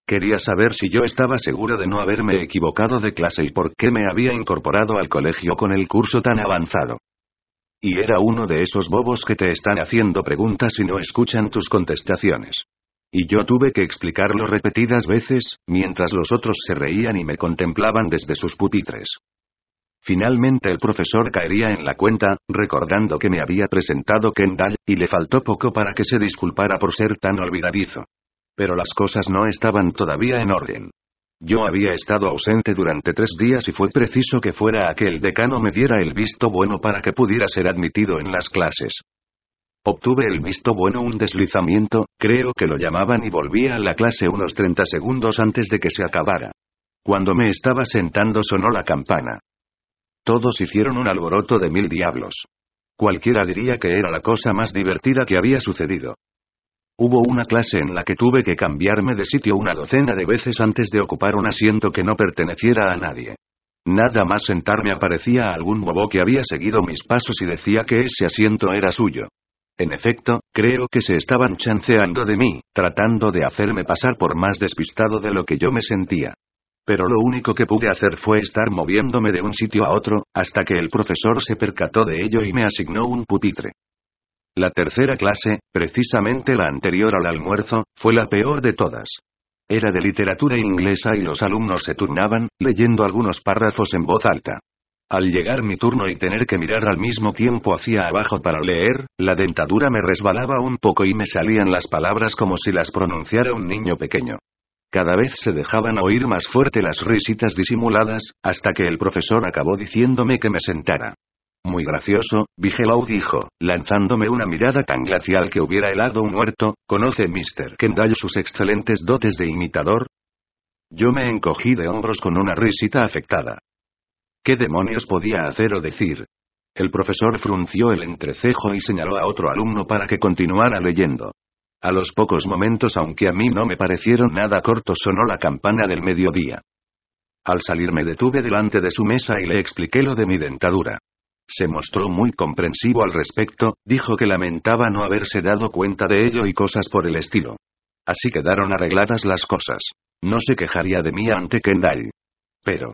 Quería saber si yo estaba seguro de no haberme equivocado de clase y por qué me había incorporado al colegio con el curso tan avanzado. Y era uno de esos bobos que te están haciendo preguntas y no escuchan tus contestaciones. Y yo tuve que explicarlo repetidas veces, mientras los otros se reían y me contemplaban desde sus pupitres. Finalmente el profesor caería en la cuenta, recordando que me había presentado Kendall, y le faltó poco para que se disculpara por ser tan olvidadizo. Pero las cosas no estaban todavía en orden. Yo había estado ausente durante 3 días y fue preciso que fuera a que el decano me diera el visto bueno para que pudiera ser admitido en las clases. Obtuve el visto bueno, un deslizamiento, creo que lo llamaban, y volví a la clase unos 30 segundos antes de que se acabara. Cuando me estaba sentando sonó la campana. Todos hicieron un alboroto de 1000 diablos. Cualquiera diría que era la cosa más divertida que había sucedido. Hubo una clase en la que tuve que cambiarme de sitio 12 veces antes de ocupar un asiento que no perteneciera a nadie. Nada más sentarme aparecía algún bobo que había seguido mis pasos y decía que ese asiento era suyo. En efecto, creo que se estaban chanceando de mí, tratando de hacerme pasar por más despistado de lo que yo me sentía. Pero lo único que pude hacer fue estar moviéndome de un sitio a otro, hasta que el profesor se percató de ello y me asignó un pupitre. La tercera clase, precisamente la anterior al almuerzo, fue la peor de todas. Era de literatura inglesa y los alumnos se turnaban, leyendo algunos párrafos en voz alta. Al llegar mi turno y tener que mirar al mismo tiempo hacia abajo para leer, la dentadura me resbalaba un poco y me salían las palabras como si las pronunciara un niño pequeño. Cada vez se dejaban oír más fuerte las risitas disimuladas, hasta que el profesor acabó diciéndome que me sentara. Muy gracioso, Bigelow dijo, lanzándome una mirada tan glacial que hubiera helado un huerto, ¿conoce Mr. Kendall sus excelentes dotes de imitador? Yo me encogí de hombros con una risita afectada. ¿Qué demonios podía hacer o decir? El profesor frunció el entrecejo y señaló a otro alumno para que continuara leyendo. A los pocos momentos, aunque a mí no me parecieron nada cortos, sonó la campana del mediodía. Al salir me detuve delante de su mesa y le expliqué lo de mi dentadura. Se mostró muy comprensivo al respecto, dijo que lamentaba no haberse dado cuenta de ello y cosas por el estilo. Así quedaron arregladas las cosas. No se quejaría de mí ante Kendall. Pero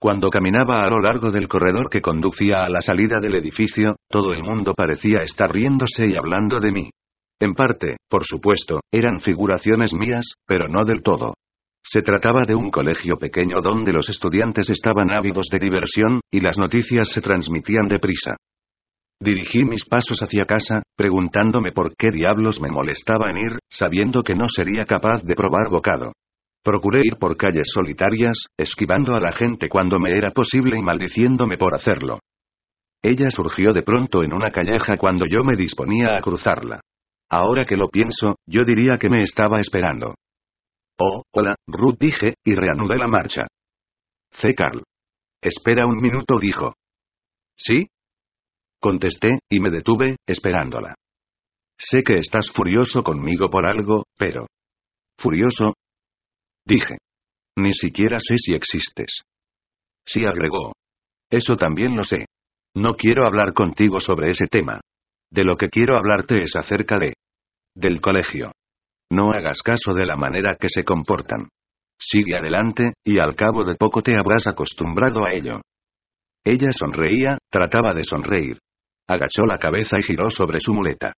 cuando caminaba a lo largo del corredor que conducía a la salida del edificio, todo el mundo parecía estar riéndose y hablando de mí. En parte, por supuesto, eran figuraciones mías, pero no del todo. Se trataba de un colegio pequeño donde los estudiantes estaban ávidos de diversión, y las noticias se transmitían deprisa. Dirigí mis pasos hacia casa, preguntándome por qué diablos me molestaba en ir, sabiendo que no sería capaz de probar bocado. Procuré ir por calles solitarias, esquivando a la gente cuando me era posible y maldiciéndome por hacerlo. Ella surgió de pronto en una calleja cuando yo me disponía a cruzarla. Ahora que lo pienso, yo diría que me estaba esperando. «Oh, hola, Ruth», dije, y reanudé la marcha. «C. Carl». «Espera un minuto», dijo. «¿Sí?», contesté, y me detuve, esperándola. «Sé que estás furioso conmigo por algo, pero...» «¿Furioso?», dije. «Ni siquiera sé si existes». «Sí», agregó. «Eso también lo sé. No quiero hablar contigo sobre ese tema. De lo que quiero hablarte es acerca de... del colegio. No hagas caso de la manera que se comportan. Sigue adelante, y al cabo de poco te habrás acostumbrado a ello». Ella sonreía, trataba de sonreír. Agachó la cabeza y giró sobre su muleta.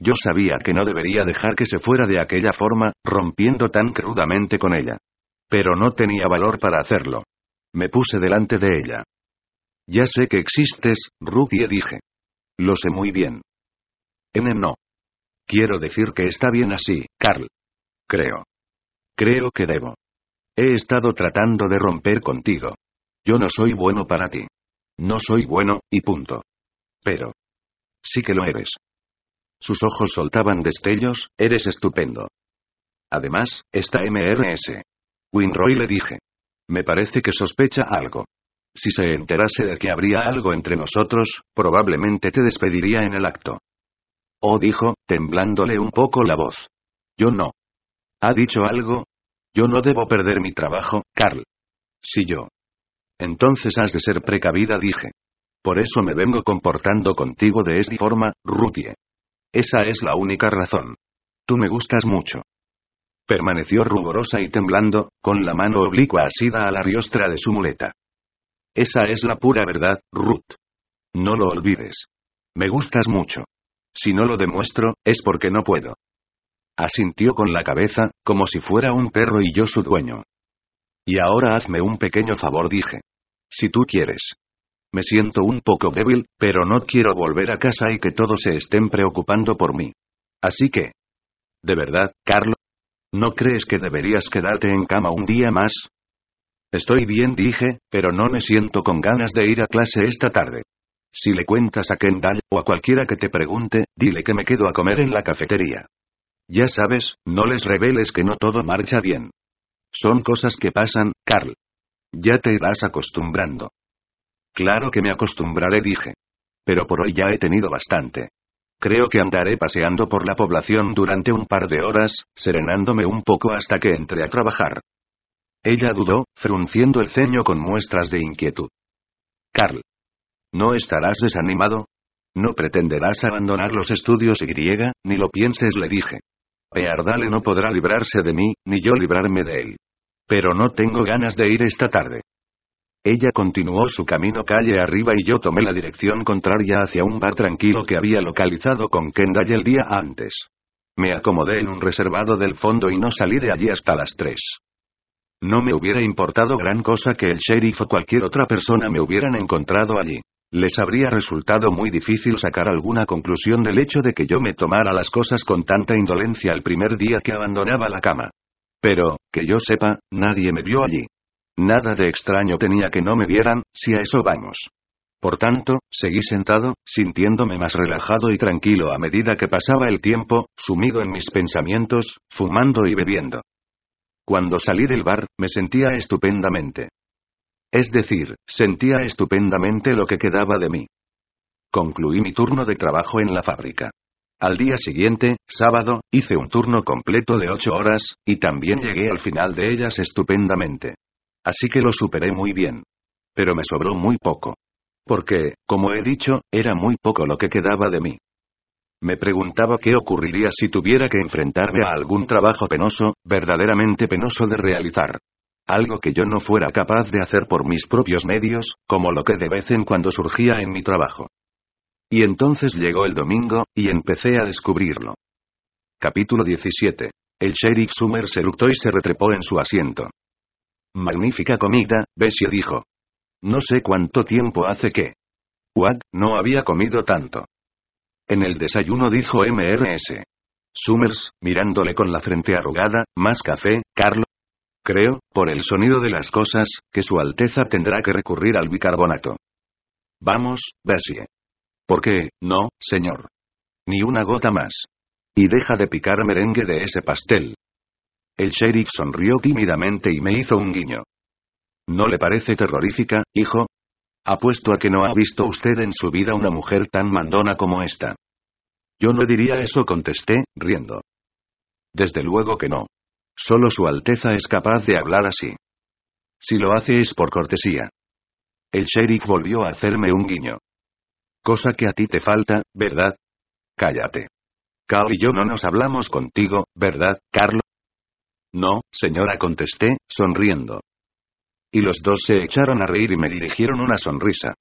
Yo sabía que no debería dejar que se fuera de aquella forma, rompiendo tan crudamente con ella. Pero no tenía valor para hacerlo. Me puse delante de ella. «Ya sé que existes, Ruthie», dije. «Lo sé muy bien». «No. Quiero decir que está bien así, Carl. Creo que debo. He estado tratando de romper contigo. Yo no soy bueno para ti. No soy bueno, y punto. Pero sí que lo eres». Sus ojos soltaban destellos. «Eres estupendo. Además, está Mrs. Winroy», le dije. «Me parece que sospecha algo. Si se enterase de que habría algo entre nosotros, probablemente te despediría en el acto». «Oh», dijo, temblándole un poco la voz. «Yo no. ¿Ha dicho algo? Yo no debo perder mi trabajo, Carl. Si yo...» «Entonces has de ser precavida», dije. «Por eso me vengo comportando contigo de esta forma, Ruthie. Esa es la única razón. Tú me gustas mucho». Permaneció ruborosa y temblando, con la mano oblicua asida a la riostra de su muleta. «Esa es la pura verdad, Ruth. No lo olvides. Me gustas mucho. Si no lo demuestro, es porque no puedo». Asintió con la cabeza, como si fuera un perro y yo su dueño. «Y ahora hazme un pequeño favor», dije. «Si tú quieres. Me siento un poco débil, pero no quiero volver a casa y que todos se estén preocupando por mí. Así que... de verdad, Carl, ¿no crees que deberías quedarte en cama un día más?». «Estoy bien», dije, «pero no me siento con ganas de ir a clase esta tarde. Si le cuentas a Kendall, o a cualquiera que te pregunte, dile que me quedo a comer en la cafetería. Ya sabes, no les reveles que no todo marcha bien. Son cosas que pasan, Carl. Ya te irás acostumbrando». «Claro que me acostumbraré», dije. «Pero por hoy ya he tenido bastante. Creo que andaré paseando por la población durante un par de horas, serenándome un poco hasta que entre a trabajar». Ella dudó, frunciendo el ceño con muestras de inquietud. Carl. ¿No estarás desanimado? No pretenderás abandonar los estudios y griega, ni lo pienses, le dije. Peardale no podrá librarse de mí, ni yo librarme de él. Pero no tengo ganas de ir esta tarde. Ella continuó su camino calle arriba y yo tomé la dirección contraria hacia un bar tranquilo que había localizado con Kendall el día antes. Me acomodé en un reservado del fondo y no salí de allí hasta las 3. No me hubiera importado gran cosa que el sheriff o cualquier otra persona me hubieran encontrado allí. Les habría resultado muy difícil sacar alguna conclusión del hecho de que yo me tomara las cosas con tanta indolencia el primer día que abandonaba la cama. Pero, que yo sepa, nadie me vio allí. Nada de extraño tenía que no me vieran, si a eso vamos. Por tanto, seguí sentado, sintiéndome más relajado y tranquilo a medida que pasaba el tiempo, sumido en mis pensamientos, fumando y bebiendo. Cuando salí del bar, me sentía estupendamente. Es decir, sentía estupendamente lo que quedaba de mí. Concluí mi turno de trabajo en la fábrica. Al día siguiente, sábado, hice un turno completo de 8 horas, y también llegué al final de ellas estupendamente. Así que lo superé muy bien. Pero me sobró muy poco. Porque, como he dicho, era muy poco lo que quedaba de mí. Me preguntaba qué ocurriría si tuviera que enfrentarme a algún trabajo penoso, verdaderamente penoso de realizar. Algo que yo no fuera capaz de hacer por mis propios medios, como lo que de vez en cuando surgía en mi trabajo. Y entonces llegó el domingo, y empecé a descubrirlo. Capítulo 17. El sheriff Summer se eructó y se retrepó en su asiento. «Magnífica comida», Bessie dijo. «No sé cuánto tiempo hace que Wad no había comido tanto». «En el desayuno», dijo Mrs. Summers, mirándole con la frente arrugada, «más café, Carlo». «Creo, por el sonido de las cosas, que su Alteza tendrá que recurrir al bicarbonato». «Vamos, Bessie». «¿Por qué, no, señor? Ni una gota más. Y deja de picar merengue de ese pastel». El sheriff sonrió tímidamente y me hizo un guiño. «¿No le parece terrorífica, hijo? Apuesto a que no ha visto usted en su vida una mujer tan mandona como esta». «Yo no diría eso», contesté, riendo. «Desde luego que no. Solo su Alteza es capaz de hablar así. Si lo hace es por cortesía». El sheriff volvió a hacerme un guiño. «Cosa que a ti te falta, ¿verdad? Cállate. Carl y yo no nos hablamos contigo, ¿verdad, Carlo?» «No, señora», contesté, sonriendo. Y los dos se echaron a reír y me dirigieron una sonrisa.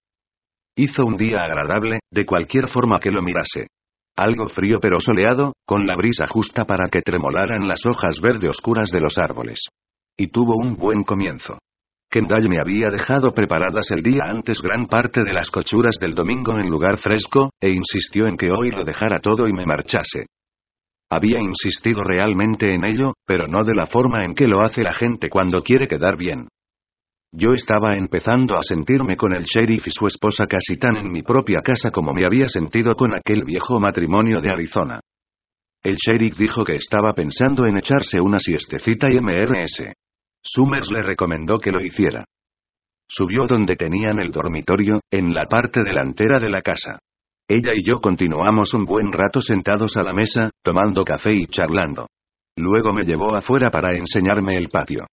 Hizo un día agradable, de cualquier forma que lo mirase. Algo frío pero soleado, con la brisa justa para que tremolaran las hojas verde oscuras de los árboles. Y tuvo un buen comienzo. Kendall me había dejado preparadas el día antes gran parte de las cochuras del domingo en lugar fresco, e insistió en que hoy lo dejara todo y me marchase. Había insistido realmente en ello, pero no de la forma en que lo hace la gente cuando quiere quedar bien. Yo estaba empezando a sentirme con el sheriff y su esposa casi tan en mi propia casa como me había sentido con aquel viejo matrimonio de Arizona. El sheriff dijo que estaba pensando en echarse una siestecita y Mrs. Summers le recomendó que lo hiciera. Subió donde tenían el dormitorio, en la parte delantera de la casa. Ella y yo continuamos un buen rato sentados a la mesa, tomando café y charlando. Luego me llevó afuera para enseñarme el patio.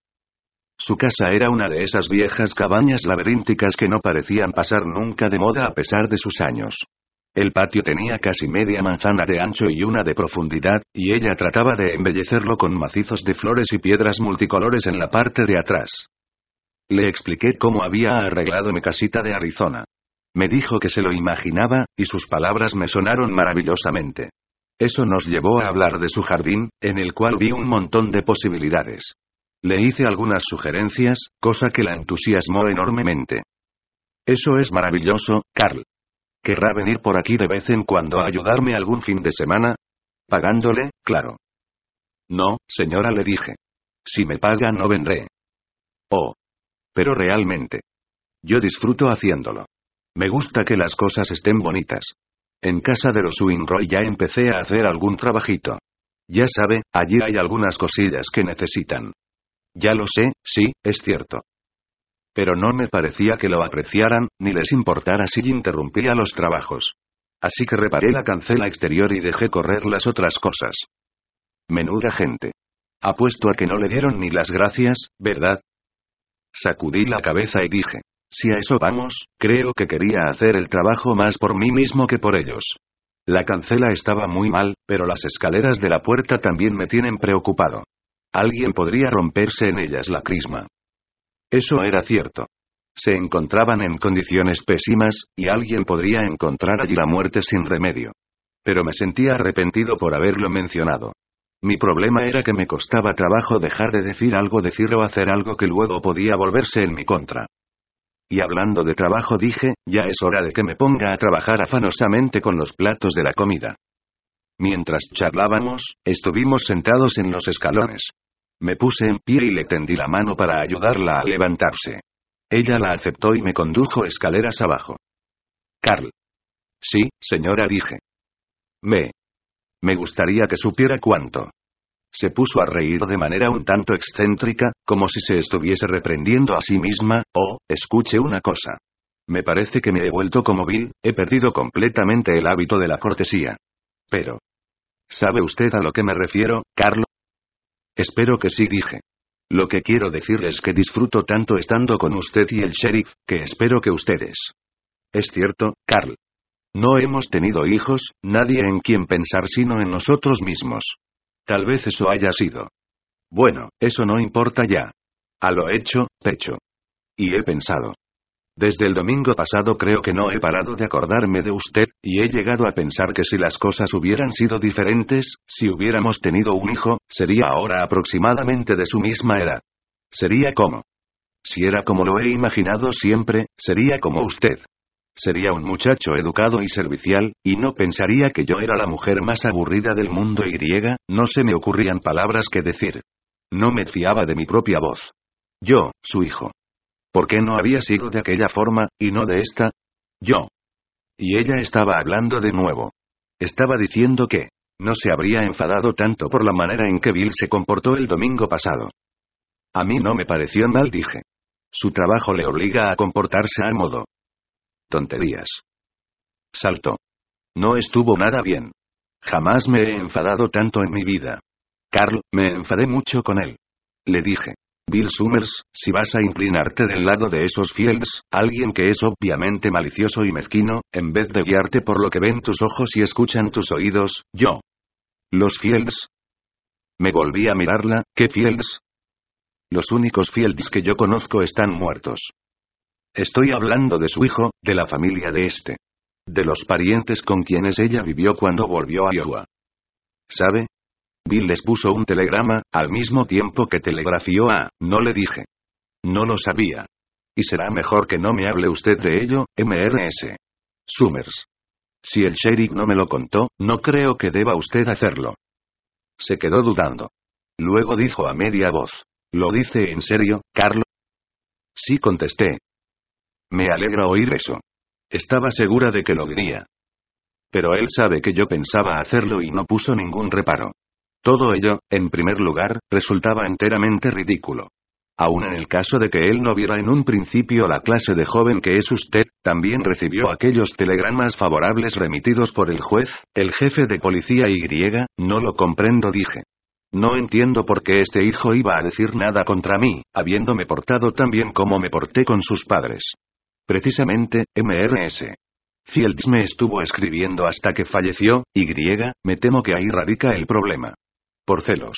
Su casa era una de esas viejas cabañas laberínticas que no parecían pasar nunca de moda a pesar de sus años. El patio tenía casi media manzana de ancho y una de profundidad, y ella trataba de embellecerlo con macizos de flores y piedras multicolores en la parte de atrás. Le expliqué cómo había arreglado mi casita de Arizona. Me dijo que se lo imaginaba, y sus palabras me sonaron maravillosamente. Eso nos llevó a hablar de su jardín, en el cual vi un montón de posibilidades. Le hice algunas sugerencias, cosa que la entusiasmó enormemente. «Eso es maravilloso, Carl. ¿Querrá venir por aquí de vez en cuando a ayudarme algún fin de semana? Pagándole, claro». «No, señora», le dije. «Si me paga no vendré». «Oh. Pero realmente. Yo disfruto haciéndolo. Me gusta que las cosas estén bonitas. En casa de los Winroy ya empecé a hacer algún trabajito. Ya sabe, allí hay algunas cosillas que necesitan». «Ya lo sé, sí, es cierto». Pero no me parecía que lo apreciaran, ni les importara si interrumpía los trabajos. Así que reparé la cancela exterior y dejé correr las otras cosas. Menuda gente. Apuesto a que no le dieron ni las gracias, ¿verdad? Sacudí la cabeza y dije: si a eso vamos, creo que quería hacer el trabajo más por mí mismo que por ellos. La cancela estaba muy mal, pero las escaleras de la puerta también me tienen preocupado. Alguien podría romperse en ellas la crisma. Eso era cierto. Se encontraban en condiciones pésimas, y alguien podría encontrar allí la muerte sin remedio. Pero me sentía arrepentido por haberlo mencionado. Mi problema era que me costaba trabajo dejar de decir o hacer algo que luego podía volverse en mi contra. Y hablando de trabajo dije: ya es hora de que me ponga a trabajar afanosamente con los platos de la comida. Mientras charlábamos, estuvimos sentados en los escalones. Me puse en pie y le tendí la mano para ayudarla a levantarse. Ella la aceptó y me condujo escaleras abajo. Carl. Sí, señora, dije. Me gustaría que supiera cuánto. Se puso a reír de manera un tanto excéntrica, como si se estuviese reprendiendo a sí misma. Oh, escuche una cosa. Me parece que me he vuelto como Bill, he perdido completamente el hábito de la cortesía. Pero, ¿sabe usted a lo que me refiero, Carl? Espero que sí, dije. Lo que quiero decir es que disfruto tanto estando con usted y el sheriff, que espero que ustedes. Es cierto, Carl. No hemos tenido hijos, nadie en quien pensar sino en nosotros mismos. Tal vez eso haya sido. Bueno, eso no importa ya. A lo hecho, pecho. Y he pensado. Desde el domingo pasado creo que no he parado de acordarme de usted, y he llegado a pensar que si las cosas hubieran sido diferentes, si hubiéramos tenido un hijo, sería ahora aproximadamente de su misma edad. Sería como. Si era como lo he imaginado siempre, sería como usted. Sería un muchacho educado y servicial, y no pensaría que yo era la mujer más aburrida del mundo y no se me ocurrían palabras que decir. No me fiaba de mi propia voz. Yo, su hijo. ¿Por qué no había sido de aquella forma, y no de esta? Yo. Y ella estaba hablando de nuevo. Estaba diciendo que no se habría enfadado tanto por la manera en que Bill se comportó el domingo pasado. A mí no me pareció mal, dije. Su trabajo le obliga a comportarse a modo. Tonterías. Saltó. No estuvo nada bien. Jamás me he enfadado tanto en mi vida. Carl, me enfadé mucho con él. Le dije: Bill Summers, si vas a inclinarte del lado de esos Fields, alguien que es obviamente malicioso y mezquino, en vez de guiarte por lo que ven tus ojos y escuchan tus oídos, yo. ¿Los Fields? Me volví a mirarla. ¿Qué Fields? Los únicos Fields que yo conozco están muertos. Estoy hablando de su hijo, de la familia de este. De los parientes con quienes ella vivió cuando volvió a Iowa. ¿Sabe? Bill les puso un telegrama, al mismo tiempo que telegrafió a, no le dije. No lo sabía. Y será mejor que no me hable usted de ello, Mrs. Summers. Si el sheriff no me lo contó, no creo que deba usted hacerlo. Se quedó dudando. Luego dijo a media voz: ¿lo dice en serio, Carl? Sí, contesté. Me alegra oír eso. Estaba segura de que lo diría. Pero él sabe que yo pensaba hacerlo y no puso ningún reparo. Todo ello, en primer lugar, resultaba enteramente ridículo. Aún en el caso de que él no viera en un principio la clase de joven que es usted, también recibió aquellos telegramas favorables remitidos por el juez, el jefe de policía y no lo comprendo, dije. No entiendo por qué este hijo iba a decir nada contra mí, habiéndome portado tan bien como me porté con sus padres. Precisamente, Mrs. Fields me estuvo escribiendo hasta que falleció, me temo que ahí radica el problema. Por celos.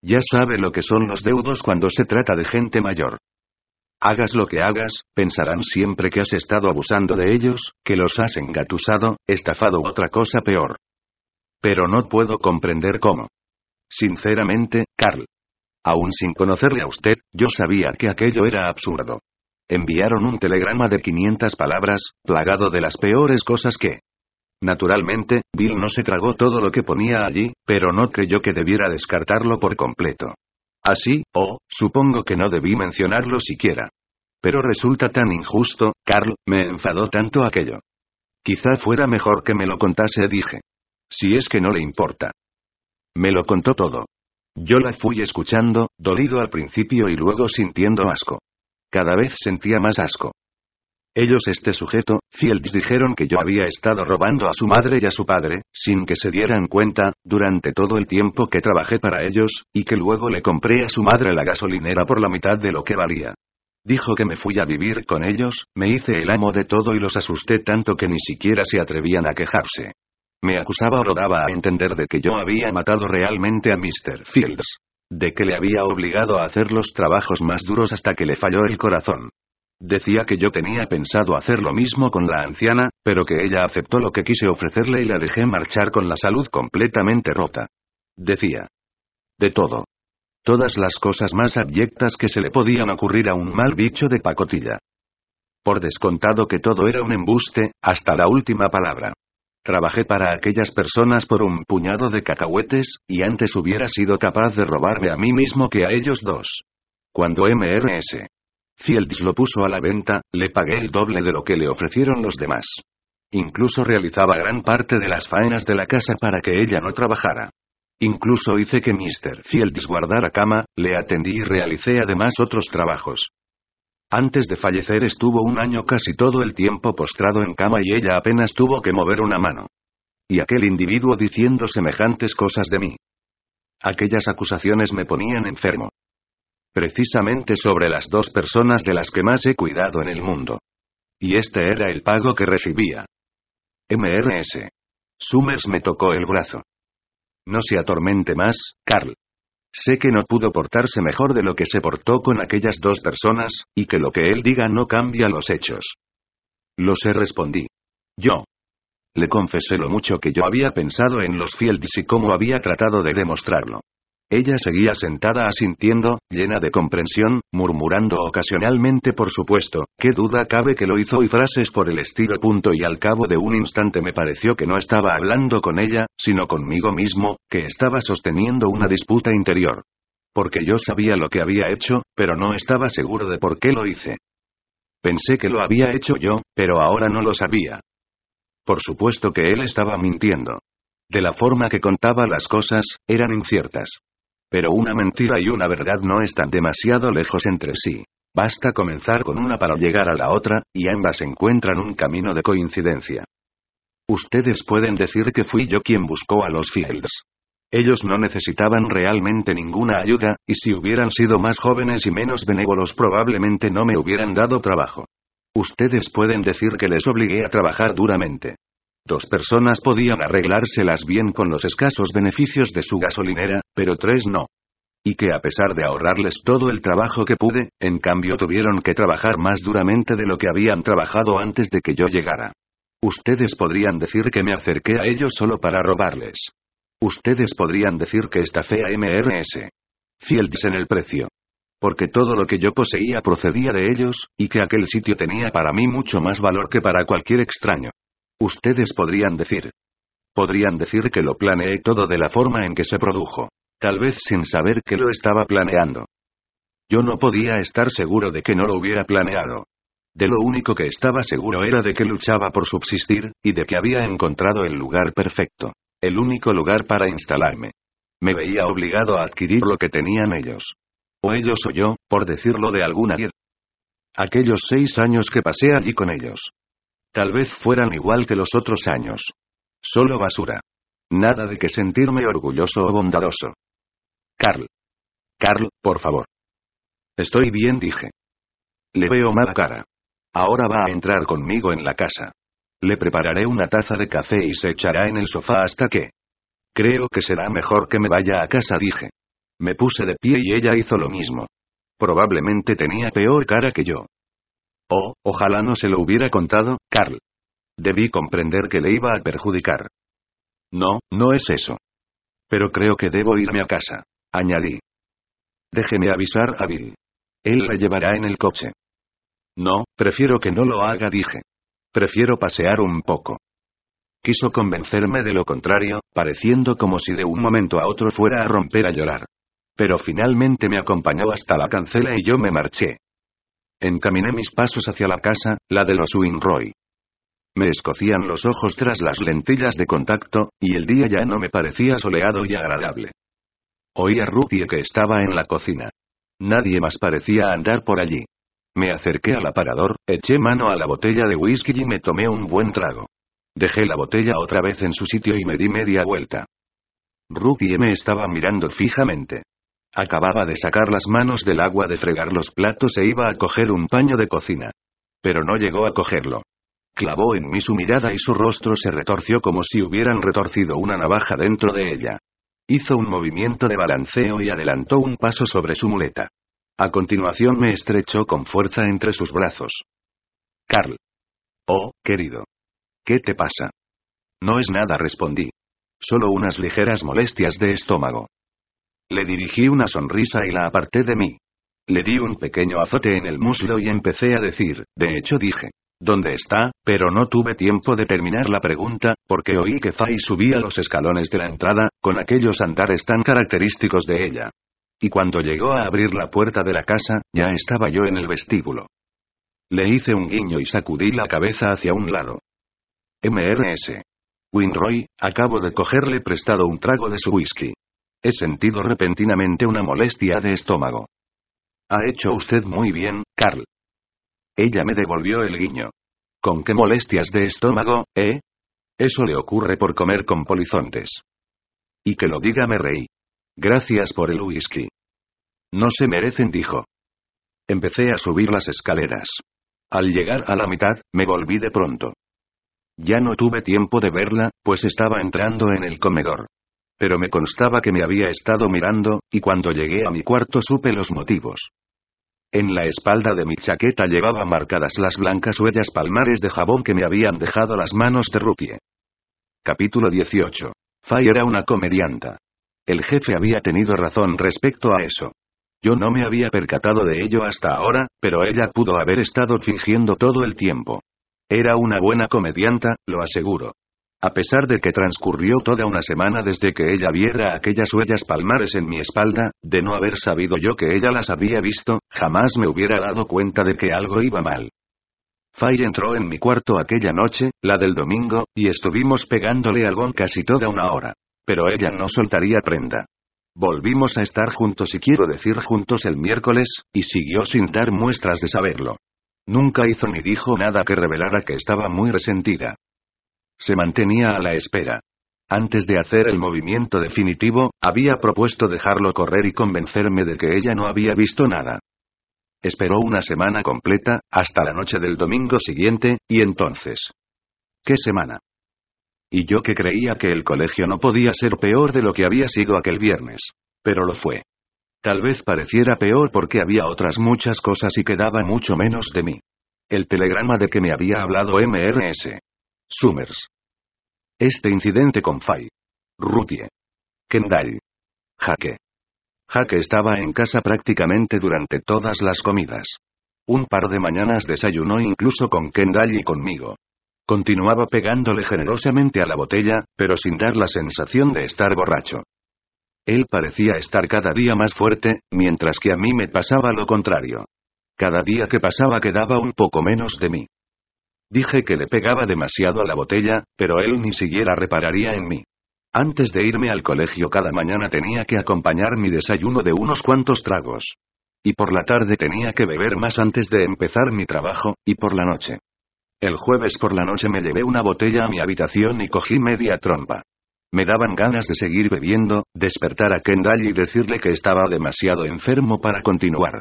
Ya sabe lo que son los deudos cuando se trata de gente mayor. Hagas lo que hagas, pensarán siempre que has estado abusando de ellos, que los has engatusado, estafado u otra cosa peor. Pero no puedo comprender cómo. Sinceramente, Carl. Aún sin conocerle a usted, yo sabía que aquello era absurdo. Enviaron un telegrama de 500 palabras, plagado de las peores cosas que... Naturalmente, Bill no se tragó todo lo que ponía allí, pero no creyó que debiera descartarlo por completo. Así, supongo que no debí mencionarlo siquiera. Pero resulta tan injusto, Carl, me enfadó tanto aquello. Quizá fuera mejor que me lo contase, dije. Si es que no le importa. Me lo contó todo. Yo la fui escuchando, dolido al principio y luego sintiendo asco. Cada vez sentía más asco. Ellos, este sujeto, Fields, dijeron que yo había estado robando a su madre y a su padre, sin que se dieran cuenta, durante todo el tiempo que trabajé para ellos, y que luego le compré a su madre la gasolinera por la mitad de lo que valía. Dijo que me fui a vivir con ellos, me hice el amo de todo y los asusté tanto que ni siquiera se atrevían a quejarse. Me acusaba o daba a entender de que yo había matado realmente a Mr. Fields. De que le había obligado a hacer los trabajos más duros hasta que le falló el corazón. Decía que yo tenía pensado hacer lo mismo con la anciana, pero que ella aceptó lo que quise ofrecerle y la dejé marchar con la salud completamente rota. Decía. De todo. Todas las cosas más abyectas que se le podían ocurrir a un mal bicho de pacotilla. Por descontado que todo era un embuste, hasta la última palabra. Trabajé para aquellas personas por un puñado de cacahuetes, y antes hubiera sido capaz de robarme a mí mismo que a ellos dos. Cuando Mrs. Fields lo puso a la venta, le pagué el doble de lo que le ofrecieron los demás. Incluso realizaba gran parte de las faenas de la casa para que ella no trabajara. Incluso hice que Mr. Fields guardara cama, le atendí y realicé además otros trabajos. Antes de fallecer estuvo un año casi todo el tiempo postrado en cama y ella apenas tuvo que mover una mano. Y aquel individuo diciendo semejantes cosas de mí. Aquellas acusaciones me ponían enfermo. Precisamente sobre las dos personas de las que más he cuidado en el mundo. Y este era el pago que recibía. Mrs. Summers me tocó el brazo. No se atormente más, Carl. Sé que no pudo portarse mejor de lo que se portó con aquellas dos personas, y que lo que él diga no cambia los hechos. Lo sé, respondí. Yo. Le confesé lo mucho que yo había pensado en los Fields y cómo había tratado de demostrarlo. Ella seguía sentada asintiendo, llena de comprensión, murmurando ocasionalmente por supuesto, qué duda cabe que lo hizo y frases por el estilo. Y al cabo de un instante me pareció que no estaba hablando con ella, sino conmigo mismo, que estaba sosteniendo una disputa interior. Porque yo sabía lo que había hecho, pero no estaba seguro de por qué lo hice. Pensé que lo había hecho yo, pero ahora no lo sabía. Por supuesto que él estaba mintiendo. De la forma que contaba las cosas, eran inciertas. Pero una mentira y una verdad no están demasiado lejos entre sí. Basta comenzar con una para llegar a la otra, y ambas encuentran un camino de coincidencia. Ustedes pueden decir que fui yo quien buscó a los Fields. Ellos no necesitaban realmente ninguna ayuda, y si hubieran sido más jóvenes y menos benévolos probablemente no me hubieran dado trabajo. Ustedes pueden decir que les obligué a trabajar duramente. Dos personas podían arreglárselas bien con los escasos beneficios de su gasolinera, pero tres no. Y que a pesar de ahorrarles todo el trabajo que pude, en cambio tuvieron que trabajar más duramente de lo que habían trabajado antes de que yo llegara. Ustedes podrían decir que me acerqué a ellos solo para robarles. Ustedes podrían decir que estafé a Mrs. Fields en el precio. Porque todo lo que yo poseía procedía de ellos, y que aquel sitio tenía para mí mucho más valor que para cualquier extraño. Ustedes podrían decir que lo planeé todo de la forma en que se produjo, tal vez sin saber que lo estaba planeando. Yo no podía estar seguro de que no lo hubiera planeado. De lo único que estaba seguro era de que luchaba por subsistir, y de que había encontrado el lugar perfecto, el único lugar para instalarme. Me veía obligado a adquirir lo que tenían ellos. O ellos o yo, por decirlo de alguna manera. Aquellos 6 años que pasé allí con ellos. Tal vez fueran igual que los otros años. Solo basura. Nada de que sentirme orgulloso o bondadoso. Carl, por favor. Estoy bien, dije. Le veo mala cara. Ahora va a entrar conmigo en la casa. Le prepararé una taza de café y se echará en el sofá hasta que... Creo que será mejor que me vaya a casa, dije. Me puse de pie y ella hizo lo mismo. Probablemente tenía peor cara que yo. Oh, ojalá no se lo hubiera contado, Carl. Debí comprender que le iba a perjudicar. No es eso. Pero creo que debo irme a casa, añadí. Déjeme avisar a Bill. Él la llevará en el coche. No, prefiero que no lo haga, dije. Prefiero pasear un poco. Quiso convencerme de lo contrario, pareciendo como si de un momento a otro fuera a romper a llorar. Pero finalmente me acompañó hasta la cancela y yo me marché. Encaminé mis pasos hacia la casa, la de los Winroy. Me escocían los ojos tras las lentillas de contacto, y el día ya no me parecía soleado y agradable. Oí a Ruthie que estaba en la cocina. Nadie más parecía andar por allí. Me acerqué al aparador, eché mano a la botella de whisky y me tomé un buen trago. Dejé la botella otra vez en su sitio y me di media vuelta. Ruthie me estaba mirando fijamente. Acababa de sacar las manos del agua de fregar los platos e iba a coger un paño de cocina. Pero no llegó a cogerlo. Clavó en mí su mirada y su rostro se retorció como si hubieran retorcido una navaja dentro de ella. Hizo un movimiento de balanceo y adelantó un paso sobre su muleta. A continuación me estrechó con fuerza entre sus brazos. «Carl. Oh, querido. ¿Qué te pasa?» «No es nada», respondí. «Solo unas ligeras molestias de estómago». Le dirigí una sonrisa y la aparté de mí. Le di un pequeño azote en el muslo y empecé a decir, de hecho dije, ¿dónde está? Pero no tuve tiempo de terminar la pregunta, porque oí que Fay subía los escalones de la entrada, con aquellos andares tan característicos de ella. Y cuando llegó a abrir la puerta de la casa, ya estaba yo en el vestíbulo. Le hice un guiño y sacudí la cabeza hacia un lado. «Mrs. Winroy, acabo de cogerle prestado un trago de su whisky. He sentido repentinamente una molestia de estómago». «Ha hecho usted muy bien, Carl». Ella me devolvió el guiño. «¿Con qué molestias de estómago, eh? Eso le ocurre por comer con polizontes». Y que lo diga, me reí. «Gracias por el whisky». «No se merecen», dijo. Empecé a subir las escaleras. Al llegar a la mitad, me volví de pronto. Ya no tuve tiempo de verla, pues estaba entrando en el comedor. Pero me constaba que me había estado mirando, y cuando llegué a mi cuarto supe los motivos. En la espalda de mi chaqueta llevaba marcadas las blancas huellas palmares de jabón que me habían dejado las manos de Ruthie. Capítulo 18. Fay era una comedianta. El jefe había tenido razón respecto a eso. Yo no me había percatado de ello hasta ahora, pero ella pudo haber estado fingiendo todo el tiempo. Era una buena comedianta, lo aseguro. A pesar de que transcurrió toda una semana desde que ella viera aquellas huellas palmares en mi espalda, de no haber sabido yo que ella las había visto, jamás me hubiera dado cuenta de que algo iba mal. Fay entró en mi cuarto aquella noche, la del domingo, y estuvimos pegándole algón casi toda una hora. Pero ella no soltaría prenda. Volvimos a estar juntos y quiero decir juntos el miércoles, y siguió sin dar muestras de saberlo. Nunca hizo ni dijo nada que revelara que estaba muy resentida. Se mantenía a la espera. Antes de hacer el movimiento definitivo, había propuesto dejarlo correr y convencerme de que ella no había visto nada. Esperó una semana completa, hasta la noche del domingo siguiente, y entonces... ¿Qué semana? Y yo que creía que el colegio no podía ser peor de lo que había sido aquel viernes. Pero lo fue. Tal vez pareciera peor porque había otras muchas cosas y quedaba mucho menos de mí. El telegrama de que me había hablado Mrs. Summers. Este incidente con Fay. Ruthie. Kendall. Jake. Jake estaba en casa prácticamente durante todas las comidas. Un par de mañanas desayunó incluso con Kendall y conmigo. Continuaba pegándole generosamente a la botella, pero sin dar la sensación de estar borracho. Él parecía estar cada día más fuerte, mientras que a mí me pasaba lo contrario. Cada día que pasaba quedaba un poco menos de mí. Dije que le pegaba demasiado a la botella, pero él ni siquiera repararía en mí. Antes de irme al colegio cada mañana tenía que acompañar mi desayuno de unos cuantos tragos. Y por la tarde tenía que beber más antes de empezar mi trabajo, y por la noche. El jueves por la noche me llevé una botella a mi habitación y cogí media trompa. Me daban ganas de seguir bebiendo, despertar a Kendall y decirle que estaba demasiado enfermo para continuar.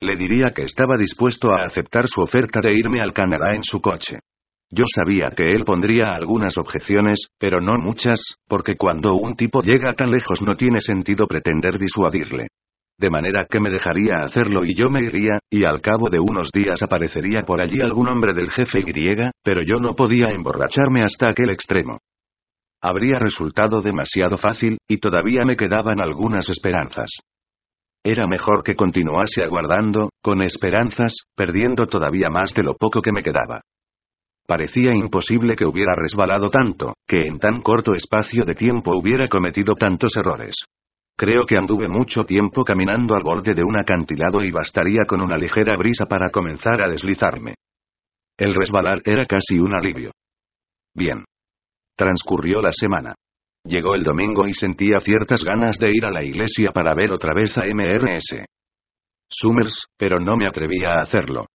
Le diría que estaba dispuesto a aceptar su oferta de irme al Canadá en su coche. Yo sabía que él pondría algunas objeciones, pero no muchas, porque cuando un tipo llega tan lejos no tiene sentido pretender disuadirle. De manera que me dejaría hacerlo y yo me iría, y al cabo de unos días aparecería por allí algún hombre del jefe Y, pero yo no podía emborracharme hasta aquel extremo. Habría resultado demasiado fácil, y todavía me quedaban algunas esperanzas. Era mejor que continuase aguardando, con esperanzas, perdiendo todavía más de lo poco que me quedaba. Parecía imposible que hubiera resbalado tanto, que en tan corto espacio de tiempo hubiera cometido tantos errores. Creo que anduve mucho tiempo caminando al borde de un acantilado y bastaría con una ligera brisa para comenzar a deslizarme. El resbalar era casi un alivio. Bien. Transcurrió la semana. Llegó el domingo y sentía ciertas ganas de ir a la iglesia para ver otra vez a Mrs. Summers, pero no me atrevía a hacerlo.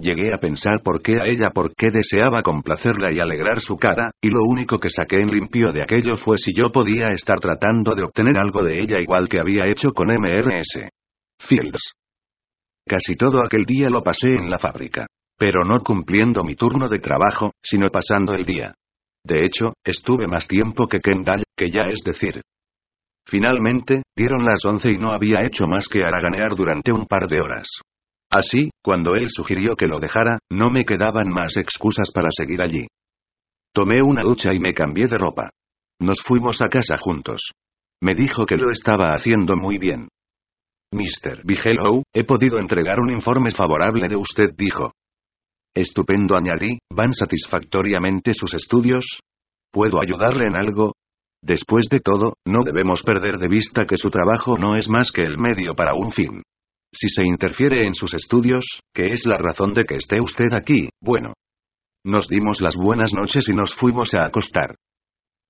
Llegué a pensar por qué a ella, por qué deseaba complacerla y alegrar su cara, y lo único que saqué en limpio de aquello fue si yo podía estar tratando de obtener algo de ella igual que había hecho con Mrs. Fields. Casi todo aquel día lo pasé en la fábrica. Pero no cumpliendo mi turno de trabajo, sino pasando el día. De hecho, estuve más tiempo que Kendall, que ya es decir. Finalmente, dieron las 11 y no había hecho más que haraganear durante un par de horas. Así, cuando él sugirió que lo dejara, no me quedaban más excusas para seguir allí. Tomé una ducha y me cambié de ropa. Nos fuimos a casa juntos. Me dijo que lo estaba haciendo muy bien. Mr. Bigelow, he podido entregar un informe favorable de usted, dijo. Estupendo, añadí, ¿van satisfactoriamente sus estudios? ¿Puedo ayudarle en algo? Después de todo, no debemos perder de vista que su trabajo no es más que el medio para un fin. Si se interfiere en sus estudios, que es la razón de que esté usted aquí, bueno. Nos dimos las buenas noches y nos fuimos a acostar.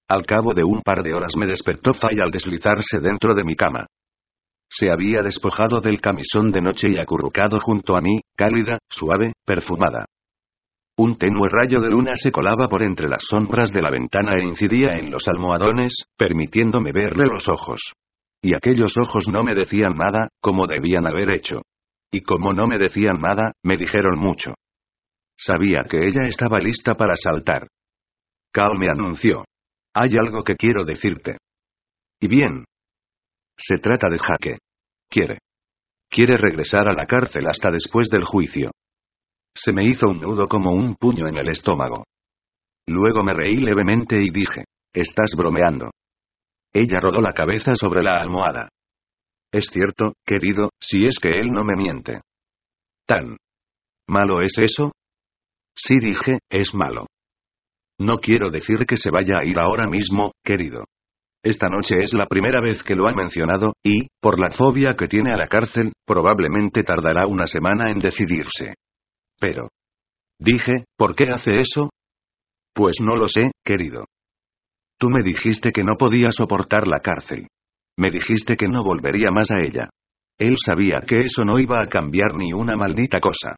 Al cabo de un par de horas me despertó Fay al deslizarse dentro de mi cama. Se había despojado del camisón de noche y acurrucado junto a mí, cálida, suave, perfumada. Un tenue rayo de luna se colaba por entre las sombras de la ventana e incidía en los almohadones, permitiéndome verle los ojos. Y aquellos ojos no me decían nada, como debían haber hecho. Y como no me decían nada, me dijeron mucho. Sabía que ella estaba lista para saltar. Carl me anunció. Hay algo que quiero decirte. Y bien. Se trata de Jake. Quiere regresar a la cárcel hasta después del juicio. Se me hizo un nudo como un puño en el estómago. Luego me reí levemente y dije, «Estás bromeando». Ella rodó la cabeza sobre la almohada. «Es cierto, querido, si es que él no me miente». «¿Tan malo es eso?» «Sí», dije, «es malo». «No quiero decir que se vaya a ir ahora mismo, querido». Esta noche es la primera vez que lo ha mencionado, y, por la fobia que tiene a la cárcel, probablemente tardará una semana en decidirse. Pero. Dije, ¿por qué hace eso? Pues no lo sé, querido. Tú me dijiste que no podía soportar la cárcel. Me dijiste que no volvería más a ella. Él sabía que eso no iba a cambiar ni una maldita cosa.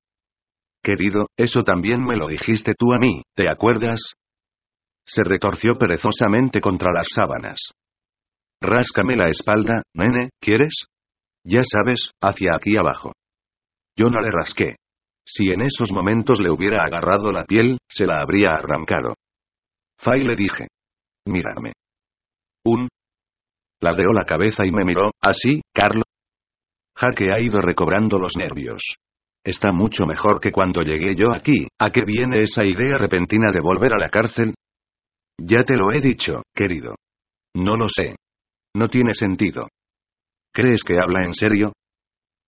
Querido, eso también me lo dijiste tú a mí, ¿te acuerdas? Se retorció perezosamente contra las sábanas. Ráscame la espalda, nene, ¿quieres? Ya sabes, hacia aquí abajo. Yo no le rasqué. Si en esos momentos le hubiera agarrado la piel, se la habría arrancado. Fay, le dije. Mírame. Ladeó la cabeza y me miró, así, Carl. Jake ha ido recobrando los nervios. Está mucho mejor que cuando llegué yo aquí. ¿A qué viene esa idea repentina de volver a la cárcel? Ya te lo he dicho, querido. No lo sé. No tiene sentido. ¿Crees que habla en serio?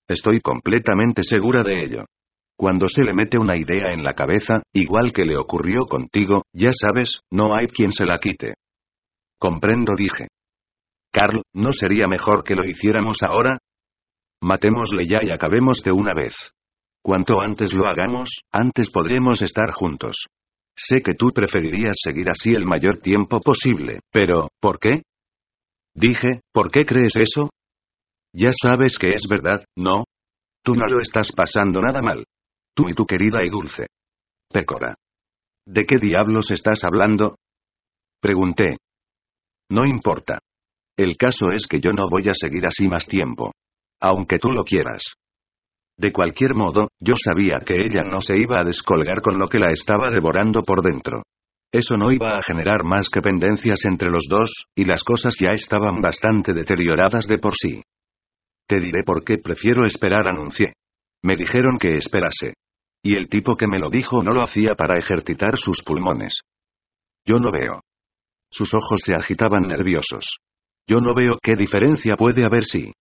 Estoy completamente segura de ello. Cuando se le mete una idea en la cabeza, igual que le ocurrió contigo, ya sabes, no hay quien se la quite. Comprendo, dije. Carl, ¿no sería mejor que lo hiciéramos ahora? Matémosle ya y acabemos de una vez. Cuanto antes lo hagamos, antes podremos estar juntos. Sé que tú preferirías seguir así el mayor tiempo posible, pero, ¿por qué? Dije, ¿por qué crees eso? Ya sabes que es verdad, ¿no? Tú no lo estás pasando nada mal. Tú y tu querida y dulce Pécora. ¿De qué diablos estás hablando? Pregunté. No importa. El caso es que yo no voy a seguir así más tiempo. Aunque tú lo quieras. De cualquier modo, yo sabía que ella no se iba a descolgar con lo que la estaba devorando por dentro. Eso no iba a generar más que pendencias entre los dos, y las cosas ya estaban bastante deterioradas de por sí. Te diré por qué prefiero esperar, anuncié. Me dijeron que esperase. Y el tipo que me lo dijo no lo hacía para ejercitar sus pulmones. Yo no veo. Sus ojos se agitaban nerviosos. Yo no veo qué diferencia puede haber si.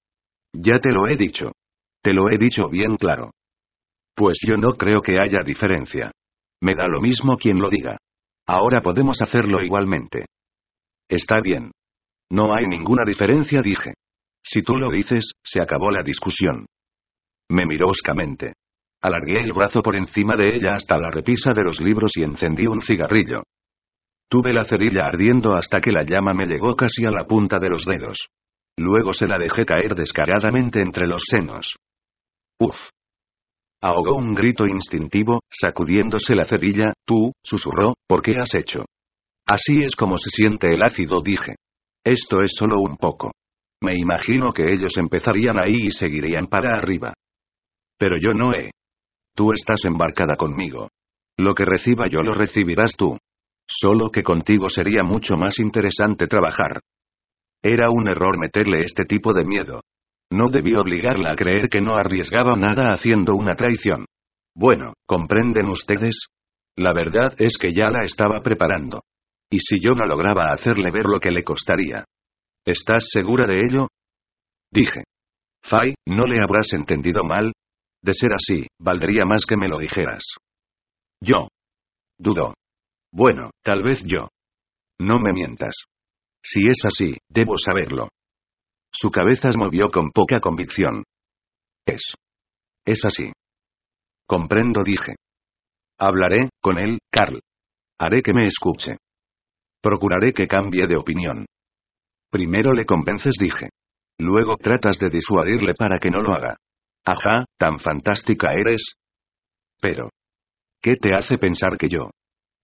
Ya te lo he dicho. Te lo he dicho bien claro. Pues yo no creo que haya diferencia. Me da lo mismo quien lo diga. Ahora podemos hacerlo igualmente. Está bien. No hay ninguna diferencia, dije. Si tú lo dices, se acabó la discusión. Me miró hoscamente. Alargué el brazo por encima de ella hasta la repisa de los libros y encendí un cigarrillo. Tuve la cerilla ardiendo hasta que la llama me llegó casi a la punta de los dedos. Luego se la dejé caer descaradamente entre los senos. Uf. Ahogó un grito instintivo, sacudiéndose la cerilla. Tú, susurró, ¿por qué has hecho? Así es como se siente el ácido, dije. Esto es solo un poco. Me imagino que ellos empezarían ahí y seguirían para arriba. Pero yo no he. Tú estás embarcada conmigo. Lo que reciba yo lo recibirás tú. Solo que contigo sería mucho más interesante trabajar. Era un error meterle este tipo de miedo. No debí obligarla a creer que no arriesgaba nada haciendo una traición. Bueno, ¿comprenden ustedes? La verdad es que ya la estaba preparando. Y si yo no lograba hacerle ver lo que le costaría. ¿Estás segura de ello? Dije. Fay, ¿no le habrás entendido mal? De ser así, valdría más que me lo dijeras. Yo. Dudó. Bueno, tal vez yo. No me mientas. Si es así, debo saberlo. Su cabeza se movió con poca convicción. Es así. Comprendo, dije. Hablaré con él, Carl. Haré que me escuche. Procuraré que cambie de opinión. Primero le convences, dije. Luego tratas de disuadirle para que no lo haga. Ajá, tan fantástica eres. Pero, ¿qué te hace pensar que yo?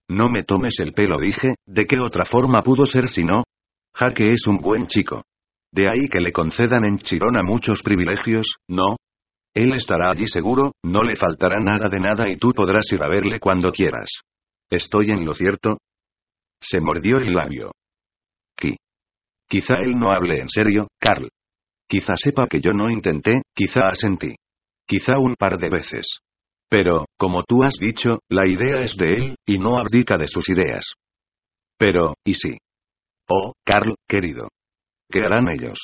No me tomes el pelo, dije. ¿De qué otra forma pudo ser si no? Jake es un buen chico. De ahí que le concedan en Chirona muchos privilegios, ¿no? Él estará allí seguro, no le faltará nada de nada y tú podrás ir a verle cuando quieras. ¿Estoy en lo cierto? Se mordió el labio. Quizá él no hable en serio, Carl. Quizá sepa que yo no intenté, quizá asentí. Quizá un par de veces. Pero, como tú has dicho, la idea es de él, y no abdica de sus ideas. Pero, ¿y sí? Oh, Carl, querido. ¿Qué harán ellos?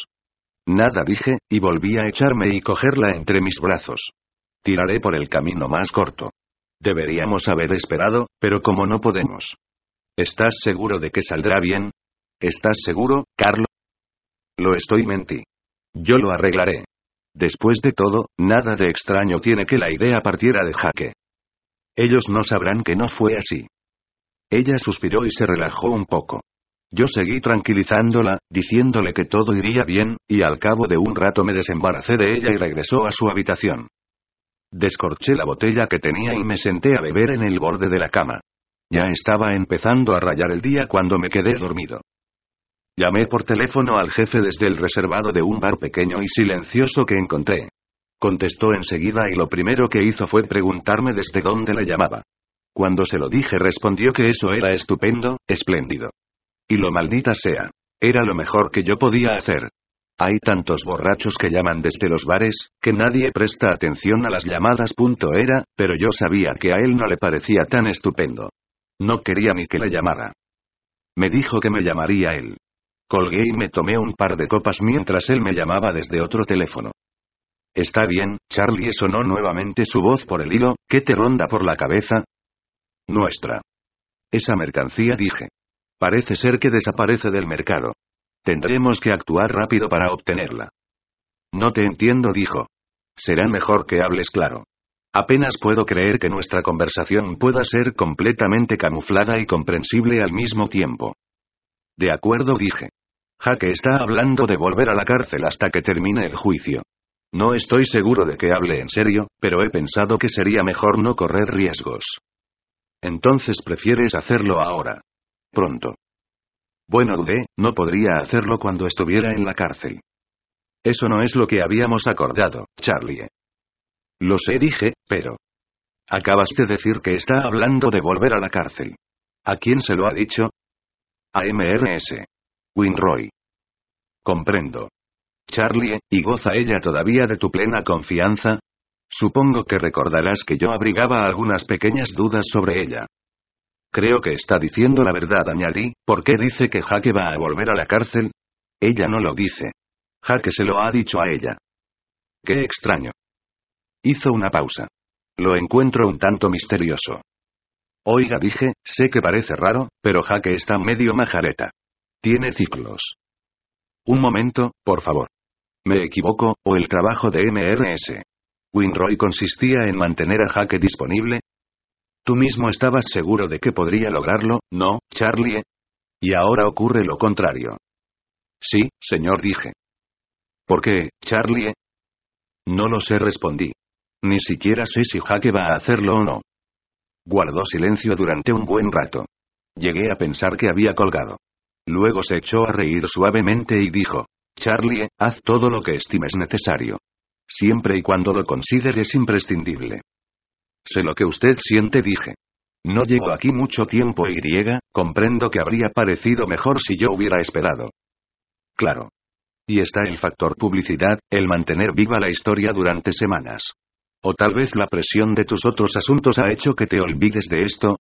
Nada, dije, y volví a echarme y cogerla entre mis brazos. Tiraré por el camino más corto. Deberíamos haber esperado, pero como no podemos. ¿Estás seguro de que saldrá bien? ¿Estás seguro, Carl? Lo estoy, mentí. Yo lo arreglaré. Después de todo, nada de extraño tiene que la idea partiera de Jake. Ellos no sabrán que no fue así. Ella suspiró y se relajó un poco. Yo seguí tranquilizándola, diciéndole que todo iría bien, y al cabo de un rato me desembaracé de ella y regresó a su habitación. Descorché la botella que tenía y me senté a beber en el borde de la cama. Ya estaba empezando a rayar el día cuando me quedé dormido. Llamé por teléfono al jefe desde el reservado de un bar pequeño y silencioso que encontré. Contestó enseguida y lo primero que hizo fue preguntarme desde dónde le llamaba. Cuando se lo dije, respondió que eso era estupendo, espléndido. Y lo maldita sea. Era lo mejor que yo podía hacer. Hay tantos borrachos que llaman desde los bares, que nadie presta atención a las llamadas. Era, pero yo sabía que a él no le parecía tan estupendo. No quería ni que le llamara. Me dijo que me llamaría él. Colgué y me tomé un par de copas mientras él me llamaba desde otro teléfono. Está bien, Charlie, sonó nuevamente su voz por el hilo. ¿Qué te ronda por la cabeza? Nuestra. Esa mercancía, dije. Parece ser que desaparece del mercado. Tendremos que actuar rápido para obtenerla. No te entiendo, dijo. Será mejor que hables claro. Apenas puedo creer que nuestra conversación pueda ser completamente camuflada y comprensible al mismo tiempo. De acuerdo, dije. Jake está hablando de volver a la cárcel hasta que termine el juicio. No estoy seguro de que hable en serio, pero he pensado que sería mejor no correr riesgos. Entonces prefieres hacerlo ahora. Pronto. Bueno, dudé, no podría hacerlo cuando estuviera en la cárcel. Eso no es lo que habíamos acordado, Charlie. Lo sé, dije, pero... Acabas de decir que está hablando de volver a la cárcel. ¿A quién se lo ha dicho? A Mrs. Winroy. Comprendo. Charlie, ¿y goza ella todavía de tu plena confianza? Supongo que recordarás que yo abrigaba algunas pequeñas dudas sobre ella. Creo que está diciendo la verdad, añadí. ¿Por qué dice que Jake va a volver a la cárcel? Ella no lo dice. Jake se lo ha dicho a ella. Qué extraño. Hizo una pausa. Lo encuentro un tanto misterioso. Oiga, dije, sé que parece raro, pero Jake está medio majareta. Tiene ciclos. Un momento, por favor. Me equivoco, o el trabajo de Mrs. Winroy consistía en mantener a Jake disponible. Tú mismo estabas seguro de que podría lograrlo, ¿no, Charlie? Y ahora ocurre lo contrario. Sí, señor, dije. ¿Por qué, Charlie? No lo sé, respondí. Ni siquiera sé si Jake va a hacerlo o no. Guardó silencio durante un buen rato. Llegué a pensar que había colgado. Luego se echó a reír suavemente y dijo: Charlie, haz todo lo que estimes necesario. Siempre y cuando lo consideres imprescindible. Sé lo que usted siente, dije. No llevo aquí mucho tiempo y comprendo que habría parecido mejor si yo hubiera esperado. Claro. Y está el factor publicidad, el mantener viva la historia durante semanas. O tal vez la presión de tus otros asuntos ha hecho que te olvides de esto.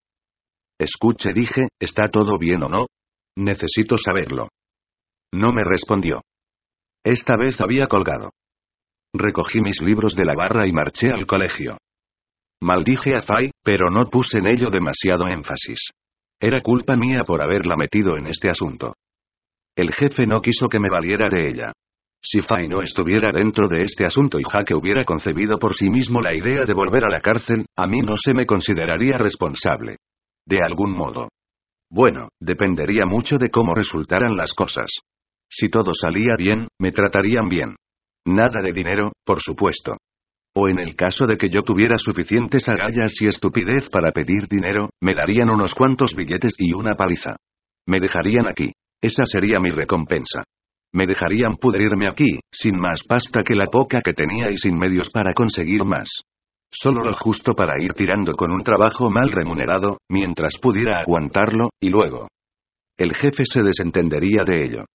Escuche, dije, ¿está todo bien o no? Necesito saberlo. No me respondió. Esta vez había colgado. Recogí mis libros de la barra y marché al colegio. Maldije a Fay, pero no puse en ello demasiado énfasis. Era culpa mía por haberla metido en este asunto. El jefe no quiso que me valiera de ella. Si Fay no estuviera dentro de este asunto y Jake hubiera concebido por sí mismo la idea de volver a la cárcel, a mí no se me consideraría responsable. De algún modo. Bueno, dependería mucho de cómo resultaran las cosas. Si todo salía bien, me tratarían bien. Nada de dinero, por supuesto. O en el caso de que yo tuviera suficientes agallas y estupidez para pedir dinero, me darían unos cuantos billetes y una paliza. Me dejarían aquí. Esa sería mi recompensa. Me dejarían pudrirme aquí, sin más pasta que la poca que tenía y sin medios para conseguir más. Solo lo justo para ir tirando con un trabajo mal remunerado, mientras pudiera aguantarlo, y luego. El jefe se desentendería de ello.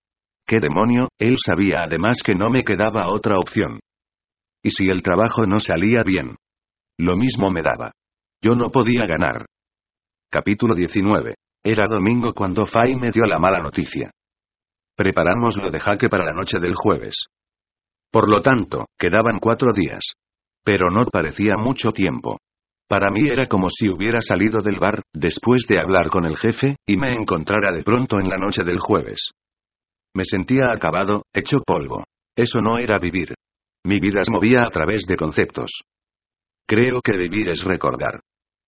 ¿Qué demonio? Él sabía además que no me quedaba otra opción. ¿Y si el trabajo no salía bien? Lo mismo me daba. Yo no podía ganar. Capítulo 19. Era domingo cuando Fay me dio la mala noticia. Preparamos lo de Jake para la noche del jueves. Por lo tanto, quedaban 4 días. Pero no parecía mucho tiempo. Para mí era como si hubiera salido del bar, después de hablar con el jefe, y me encontrara de pronto en la noche del jueves. Me sentía acabado, hecho polvo. Eso no era vivir. Mi vida se movía a través de conceptos. Creo que vivir es recordar.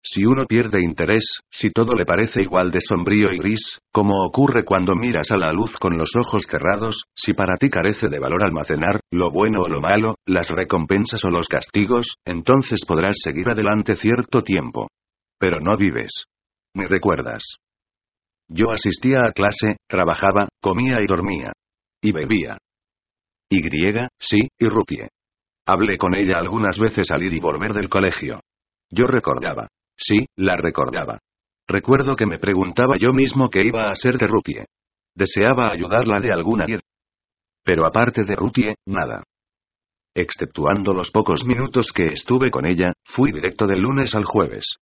Si uno pierde interés, si todo le parece igual de sombrío y gris, como ocurre cuando miras a la luz con los ojos cerrados, si para ti carece de valor almacenar, lo bueno o lo malo, las recompensas o los castigos, entonces podrás seguir adelante cierto tiempo. Pero no vives. Ni recuerdas. Yo asistía a clase, trabajaba, comía y dormía. Y bebía. Sí, y Ruthie. Hablé con ella algunas veces al ir y volver del colegio. Yo recordaba. Sí, la recordaba. Recuerdo que me preguntaba yo mismo qué iba a hacer de Ruthie. Deseaba ayudarla de alguna manera. Pero aparte de Ruthie, nada. Exceptuando los pocos minutos que estuve con ella, fui directo del lunes al jueves.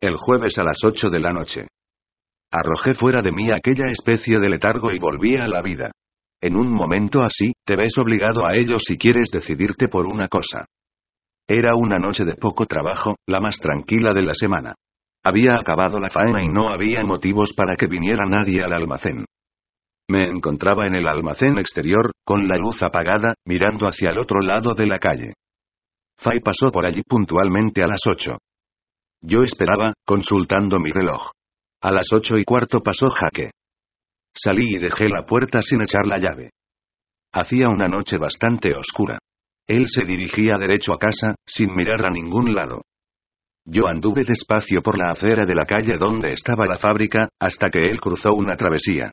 El jueves a las 8 de la noche. Arrojé fuera de mí aquella especie de letargo y volví a la vida. En un momento así, te ves obligado a ello si quieres decidirte por una cosa. Era una noche de poco trabajo, la más tranquila de la semana. Había acabado la faena y no había motivos para que viniera nadie al almacén. Me encontraba en el almacén exterior, con la luz apagada, mirando hacia el otro lado de la calle. Fay pasó por allí puntualmente a las 8. Yo esperaba, consultando mi reloj. A las 8:15 pasó Jake. Salí y dejé la puerta sin echar la llave. Hacía una noche bastante oscura. Él se dirigía derecho a casa, sin mirar a ningún lado. Yo anduve despacio por la acera de la calle donde estaba la fábrica, hasta que él cruzó una travesía.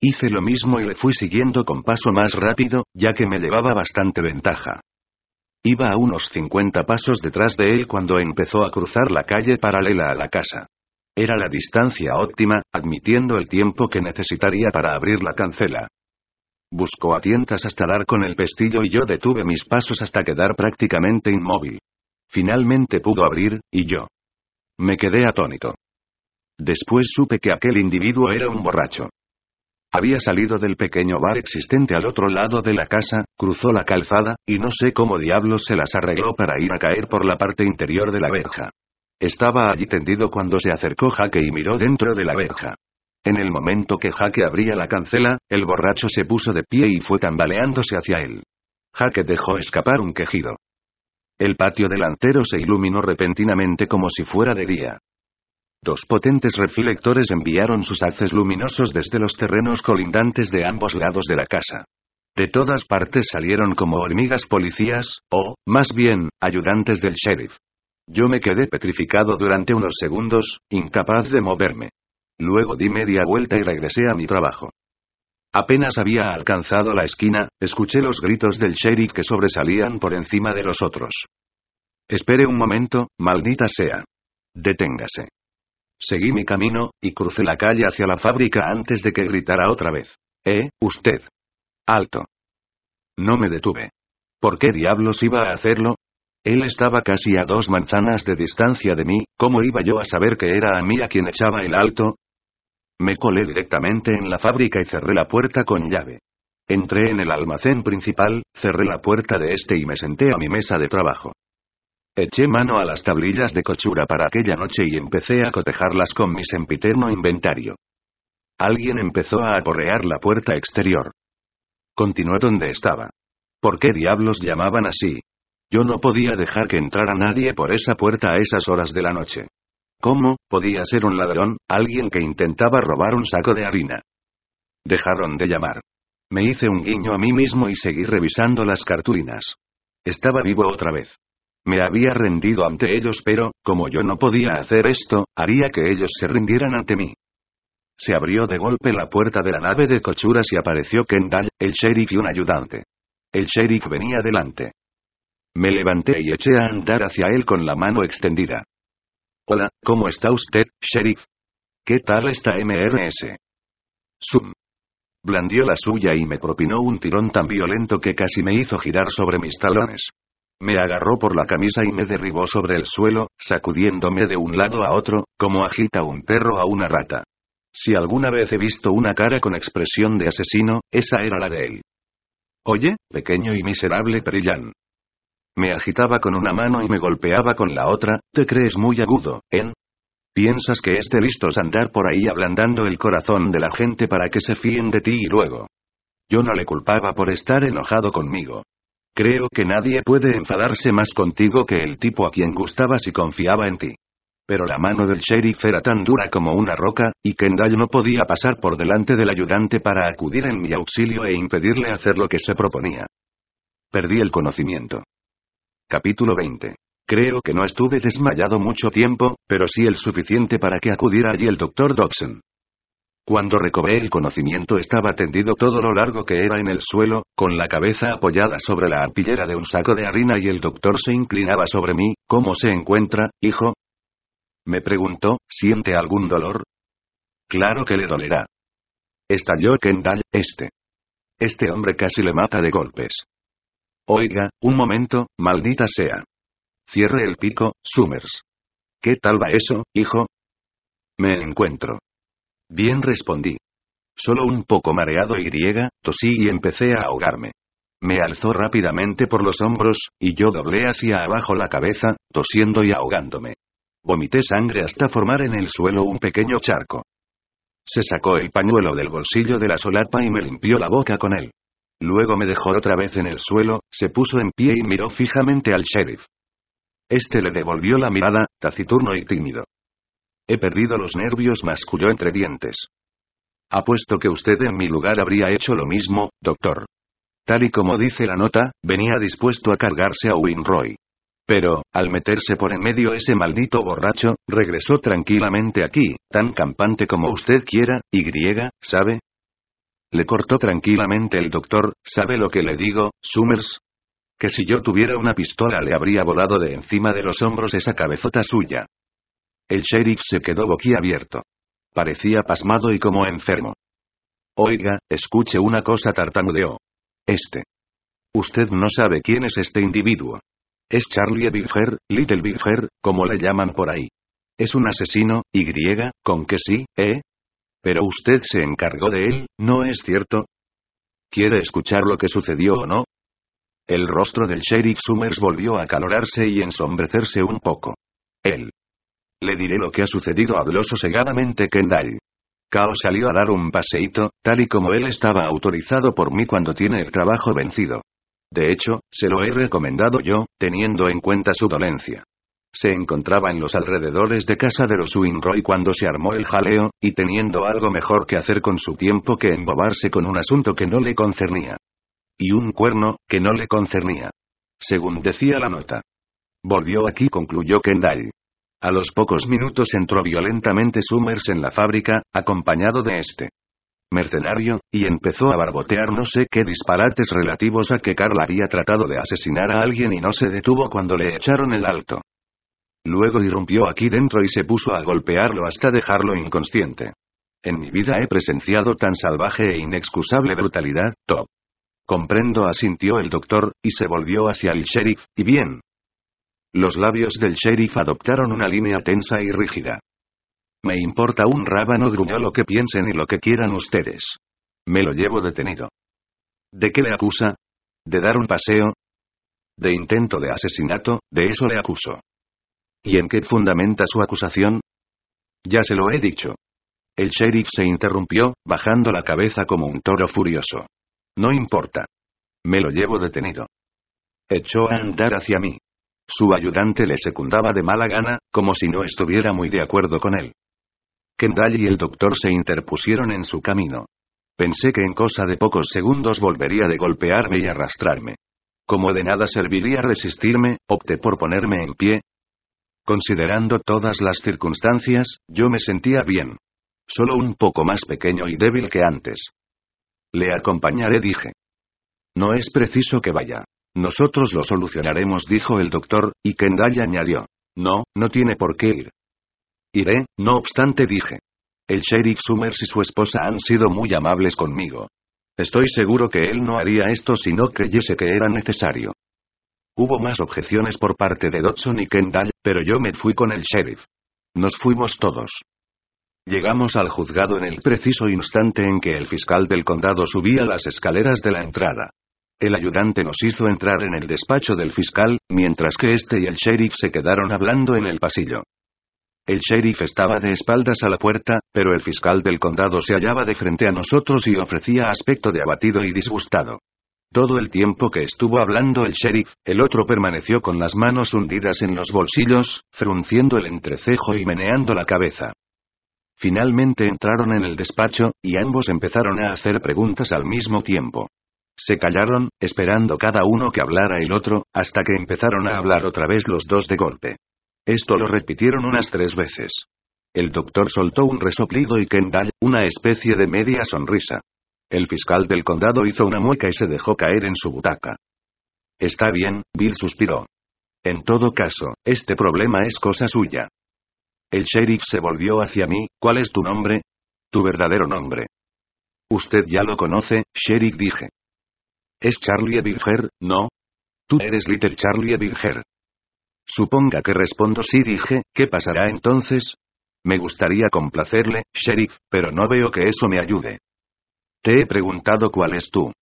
Hice lo mismo y le fui siguiendo con paso más rápido, ya que me llevaba bastante ventaja. Iba a unos 50 pasos detrás de él cuando empezó a cruzar la calle paralela a la casa. Era la distancia óptima, admitiendo el tiempo que necesitaría para abrir la cancela. Buscó a tientas hasta dar con el pestillo y yo detuve mis pasos hasta quedar prácticamente inmóvil. Finalmente pudo abrir, y yo me quedé atónito. Después supe que aquel individuo era un borracho. Había salido del pequeño bar existente al otro lado de la casa, cruzó la calzada, y no sé cómo diablos se las arregló para ir a caer por la parte interior de la verja. Estaba allí tendido cuando se acercó Jake y miró dentro de la verja. En el momento que Jake abría la cancela, el borracho se puso de pie y fue tambaleándose hacia él. Jake dejó escapar un quejido. El patio delantero se iluminó repentinamente como si fuera de día. 2 potentes reflectores enviaron sus haces luminosos desde los terrenos colindantes de ambos lados de la casa. De todas partes salieron como hormigas policías, o, más bien, ayudantes del sheriff. Yo me quedé petrificado durante unos segundos, incapaz de moverme. Luego di media vuelta y regresé a mi trabajo. Apenas había alcanzado la esquina, escuché los gritos del sheriff que sobresalían por encima de los otros. Espere un momento, maldita sea. Deténgase. Seguí mi camino, y crucé la calle hacia la fábrica antes de que gritara otra vez. Usted. Alto. No me detuve. ¿Por qué diablos iba a hacerlo? Él estaba casi a 2 manzanas de distancia de mí, ¿cómo iba yo a saber que era a mí a quien echaba el alto? Me colé directamente en la fábrica y cerré la puerta con llave. Entré en el almacén principal, cerré la puerta de este y me senté a mi mesa de trabajo. Eché mano a las tablillas de cochura para aquella noche y empecé a cotejarlas con mi sempiterno inventario. Alguien empezó a aporrear la puerta exterior. Continué donde estaba. ¿Por qué diablos llamaban así? Yo no podía dejar que entrara nadie por esa puerta a esas horas de la noche. ¿Cómo podía ser un ladrón, alguien que intentaba robar un saco de harina? Dejaron de llamar. Me hice un guiño a mí mismo y seguí revisando las cartulinas. Estaba vivo otra vez. Me había rendido ante ellos, pero, como yo no podía hacer esto, haría que ellos se rindieran ante mí. Se abrió de golpe la puerta de la nave de cochuras y apareció Kendall, el sheriff y un ayudante. El sheriff venía delante. Me levanté y eché a andar hacia él con la mano extendida. «Hola, ¿cómo está usted, sheriff? ¿Qué tal está MRS?» «Sum». Blandió la suya y me propinó un tirón tan violento que casi me hizo girar sobre mis talones. Me agarró por la camisa y me derribó sobre el suelo, sacudiéndome de un lado a otro, como agita un perro a una rata. Si alguna vez he visto una cara con expresión de asesino, esa era la de él. «Oye, pequeño y miserable Perillán». Me agitaba con una mano y me golpeaba con la otra. ¿Te crees muy agudo, ¿eh? ¿Piensas que es de listos andar por ahí ablandando el corazón de la gente para que se fíen de ti? Y luego, yo no le culpaba por estar enojado conmigo. Creo que nadie puede enfadarse más contigo que el tipo a quien gustabas y confiaba en ti. Pero la mano del sheriff era tan dura como una roca, y Kendall no podía pasar por delante del ayudante para acudir en mi auxilio e impedirle hacer lo que se proponía. Perdí el conocimiento. Capítulo 20. Creo que no estuve desmayado mucho tiempo, pero sí el suficiente para que acudiera allí el doctor Dobson. Cuando recobré el conocimiento estaba tendido todo lo largo que era en el suelo, con la cabeza apoyada sobre la arpillera de un saco de harina y el doctor se inclinaba sobre mí. ¿Cómo se encuentra, hijo? Me preguntó. ¿Siente algún dolor? Claro que le dolerá. Estalló Kendall. Este hombre casi le mata de golpes. Oiga, un momento, maldita sea. Cierre el pico, Summers. ¿Qué tal va eso, hijo? Me encuentro bien, respondí. Solo un poco mareado y griega, tosí y empecé a ahogarme. Me alzó rápidamente por los hombros, y yo doblé hacia abajo la cabeza, tosiendo y ahogándome. Vomité sangre hasta formar en el suelo un pequeño charco. Se sacó el pañuelo del bolsillo de la solapa y me limpió la boca con él. Luego me dejó otra vez en el suelo, se puso en pie y miró fijamente al sheriff. Este le devolvió la mirada, taciturno y tímido. He perdido los nervios, masculló entre dientes. Apuesto que usted en mi lugar habría hecho lo mismo, doctor. Tal y como dice la nota, venía dispuesto a cargarse a Winroy. Pero, al meterse por en medio ese maldito borracho, regresó tranquilamente aquí, tan campante como usted quiera, y griega, ¿sabe? Le cortó tranquilamente el doctor. ¿Sabe lo que le digo, Summers? Que si yo tuviera una pistola le habría volado de encima de los hombros esa cabezota suya. El sheriff se quedó boquiabierto. Parecía pasmado y como enfermo. Oiga, escuche una cosa, tartamudeó. Usted no sabe quién es este individuo. Es Charlie Bigelow, Little Bigelow, como le llaman por ahí. Es un asesino, y griega, con que sí, ¿eh? Pero usted se encargó de él, ¿no es cierto? ¿Quiere escuchar lo que sucedió o no? El rostro del sheriff Summers volvió a acalorarse y ensombrecerse un poco. Le diré lo que ha sucedido, habló sosegadamente Kendall. Kao salió a dar un paseíto, tal y como él estaba autorizado por mí cuando tiene el trabajo vencido. De hecho, se lo he recomendado yo, teniendo en cuenta su dolencia. Se encontraba en los alrededores de casa de los Winroy cuando se armó el jaleo, y teniendo algo mejor que hacer con su tiempo que embobarse con un asunto que no le concernía. Y un cuerno, que no le concernía. Según decía la nota. Volvió aquí, concluyó Kendall. A los pocos minutos entró violentamente Summers en la fábrica, acompañado de este mercenario, y empezó a barbotear no sé qué disparates relativos a que Carl había tratado de asesinar a alguien y no se detuvo cuando le echaron el alto. Luego irrumpió aquí dentro y se puso a golpearlo hasta dejarlo inconsciente. En mi vida he presenciado tan salvaje e inexcusable brutalidad, Top. Comprendo, asintió el doctor, y se volvió hacia el sheriff. Y bien. Los labios del sheriff adoptaron una línea tensa y rígida. Me importa un rábano, gruñó, lo que piensen y lo que quieran ustedes. Me lo llevo detenido. ¿De qué le acusa? ¿De dar un paseo? De intento de asesinato, de eso le acuso. ¿Y en qué fundamenta su acusación? Ya se lo he dicho. El sheriff se interrumpió, bajando la cabeza como un toro furioso. No importa. Me lo llevo detenido. Echó a andar hacia mí. Su ayudante le secundaba de mala gana, como si no estuviera muy de acuerdo con él. Kendall y el doctor se interpusieron en su camino. Pensé que en cosa de pocos segundos volvería de golpearme y arrastrarme. Como de nada serviría resistirme, opté por ponerme en pie. Considerando todas las circunstancias, yo me sentía bien. Solo un poco más pequeño y débil que antes. Le acompañaré, dije. No es preciso que vaya. Nosotros lo solucionaremos, dijo el doctor, y Kendall añadió. No tiene por qué ir. Iré, no obstante, dije. El sheriff Summers y su esposa han sido muy amables conmigo. Estoy seguro que él no haría esto si no creyese que era necesario. Hubo más objeciones por parte de Dodson y Kendall, pero yo me fui con el sheriff. Nos fuimos todos. Llegamos al juzgado en el preciso instante en que el fiscal del condado subía las escaleras de la entrada. El ayudante nos hizo entrar en el despacho del fiscal, mientras que este y el sheriff se quedaron hablando en el pasillo. El sheriff estaba de espaldas a la puerta, pero el fiscal del condado se hallaba de frente a nosotros y ofrecía aspecto de abatido y disgustado. Todo el tiempo que estuvo hablando el sheriff, el otro permaneció con las manos hundidas en los bolsillos, frunciendo el entrecejo y meneando la cabeza. Finalmente entraron en el despacho, y ambos empezaron a hacer preguntas al mismo tiempo. Se callaron, esperando cada uno que hablara el otro, hasta que empezaron a hablar otra vez los dos de golpe. Esto lo repitieron unas 3 veces. El doctor soltó un resoplido y Kendall, una especie de media sonrisa. El fiscal del condado hizo una mueca y se dejó caer en su butaca. Está bien, Bill suspiró. En todo caso, este problema es cosa suya. El sheriff se volvió hacia mí. ¿Cuál es tu nombre? Tu verdadero nombre. Usted ya lo conoce, sheriff, dije. Es Charlie Birger, ¿no? Tú eres Little Charlie Birger. Suponga que respondo sí, dije. ¿Qué pasará entonces? Me gustaría complacerle, sheriff, pero no veo que eso me ayude. Te he preguntado cuál es tú.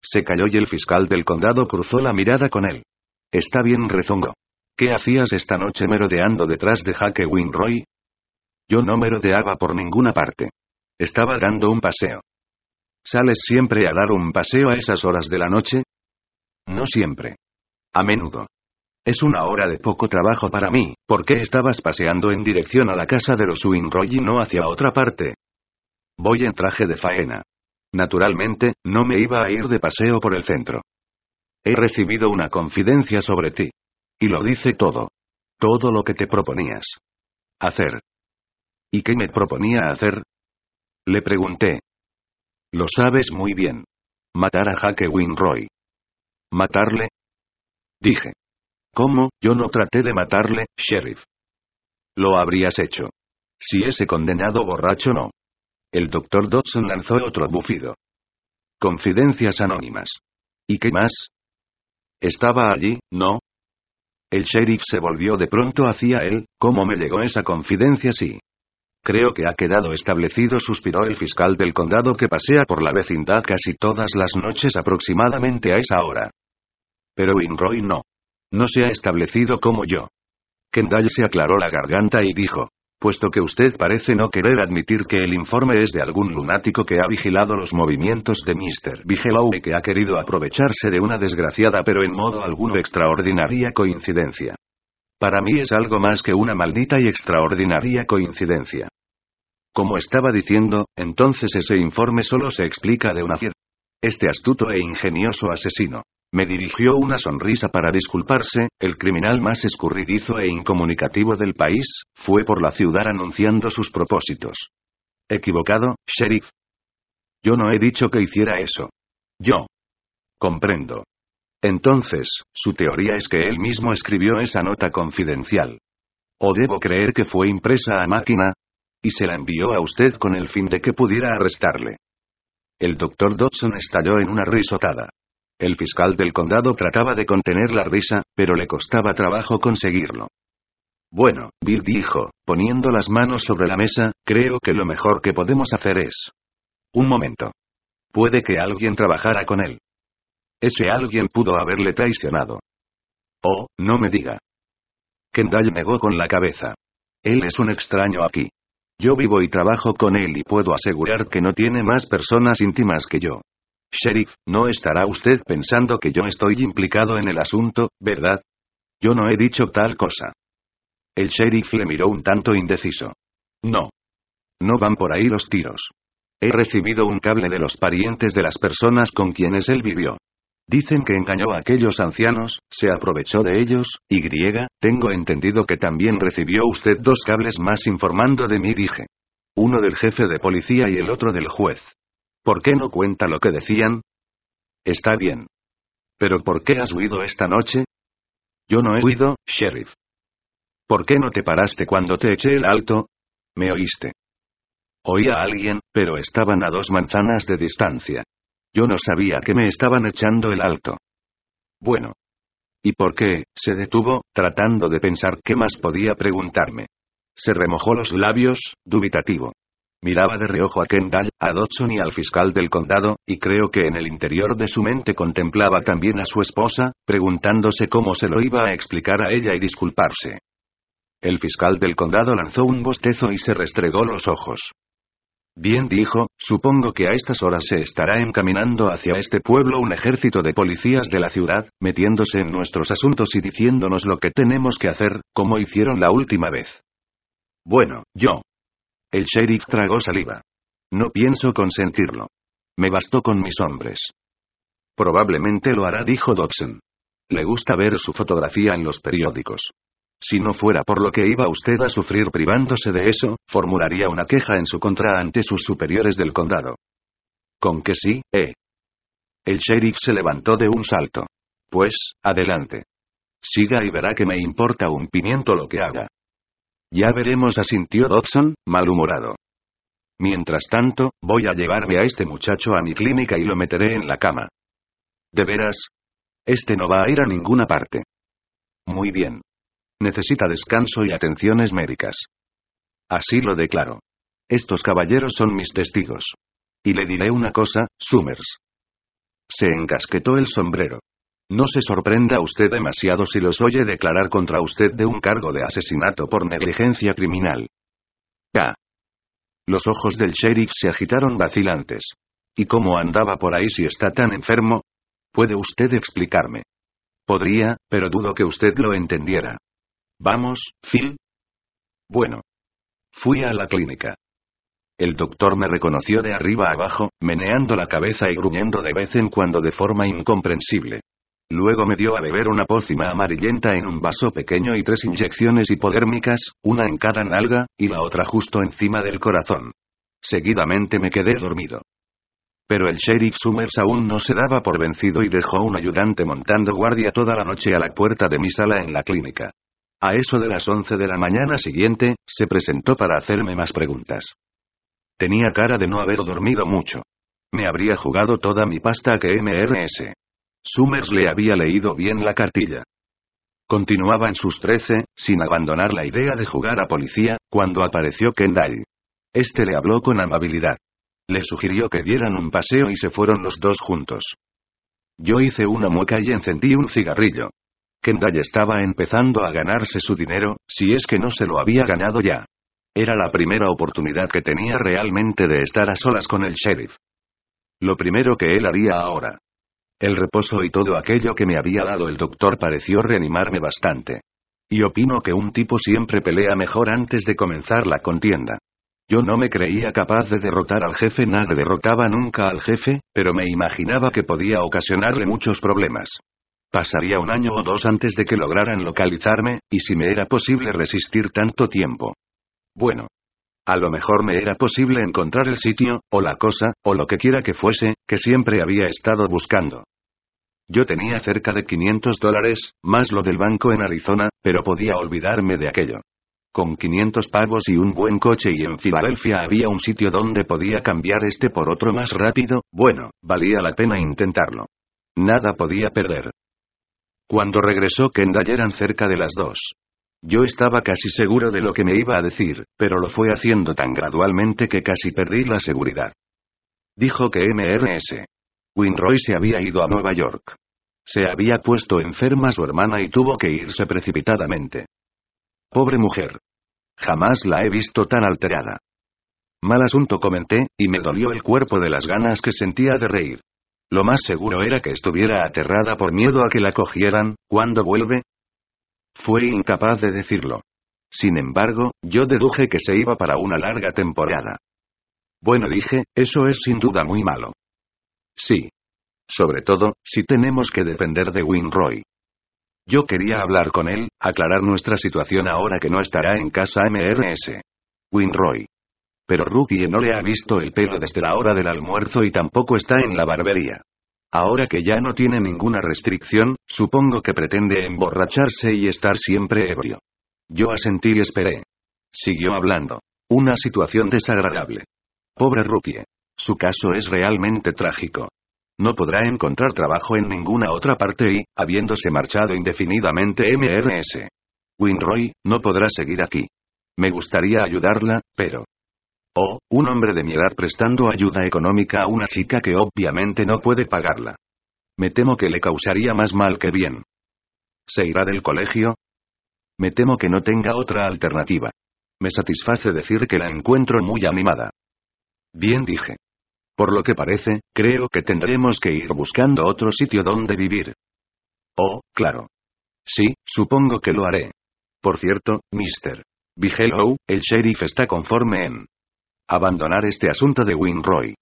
Se calló y el fiscal del condado cruzó la mirada con él. Está bien, rezongó. ¿Qué hacías esta noche merodeando detrás de Jake Winroy? Yo no merodeaba por ninguna parte. Estaba dando un paseo. ¿Sales siempre a dar un paseo a esas horas de la noche? No siempre. A menudo. Es una hora de poco trabajo para mí. ¿Por qué estabas paseando en dirección a la casa de los Winroy y no hacia otra parte? Voy en traje de faena. Naturalmente, no me iba a ir de paseo por el centro. He recibido una confidencia sobre ti. Y lo dice todo. Todo lo que te proponías hacer. ¿Y qué me proponía hacer? Le pregunté. Lo sabes muy bien. Matar a Jake Winroy. ¿Matarle? Dije. ¿Cómo? Yo no traté de matarle, sheriff. Lo habrías hecho. Si ese condenado borracho no. El doctor Dodson lanzó otro bufido. Confidencias anónimas. ¿Y qué más? Estaba allí, ¿no? El sheriff se volvió de pronto hacia él. ¿Cómo me llegó esa confidencia? Sí. Creo que ha quedado establecido, suspiró el fiscal del condado, que pasea por la vecindad casi todas las noches aproximadamente a esa hora. Pero Winroy no. No se ha establecido como yo. Kendall se aclaró la garganta y dijo. Puesto que usted parece no querer admitir que el informe es de algún lunático que ha vigilado los movimientos de Mr. Bigelow y que ha querido aprovecharse de una desgraciada pero en modo alguno extraordinaria coincidencia. Para mí es algo más que una maldita y extraordinaria coincidencia. Como estaba diciendo, entonces ese informe solo se explica de una cierta Este astuto e ingenioso asesino. Me dirigió una sonrisa para disculparse, el criminal más escurridizo e incomunicativo del país, fue por la ciudad anunciando sus propósitos. Equivocado, sheriff. Yo no he dicho que hiciera eso. Yo. Comprendo. Entonces, su teoría es que él mismo escribió esa nota confidencial. ¿O debo creer que fue impresa a máquina? Y se la envió a usted con el fin de que pudiera arrestarle. El doctor Dodson estalló en una risotada. El fiscal del condado trataba de contener la risa, pero le costaba trabajo conseguirlo. Bueno, Bill dijo, poniendo las manos sobre la mesa, creo que lo mejor que podemos hacer es... Un momento. Puede que alguien trabajara con él. Ese alguien pudo haberle traicionado. Oh, no me diga. Kendall negó con la cabeza. Él es un extraño aquí. Yo vivo y trabajo con él y puedo asegurar que no tiene más personas íntimas que yo. Sheriff, no estará usted pensando que yo estoy implicado en el asunto, ¿verdad? Yo no he dicho tal cosa. El sheriff le miró un tanto indeciso. No. No van por ahí los tiros. He recibido un cable de los parientes de las personas con quienes él vivió. Dicen que engañó a aquellos ancianos, se aprovechó de ellos, y tengo entendido que también recibió usted dos cables más informando de mí, dije. Uno del jefe de policía y el otro del juez. ¿Por qué no cuenta lo que decían? Está bien. ¿Pero por qué has huido esta noche? Yo no he huido, sheriff. ¿Por qué no te paraste cuando te eché el alto? ¿Me oíste? Oí a alguien, pero estaban a 2 manzanas de distancia. Yo no sabía que me estaban echando el alto. Bueno. ¿Y por qué? Se detuvo, tratando de pensar qué más podía preguntarme. Se remojó los labios, dubitativo. Miraba de reojo a Kendall, a Dodson y al fiscal del condado, y creo que en el interior de su mente contemplaba también a su esposa, preguntándose cómo se lo iba a explicar a ella y disculparse. El fiscal del condado lanzó un bostezo y se restregó los ojos. Bien dijo, supongo que a estas horas se estará encaminando hacia este pueblo un ejército de policías de la ciudad, metiéndose en nuestros asuntos y diciéndonos lo que tenemos que hacer, como hicieron la última vez. Bueno, yo... El sheriff tragó saliva. No pienso consentirlo. Me bastó con mis hombres. Probablemente lo hará, dijo Dodson. Le gusta ver su fotografía en los periódicos. Si no fuera por lo que iba usted a sufrir privándose de eso, formularía una queja en su contra ante sus superiores del condado. ¿Con que sí, El sheriff se levantó de un salto. Pues, adelante. Siga y verá que me importa un pimiento lo que haga. Ya veremos, asintió Dodson, malhumorado. Mientras tanto, voy a llevarme a este muchacho a mi clínica y lo meteré en la cama. ¿De veras? Este no va a ir a ninguna parte. Muy bien. Necesita descanso y atenciones médicas. Así lo declaro. Estos caballeros son mis testigos. Y le diré una cosa, Summers. Se encasquetó el sombrero. No se sorprenda usted demasiado si los oye declarar contra usted de un cargo de asesinato por negligencia criminal. Ah. Los ojos del sheriff se agitaron vacilantes. ¿Y cómo andaba por ahí si está tan enfermo? ¿Puede usted explicarme? Podría, pero dudo que usted lo entendiera. Vamos, Phil. Bueno. Fui a la clínica. El doctor me reconoció de arriba a abajo, meneando la cabeza y gruñendo de vez en cuando de forma incomprensible. Luego me dio a beber una pócima amarillenta en un vaso pequeño y 3 inyecciones hipodérmicas, una en cada nalga, y la otra justo encima del corazón. Seguidamente me quedé dormido. Pero el sheriff Summers aún no se daba por vencido y dejó un ayudante montando guardia toda la noche a la puerta de mi sala en la clínica. A eso de las 11 de la mañana siguiente, se presentó para hacerme más preguntas. Tenía cara de no haber dormido mucho. Me habría jugado toda mi pasta que MRS. Summers le había leído bien la cartilla. Continuaba en sus 13, sin abandonar la idea de jugar a policía, cuando apareció Kendall. Este le habló con amabilidad. Le sugirió que dieran un paseo y se fueron los dos juntos. Yo hice una mueca y encendí un cigarrillo. Kendall estaba empezando a ganarse su dinero, si es que no se lo había ganado ya. Era la primera oportunidad que tenía realmente de estar a solas con el sheriff. Lo primero que él haría ahora. El reposo y todo aquello que me había dado el doctor pareció reanimarme bastante. Y opino que un tipo siempre pelea mejor antes de comenzar la contienda. Yo no me creía capaz de derrotar al jefe, nadie derrotaba nunca al jefe, pero me imaginaba que podía ocasionarle muchos problemas. Pasaría un año o dos antes de que lograran localizarme, y si me era posible resistir tanto tiempo. Bueno. A lo mejor me era posible encontrar el sitio, o la cosa, o lo que quiera que fuese, que siempre había estado buscando. Yo tenía cerca de $500, más lo del banco en Arizona, pero podía olvidarme de aquello. Con 500 pavos y un buen coche, y en Filadelfia había un sitio donde podía cambiar este por otro más rápido, bueno, valía la pena intentarlo. Nada podía perder. Cuando regresó Kendall eran cerca de las 2. Yo estaba casi seguro de lo que me iba a decir, pero lo fue haciendo tan gradualmente que casi perdí la seguridad. Dijo que Mrs. Winroy se había ido a Nueva York. Se había puesto enferma su hermana y tuvo que irse precipitadamente. Pobre mujer. Jamás la he visto tan alterada. Mal asunto, comenté, y me dolió el cuerpo de las ganas que sentía de reír. Lo más seguro era que estuviera aterrada por miedo a que la cogieran. ¿Cuándo vuelve? Fue incapaz de decirlo. Sin embargo, yo deduje que se iba para una larga temporada. Bueno, dije, eso es sin duda muy malo. Sí. Sobre todo, si tenemos que depender de Winroy. Yo quería hablar con él, aclarar nuestra situación ahora que no estará en casa Mrs. Winroy. Pero Rookie no le ha visto el pelo desde la hora del almuerzo y tampoco está en la barbería. Ahora que ya no tiene ninguna restricción, supongo que pretende emborracharse y estar siempre ebrio. Yo asentí y esperé. Siguió hablando. Una situación desagradable. Pobre Rookie. Su caso es realmente trágico. No podrá encontrar trabajo en ninguna otra parte y, habiéndose marchado indefinidamente Mrs. Winroy, no podrá seguir aquí. Me gustaría ayudarla, pero... Oh, un hombre de mi edad prestando ayuda económica a una chica que obviamente no puede pagarla. Me temo que le causaría más mal que bien. ¿Se irá del colegio? Me temo que no tenga otra alternativa. Me satisface decir que la encuentro muy animada. Bien, dije. Por lo que parece, creo que tendremos que ir buscando otro sitio donde vivir. Oh, claro. Sí, supongo que lo haré. Por cierto, Mr. Bigelow, el sheriff está conforme en abandonar este asunto de Winroy.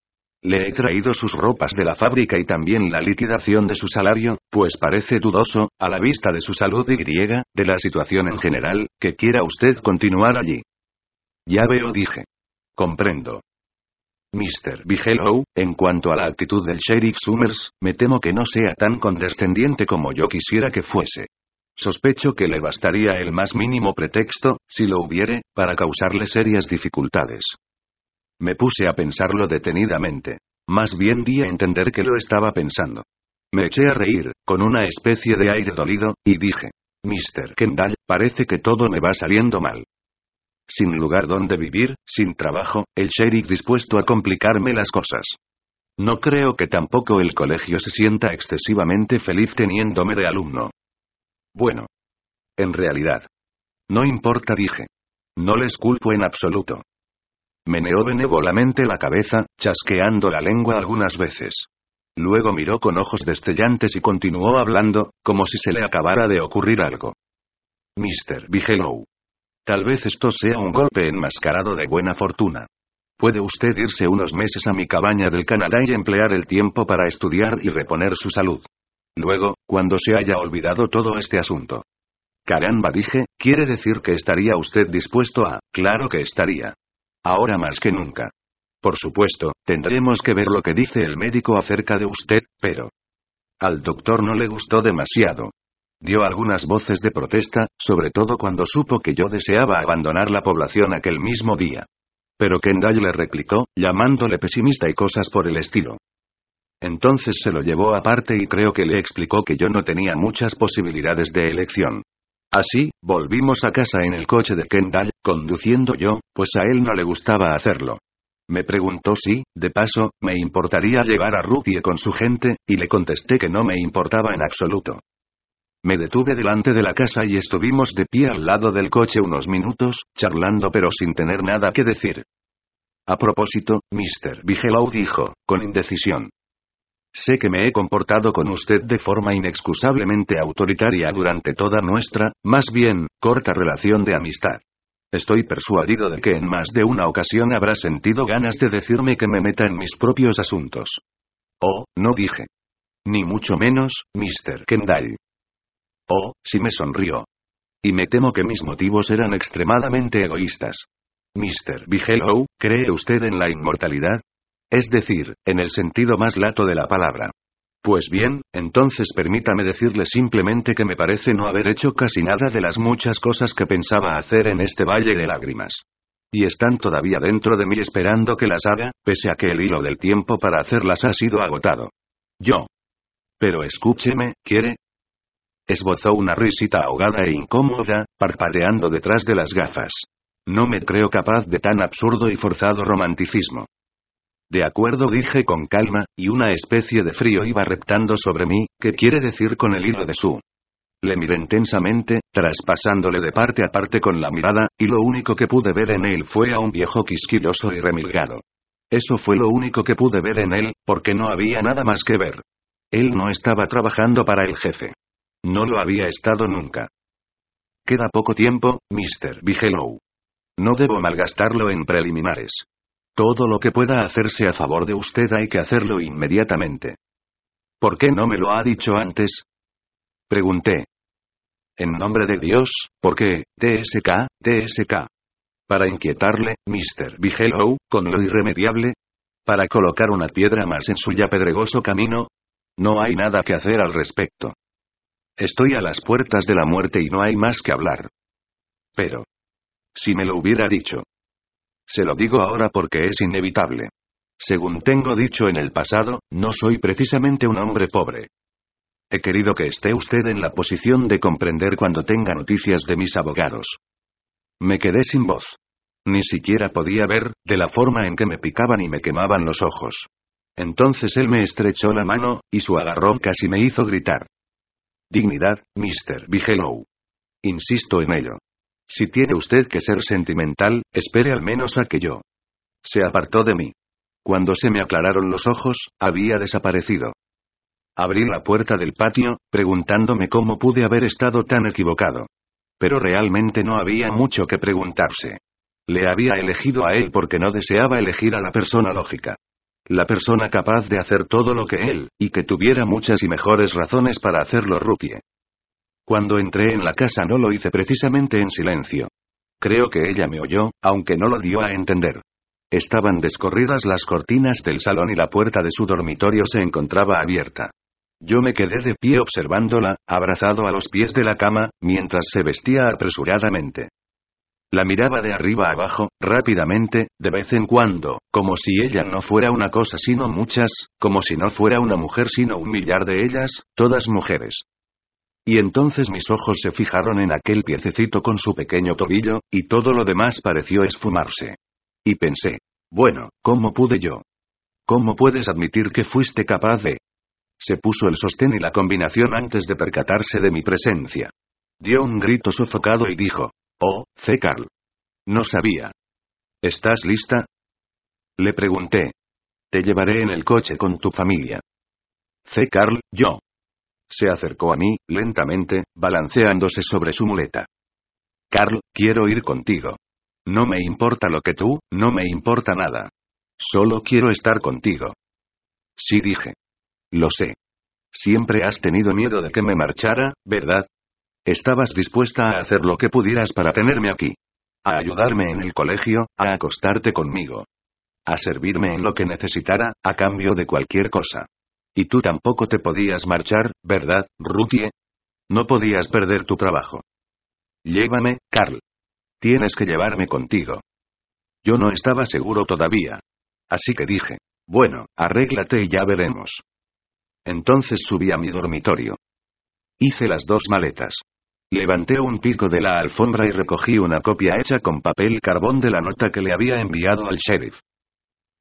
Le he traído sus ropas de la fábrica y también la liquidación de su salario, pues parece dudoso, a la vista de su salud y de la situación en general, que quiera usted continuar allí. Ya veo, dije. Comprendo. Mr. Bigelow, en cuanto a la actitud del sheriff Summers, me temo que no sea tan condescendiente como yo quisiera que fuese. Sospecho que le bastaría el más mínimo pretexto, si lo hubiere, para causarle serias dificultades. Me puse a pensarlo detenidamente. Más bien di a entender que lo estaba pensando. Me eché a reír, con una especie de aire dolido, y dije: Mr. Kendall, parece que todo me va saliendo mal. Sin lugar donde vivir, sin trabajo, el sheriff dispuesto a complicarme las cosas. No creo que tampoco el colegio se sienta excesivamente feliz teniéndome de alumno. Bueno. En realidad. No importa, dije. No les culpo en absoluto. Meneó benévolamente la cabeza, chasqueando la lengua algunas veces. Luego miró con ojos destellantes y continuó hablando, como si se le acabara de ocurrir algo. Mr. Bigelow. Tal vez esto sea un golpe enmascarado de buena fortuna. Puede usted irse unos meses a mi cabaña del Canadá y emplear el tiempo para estudiar y reponer su salud. Luego, cuando se haya olvidado todo este asunto. Caramba, dije, ¿quiere decir que estaría usted dispuesto a...? Claro que estaría. Ahora más que nunca. Por supuesto, tendremos que ver lo que dice el médico acerca de usted, pero... Al doctor no le gustó demasiado. Dio algunas voces de protesta, sobre todo cuando supo que yo deseaba abandonar la población aquel mismo día. Pero Kendall le replicó, llamándole pesimista y cosas por el estilo. Entonces se lo llevó aparte y creo que le explicó que yo no tenía muchas posibilidades de elección. Así, volvimos a casa en el coche de Kendall, conduciendo yo, pues a él no le gustaba hacerlo. Me preguntó si, de paso, me importaría llevar a Rookie con su gente, y le contesté que no me importaba en absoluto. Me detuve delante de la casa y estuvimos de pie al lado del coche unos minutos, charlando pero sin tener nada que decir. A propósito, Mr. Bigelow dijo, con indecisión. Sé que me he comportado con usted de forma inexcusablemente autoritaria durante toda nuestra, más bien, corta relación de amistad. Estoy persuadido de que en más de una ocasión habrá sentido ganas de decirme que me meta en mis propios asuntos. Oh, no dije. Ni mucho menos, Mr. Kendall. Oh, sí me sonrió. Y me temo que mis motivos eran extremadamente egoístas. Mr. Bigelow, ¿cree usted en la inmortalidad? Es decir, en el sentido más lato de la palabra. Pues bien, entonces permítame decirle simplemente que me parece no haber hecho casi nada de las muchas cosas que pensaba hacer en este valle de lágrimas. Y están todavía dentro de mí esperando que las haga, pese a que el hilo del tiempo para hacerlas ha sido agotado. Yo. Pero escúcheme, ¿quiere? Esbozó una risita ahogada e incómoda, parpadeando detrás de las gafas. No me creo capaz de tan absurdo y forzado romanticismo. De acuerdo, dije con calma, y una especie de frío iba reptando sobre mí. ¿Qué quiere decir con el hilo de su? Le miré intensamente, traspasándole de parte a parte con la mirada, y lo único que pude ver en él fue a un viejo quisquilloso y remilgado. Eso fue lo único que pude ver en él, porque no había nada más que ver. Él no estaba trabajando para el jefe. No lo había estado nunca. Queda poco tiempo, Mr. Bigelow. No debo malgastarlo en preliminares. Todo lo que pueda hacerse a favor de usted hay que hacerlo inmediatamente. ¿Por qué no me lo ha dicho antes? Pregunté. En nombre de Dios, ¿por qué, TSK? Para inquietarle, Mr. Bigelow, con lo irremediable. Para colocar una piedra más en su ya pedregoso camino. No hay nada que hacer al respecto. Estoy a las puertas de la muerte y no hay más que hablar. Pero. Si me lo hubiera dicho. Se lo digo ahora porque es inevitable. Según tengo dicho en el pasado, no soy precisamente un hombre pobre. He querido que esté usted en la posición de comprender cuando tenga noticias de mis abogados. Me quedé sin voz. Ni siquiera podía ver, de la forma en que me picaban y me quemaban los ojos. Entonces él me estrechó la mano, y su agarrón casi me hizo gritar. Dignidad, Mr. Bigelow. Insisto en ello. Si tiene usted que ser sentimental, espere al menos a que yo. Se apartó de mí. Cuando se me aclararon los ojos, había desaparecido. Abrí la puerta del patio, preguntándome cómo pude haber estado tan equivocado. Pero realmente no había mucho que preguntarse. Le había elegido a él porque no deseaba elegir a la persona lógica. La persona capaz de hacer todo lo que él, y que tuviera muchas y mejores razones para hacerlo rupie. Cuando entré en la casa no lo hice precisamente en silencio. Creo que ella me oyó, aunque no lo dio a entender. Estaban descorridas las cortinas del salón y la puerta de su dormitorio se encontraba abierta. Yo me quedé de pie observándola, abrazado a los pies de la cama, mientras se vestía apresuradamente. La miraba de arriba abajo, rápidamente, de vez en cuando, como si ella no fuera una cosa sino muchas, como si no fuera una mujer sino un millar de ellas, todas mujeres. Y entonces mis ojos se fijaron en aquel piececito con su pequeño tobillo, y todo lo demás pareció esfumarse. Y pensé, bueno, ¿cómo pude yo? ¿Cómo puedes admitir que fuiste capaz de...? Se puso el sostén y la combinación antes de percatarse de mi presencia. Dio un grito sofocado y dijo... Oh, C. Carl. No sabía. ¿Estás lista? Le pregunté. Te llevaré en el coche con tu familia. C. Carl, yo. Se acercó a mí, lentamente, balanceándose sobre su muleta. Carl, quiero ir contigo. No me importa lo que tú, no me importa nada. Solo quiero estar contigo. Sí, dije. Lo sé. Siempre has tenido miedo de que me marchara, ¿verdad? Estabas dispuesta a hacer lo que pudieras para tenerme aquí. A ayudarme en el colegio, a acostarte conmigo. A servirme en lo que necesitara, a cambio de cualquier cosa. Y tú tampoco te podías marchar, ¿verdad, Ruthie? No podías perder tu trabajo. Llévame, Carl. Tienes que llevarme contigo. Yo no estaba seguro todavía. Así que dije, bueno, arréglate y ya veremos. Entonces subí a mi dormitorio. Hice las dos maletas. Levanté un pico de la alfombra y recogí una copia hecha con papel carbón de la nota que le había enviado al sheriff.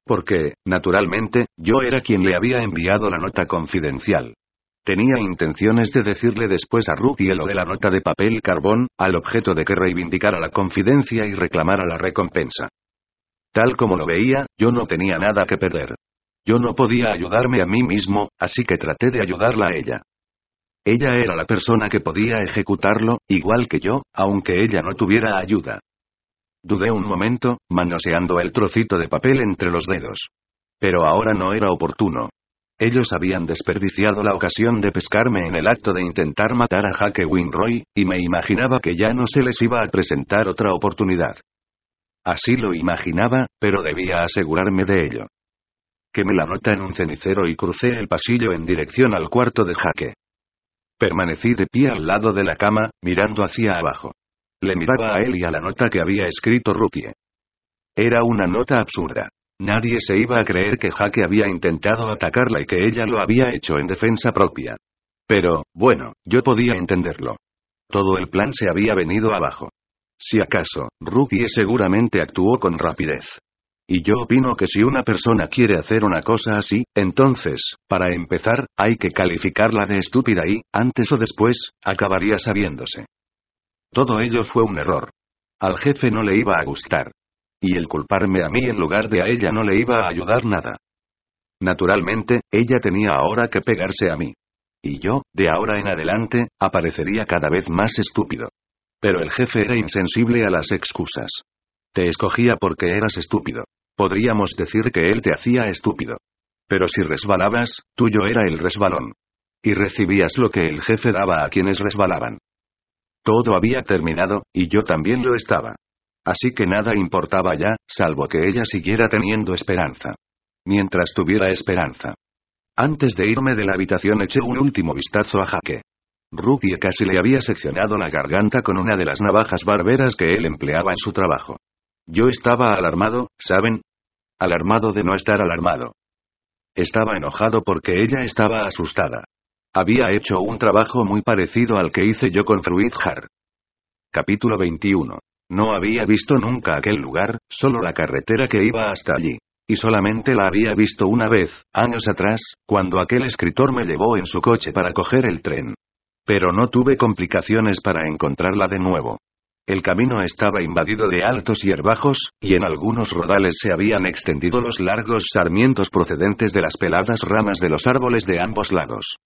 Porque, naturalmente, yo era quien le había enviado la nota confidencial. Tenía intenciones de decirle después a Ruthie lo de la nota de papel carbón, al objeto de que reivindicara la confidencia y reclamara la recompensa. Tal como lo veía, yo no tenía nada que perder. Yo no podía ayudarme a mí mismo, así que traté de ayudarla a ella. Ella era la persona que podía ejecutarlo, igual que yo, aunque ella no tuviera ayuda. Dudé un momento, manoseando el trocito de papel entre los dedos. Pero ahora no era oportuno. Ellos habían desperdiciado la ocasión de pescarme en el acto de intentar matar a Jake Winroy, y me imaginaba que ya no se les iba a presentar otra oportunidad. Así lo imaginaba, pero debía asegurarme de ello. Quemé la nota en un cenicero y crucé el pasillo en dirección al cuarto de Jake. Permanecí de pie al lado de la cama, mirando hacia abajo. Le miraba a él y a la nota que había escrito Ruthie. Era una nota absurda. Nadie se iba a creer que Jake había intentado atacarla y que ella lo había hecho en defensa propia. Pero, bueno, yo podía entenderlo. Todo el plan se había venido abajo. Si acaso, Ruthie seguramente actuó con rapidez. Y yo opino que si una persona quiere hacer una cosa así, entonces, para empezar, hay que calificarla de estúpida y, antes o después, acabaría sabiéndose. Todo ello fue un error. Al jefe no le iba a gustar. Y el culparme a mí en lugar de a ella no le iba a ayudar nada. Naturalmente, ella tenía ahora que pegarse a mí. Y yo, de ahora en adelante, aparecería cada vez más estúpido. Pero el jefe era insensible a las excusas. Te escogía porque eras estúpido. Podríamos decir que él te hacía estúpido. Pero si resbalabas, tuyo era el resbalón. Y recibías lo que el jefe daba a quienes resbalaban. Todo había terminado, y yo también lo estaba. Así que nada importaba ya, salvo que ella siguiera teniendo esperanza. Mientras tuviera esperanza. Antes de irme de la habitación eché un último vistazo a Jake. Ruthie casi le había seccionado la garganta con una de las navajas barberas que él empleaba en su trabajo. Yo estaba alarmado, ¿saben? Alarmado de no estar alarmado. Estaba enojado porque ella estaba asustada. Había hecho un trabajo muy parecido al que hice yo con Fruit Jar. Capítulo 21. No había visto nunca aquel lugar, solo la carretera que iba hasta allí. Y solamente la había visto una vez, años atrás, cuando aquel escritor me llevó en su coche para coger el tren. Pero no tuve complicaciones para encontrarla de nuevo. El camino estaba invadido de altos hierbajos, y en algunos rodales se habían extendido los largos sarmientos procedentes de las peladas ramas de los árboles de ambos lados.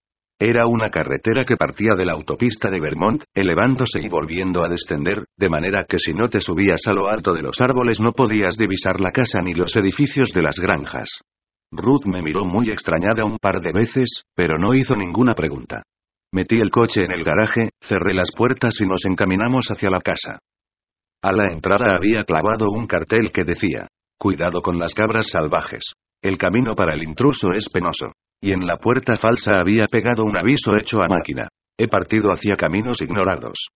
Era una carretera que partía de la autopista de Vermont, elevándose y volviendo a descender, de manera que si no te subías a lo alto de los árboles no podías divisar la casa ni los edificios de las granjas. Ruth me miró muy extrañada un par de veces, pero no hizo ninguna pregunta. Metí el coche en el garaje, cerré las puertas y nos encaminamos hacia la casa. A la entrada había clavado un cartel que decía: «Cuidado con las cabras salvajes. El camino para el intruso es penoso». Y en la puerta falsa había pegado un aviso hecho a máquina. He partido hacia caminos ignorados.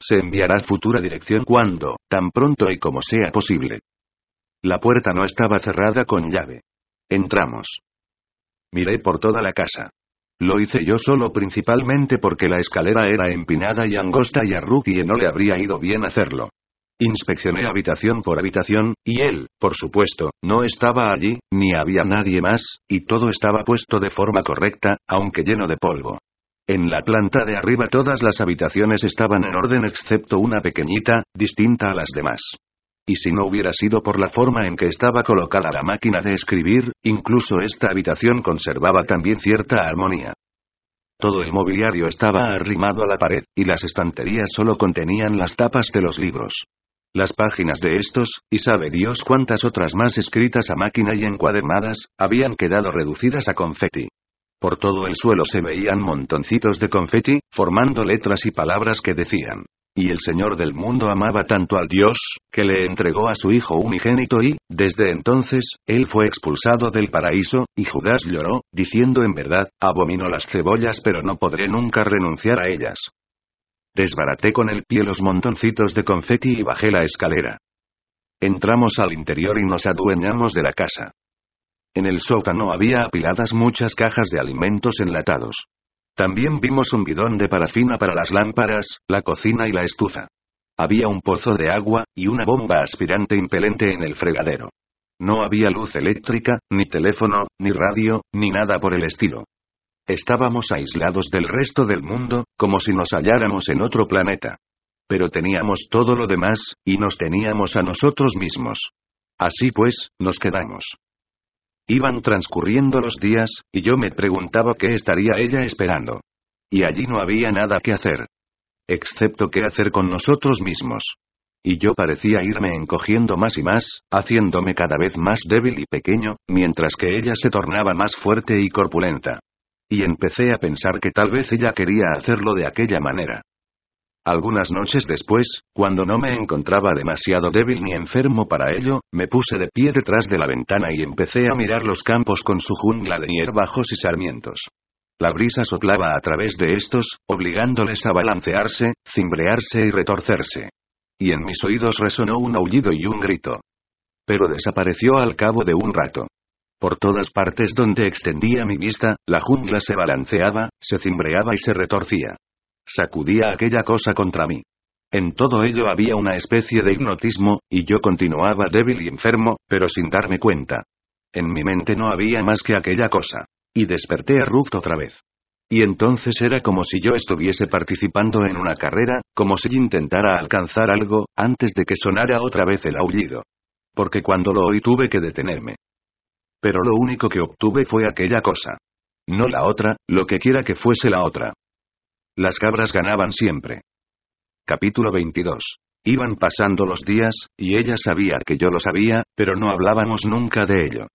Se enviará futura dirección cuando, tan pronto y como sea posible. La puerta no estaba cerrada con llave. Entramos. Miré por toda la casa. Lo hice yo solo principalmente porque la escalera era empinada y angosta y a Ruthie no le habría ido bien hacerlo. Inspeccioné habitación por habitación, y él, por supuesto, no estaba allí, ni había nadie más, y todo estaba puesto de forma correcta, aunque lleno de polvo. En la planta de arriba todas las habitaciones estaban en orden excepto una pequeñita, distinta a las demás. Y si no hubiera sido por la forma en que estaba colocada la máquina de escribir, incluso esta habitación conservaba también cierta armonía. Todo el mobiliario estaba arrimado a la pared, y las estanterías solo contenían las tapas de los libros. Las páginas de estos, y sabe Dios cuántas otras más escritas a máquina y encuadernadas, habían quedado reducidas a confeti. Por todo el suelo se veían montoncitos de confeti, formando letras y palabras que decían: «Y el Señor del mundo amaba tanto al Dios, que le entregó a su Hijo unigénito y, desde entonces, él fue expulsado del paraíso, y Judas lloró, diciendo: en verdad, abomino las cebollas pero no podré nunca renunciar a ellas». Desbaraté con el pie los montoncitos de confeti y bajé la escalera. Entramos al interior y nos adueñamos de la casa. En el sótano había apiladas muchas cajas de alimentos enlatados. También vimos un bidón de parafina para las lámparas, la cocina y la estufa. Había un pozo de agua, y una bomba aspirante impelente en el fregadero. No había luz eléctrica, ni teléfono, ni radio, ni nada por el estilo. Estábamos aislados del resto del mundo, como si nos halláramos en otro planeta. Pero teníamos todo lo demás, y nos teníamos a nosotros mismos. Así pues, nos quedamos. Iban transcurriendo los días, y yo me preguntaba qué estaría ella esperando. Y allí no había nada que hacer. Excepto qué hacer con nosotros mismos. y yo parecía irme encogiendo más y más, haciéndome cada vez más débil y pequeño, mientras que ella se tornaba más fuerte y corpulenta. Y empecé a pensar que tal vez ella quería hacerlo de aquella manera. Algunas noches después, cuando no me encontraba demasiado débil ni enfermo para ello, me puse de pie detrás de la ventana y empecé a mirar los campos con su jungla de hierbajos y sarmientos. La brisa soplaba a través de estos, obligándoles a balancearse, cimbrearse y retorcerse. Y en mis oídos resonó un aullido y un grito. Pero desapareció al cabo de un rato. Por todas partes donde extendía mi vista, la jungla se balanceaba, se cimbreaba y se retorcía. Sacudía aquella cosa contra mí. En todo ello había una especie de hipnotismo, y yo continuaba débil y enfermo, pero sin darme cuenta. En mi mente no había más que aquella cosa. Y desperté abrupto otra vez. Y entonces era como si yo estuviese participando en una carrera, como si intentara alcanzar algo, antes de que sonara otra vez el aullido. Porque cuando lo oí tuve que detenerme. Pero lo único que obtuve fue aquella cosa. No la otra, lo que quiera que fuese la otra. Las cabras ganaban siempre. Capítulo 22. Iban pasando los días, y ella sabía que yo lo sabía, pero no hablábamos nunca de ello.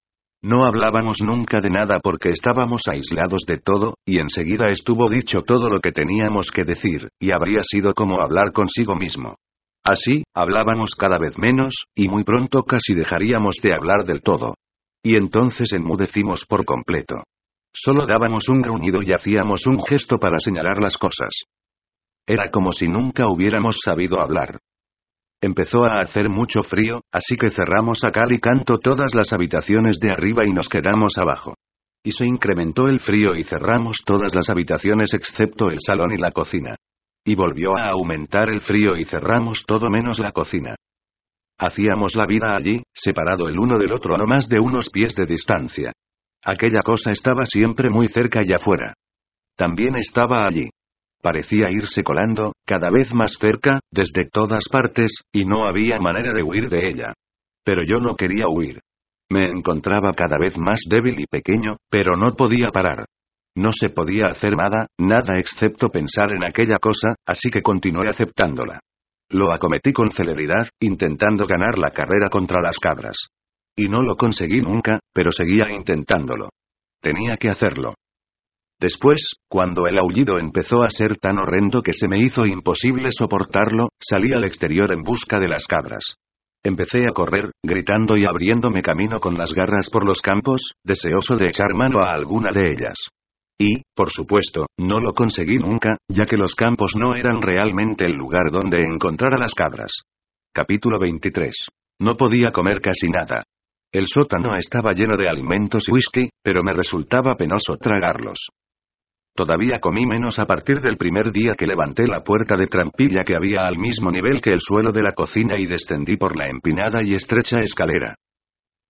No hablábamos nunca de nada porque estábamos aislados de todo, y enseguida estuvo dicho todo lo que teníamos que decir, y habría sido como hablar consigo mismo. Así, hablábamos cada vez menos, y muy pronto casi dejaríamos de hablar del todo. Y entonces enmudecimos por completo. Solo dábamos un gruñido y hacíamos un gesto para señalar las cosas. Era como si nunca hubiéramos sabido hablar. Empezó a hacer mucho frío, así que cerramos a cal y canto todas las habitaciones de arriba y nos quedamos abajo. Y se incrementó el frío y cerramos todas las habitaciones excepto el salón y la cocina. Y volvió a aumentar el frío y cerramos todo menos la cocina. Hacíamos la vida allí, separado el uno del otro a no más de unos pies de distancia. Aquella cosa estaba siempre muy cerca y afuera. También estaba allí. Parecía irse colando, cada vez más cerca, desde todas partes, y no había manera de huir de ella. Pero yo no quería huir. Me encontraba cada vez más débil y pequeño, pero no podía parar. No se podía hacer nada, nada excepto pensar en aquella cosa, así que continué aceptándola. Lo acometí con celeridad, intentando ganar la carrera contra las cabras. Y no lo conseguí nunca, pero seguía intentándolo. Tenía que hacerlo. Después, cuando el aullido empezó a ser tan horrendo que se me hizo imposible soportarlo, salí al exterior en busca de las cabras. Empecé a correr, gritando y abriéndome camino con las garras por los campos, deseoso de echar mano a alguna de ellas. Y, por supuesto, no lo conseguí nunca, ya que los campos no eran realmente el lugar donde encontrar a las cabras. Capítulo 23. No podía comer casi nada. El sótano estaba lleno de alimentos y whisky, pero me resultaba penoso tragarlos. Todavía comí menos a partir del primer día que levanté la puerta de trampilla que había al mismo nivel que el suelo de la cocina y descendí por la empinada y estrecha escalera.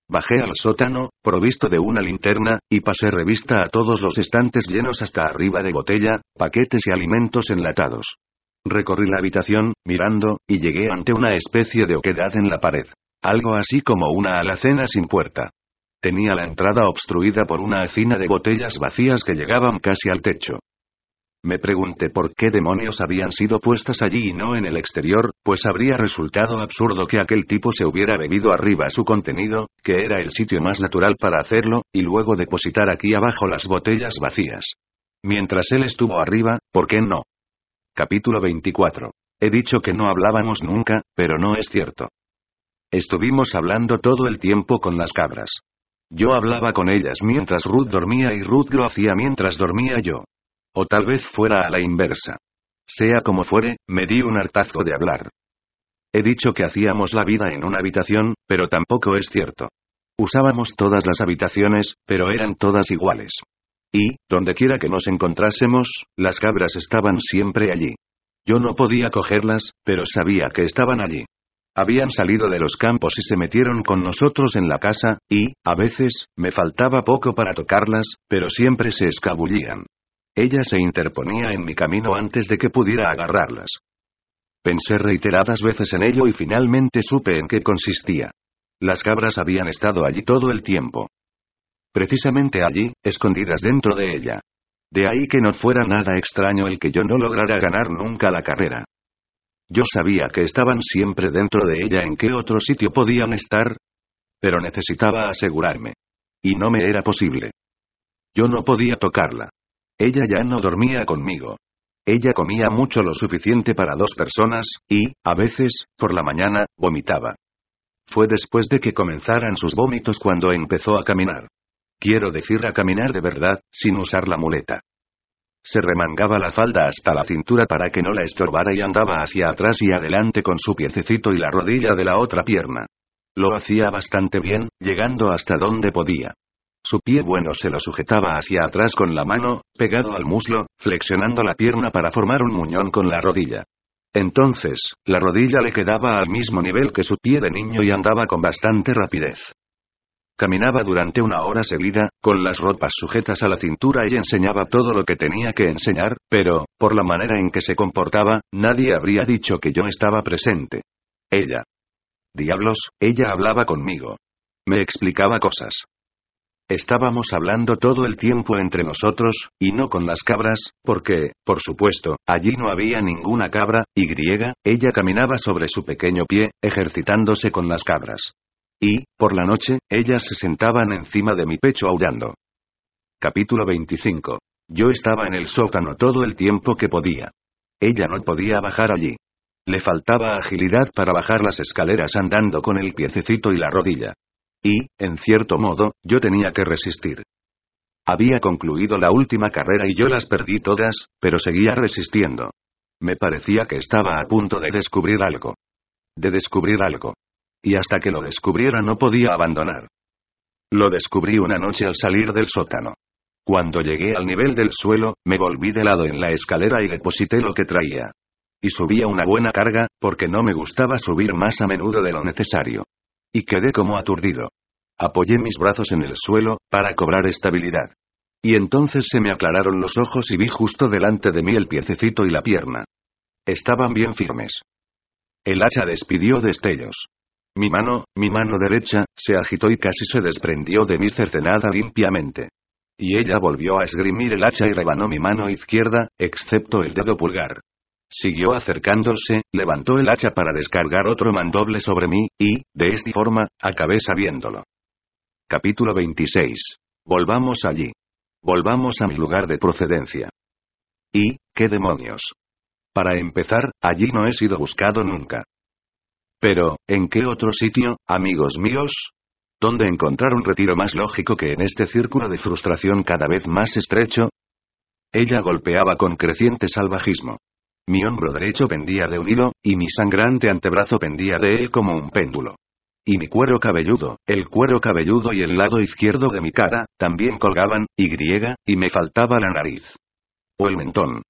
Bajé al sótano, provisto de una linterna, y pasé revista a todos los estantes llenos hasta arriba de botella, paquetes y alimentos enlatados. Recorrí la habitación, mirando, y llegué ante una especie de oquedad en la pared. Algo así como una alacena sin puerta. Tenía la entrada obstruida por una hacina de botellas vacías que llegaban casi al techo. Me pregunté por qué demonios habían sido puestas allí y no en el exterior, pues habría resultado absurdo que aquel tipo se hubiera bebido arriba su contenido, que era el sitio más natural para hacerlo, y luego depositar aquí abajo las botellas vacías. Mientras él estuvo arriba, ¿por qué no? Capítulo 24. He dicho que no hablábamos nunca, pero no es cierto. Estuvimos hablando todo el tiempo con las cabras. Yo hablaba con ellas mientras Ruth dormía y Ruth lo hacía mientras dormía yo. O tal vez fuera a la inversa. Sea como fuere, me di un hartazgo de hablar. He dicho que hacíamos la vida en una habitación, pero tampoco es cierto. Usábamos todas las habitaciones, pero eran todas iguales. Y, dondequiera que nos encontrásemos, las cabras estaban siempre allí. Yo no podía cogerlas, pero sabía que estaban allí. Habían salido de los campos y se metieron con nosotros en la casa, y, a veces, me faltaba poco para tocarlas, pero siempre se escabullían. Ella se interponía en mi camino antes de que pudiera agarrarlas. Pensé reiteradas veces en ello y finalmente supe en qué consistía. Las cabras habían estado allí todo el tiempo. Precisamente allí, escondidas dentro de ella. De ahí que no fuera nada extraño el que yo no lograra ganar nunca la carrera. Yo sabía que estaban siempre dentro de ella. ¿En qué otro sitio podían estar? Pero necesitaba asegurarme. Y no me era posible. Yo no podía tocarla. Ella ya no dormía conmigo. Ella comía mucho, lo suficiente para dos personas, y, a veces, por la mañana, vomitaba. Fue después de que comenzaran sus vómitos cuando empezó a caminar. Quiero decir, a caminar de verdad, sin usar la muleta. Se remangaba la falda hasta la cintura para que no la estorbara y andaba hacia atrás y adelante con su piececito y la rodilla de la otra pierna. Lo hacía bastante bien, llegando hasta donde podía. Su pie bueno se lo sujetaba hacia atrás con la mano, pegado al muslo, flexionando la pierna para formar un muñón con la rodilla. Entonces, la rodilla le quedaba al mismo nivel que su pie de niño y andaba con bastante rapidez. Caminaba durante una hora seguida, con las ropas sujetas a la cintura, y enseñaba todo lo que tenía que enseñar, pero, por la manera en que se comportaba, nadie habría dicho que yo estaba presente. Ella. Diablos, ella hablaba conmigo. Me explicaba cosas. Estábamos hablando todo el tiempo entre nosotros, y no con las cabras, porque, por supuesto, allí no había ninguna cabra, y ella caminaba sobre su pequeño pie, ejercitándose con las cabras. Y, por la noche, ellas se sentaban encima de mi pecho aullando. Capítulo 25. Yo estaba en el sótano todo el tiempo que podía. Ella no podía bajar allí. Le faltaba agilidad para bajar las escaleras andando con el piececito y la rodilla. Y, en cierto modo, yo tenía que resistir. Había concluido la última carrera y yo las perdí todas, pero seguía resistiendo. Me parecía que estaba a punto de descubrir algo. Y hasta que lo descubriera no podía abandonar. Lo descubrí una noche al salir del sótano. Cuando llegué al nivel del suelo, me volví de lado en la escalera y deposité lo que traía. Y subí a una buena carga, porque no me gustaba subir más a menudo de lo necesario. Y quedé como aturdido. Apoyé mis brazos en el suelo, para cobrar estabilidad. Y entonces se me aclararon los ojos y vi justo delante de mí el piececito y la pierna. Estaban bien firmes. El hacha despidió destellos. Mi mano derecha, se agitó y casi se desprendió de mí, cercenada limpiamente. Y ella volvió a esgrimir el hacha y rebanó mi mano izquierda, excepto el dedo pulgar. Siguió acercándose, levantó el hacha para descargar otro mandoble sobre mí, y, de esta forma, acabé sabiéndolo. Capítulo 26. Volvamos allí. Volvamos a mi lugar de procedencia. Y, ¿qué demonios? Para empezar, allí no he sido buscado nunca. Pero, ¿en qué otro sitio, amigos míos? ¿Dónde encontrar un retiro más lógico que en este círculo de frustración cada vez más estrecho? Ella golpeaba con creciente salvajismo. Mi hombro derecho pendía de un hilo, y mi sangrante antebrazo pendía de él como un péndulo. Y mi cuero cabelludo, el cuero cabelludo y el lado izquierdo de mi cara, también colgaban, y me faltaba la nariz. O el mentón.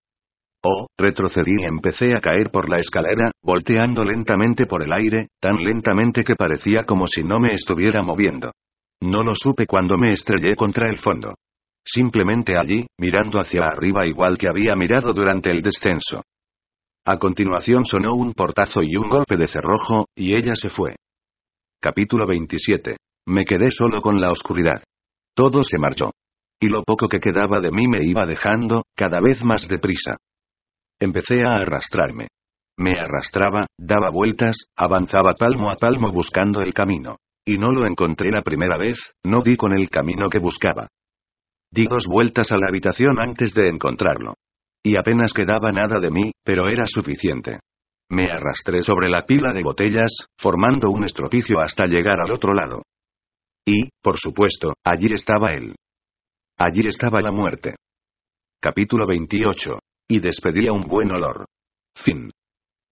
Oh, retrocedí y empecé a caer por la escalera, volteando lentamente por el aire, tan lentamente que parecía como si no me estuviera moviendo. No lo supe cuando me estrellé contra el fondo. Simplemente allí, mirando hacia arriba, igual que había mirado durante el descenso. A continuación sonó un portazo y un golpe de cerrojo, y ella se fue. Capítulo 27. Me quedé solo con la oscuridad. Todo se marchó. Y lo poco que quedaba de mí me iba dejando, cada vez más deprisa. Empecé a arrastrarme. Me arrastraba, daba vueltas, avanzaba palmo a palmo buscando el camino. Y no lo encontré la primera vez, no di con el camino que buscaba. Di dos vueltas a la habitación antes de encontrarlo. Y apenas quedaba nada de mí, pero era suficiente. Me arrastré sobre la pila de botellas, formando un estropicio hasta llegar al otro lado. Y, por supuesto, allí estaba él. Allí estaba la muerte. Capítulo 28. Y despedía un buen olor. Fin.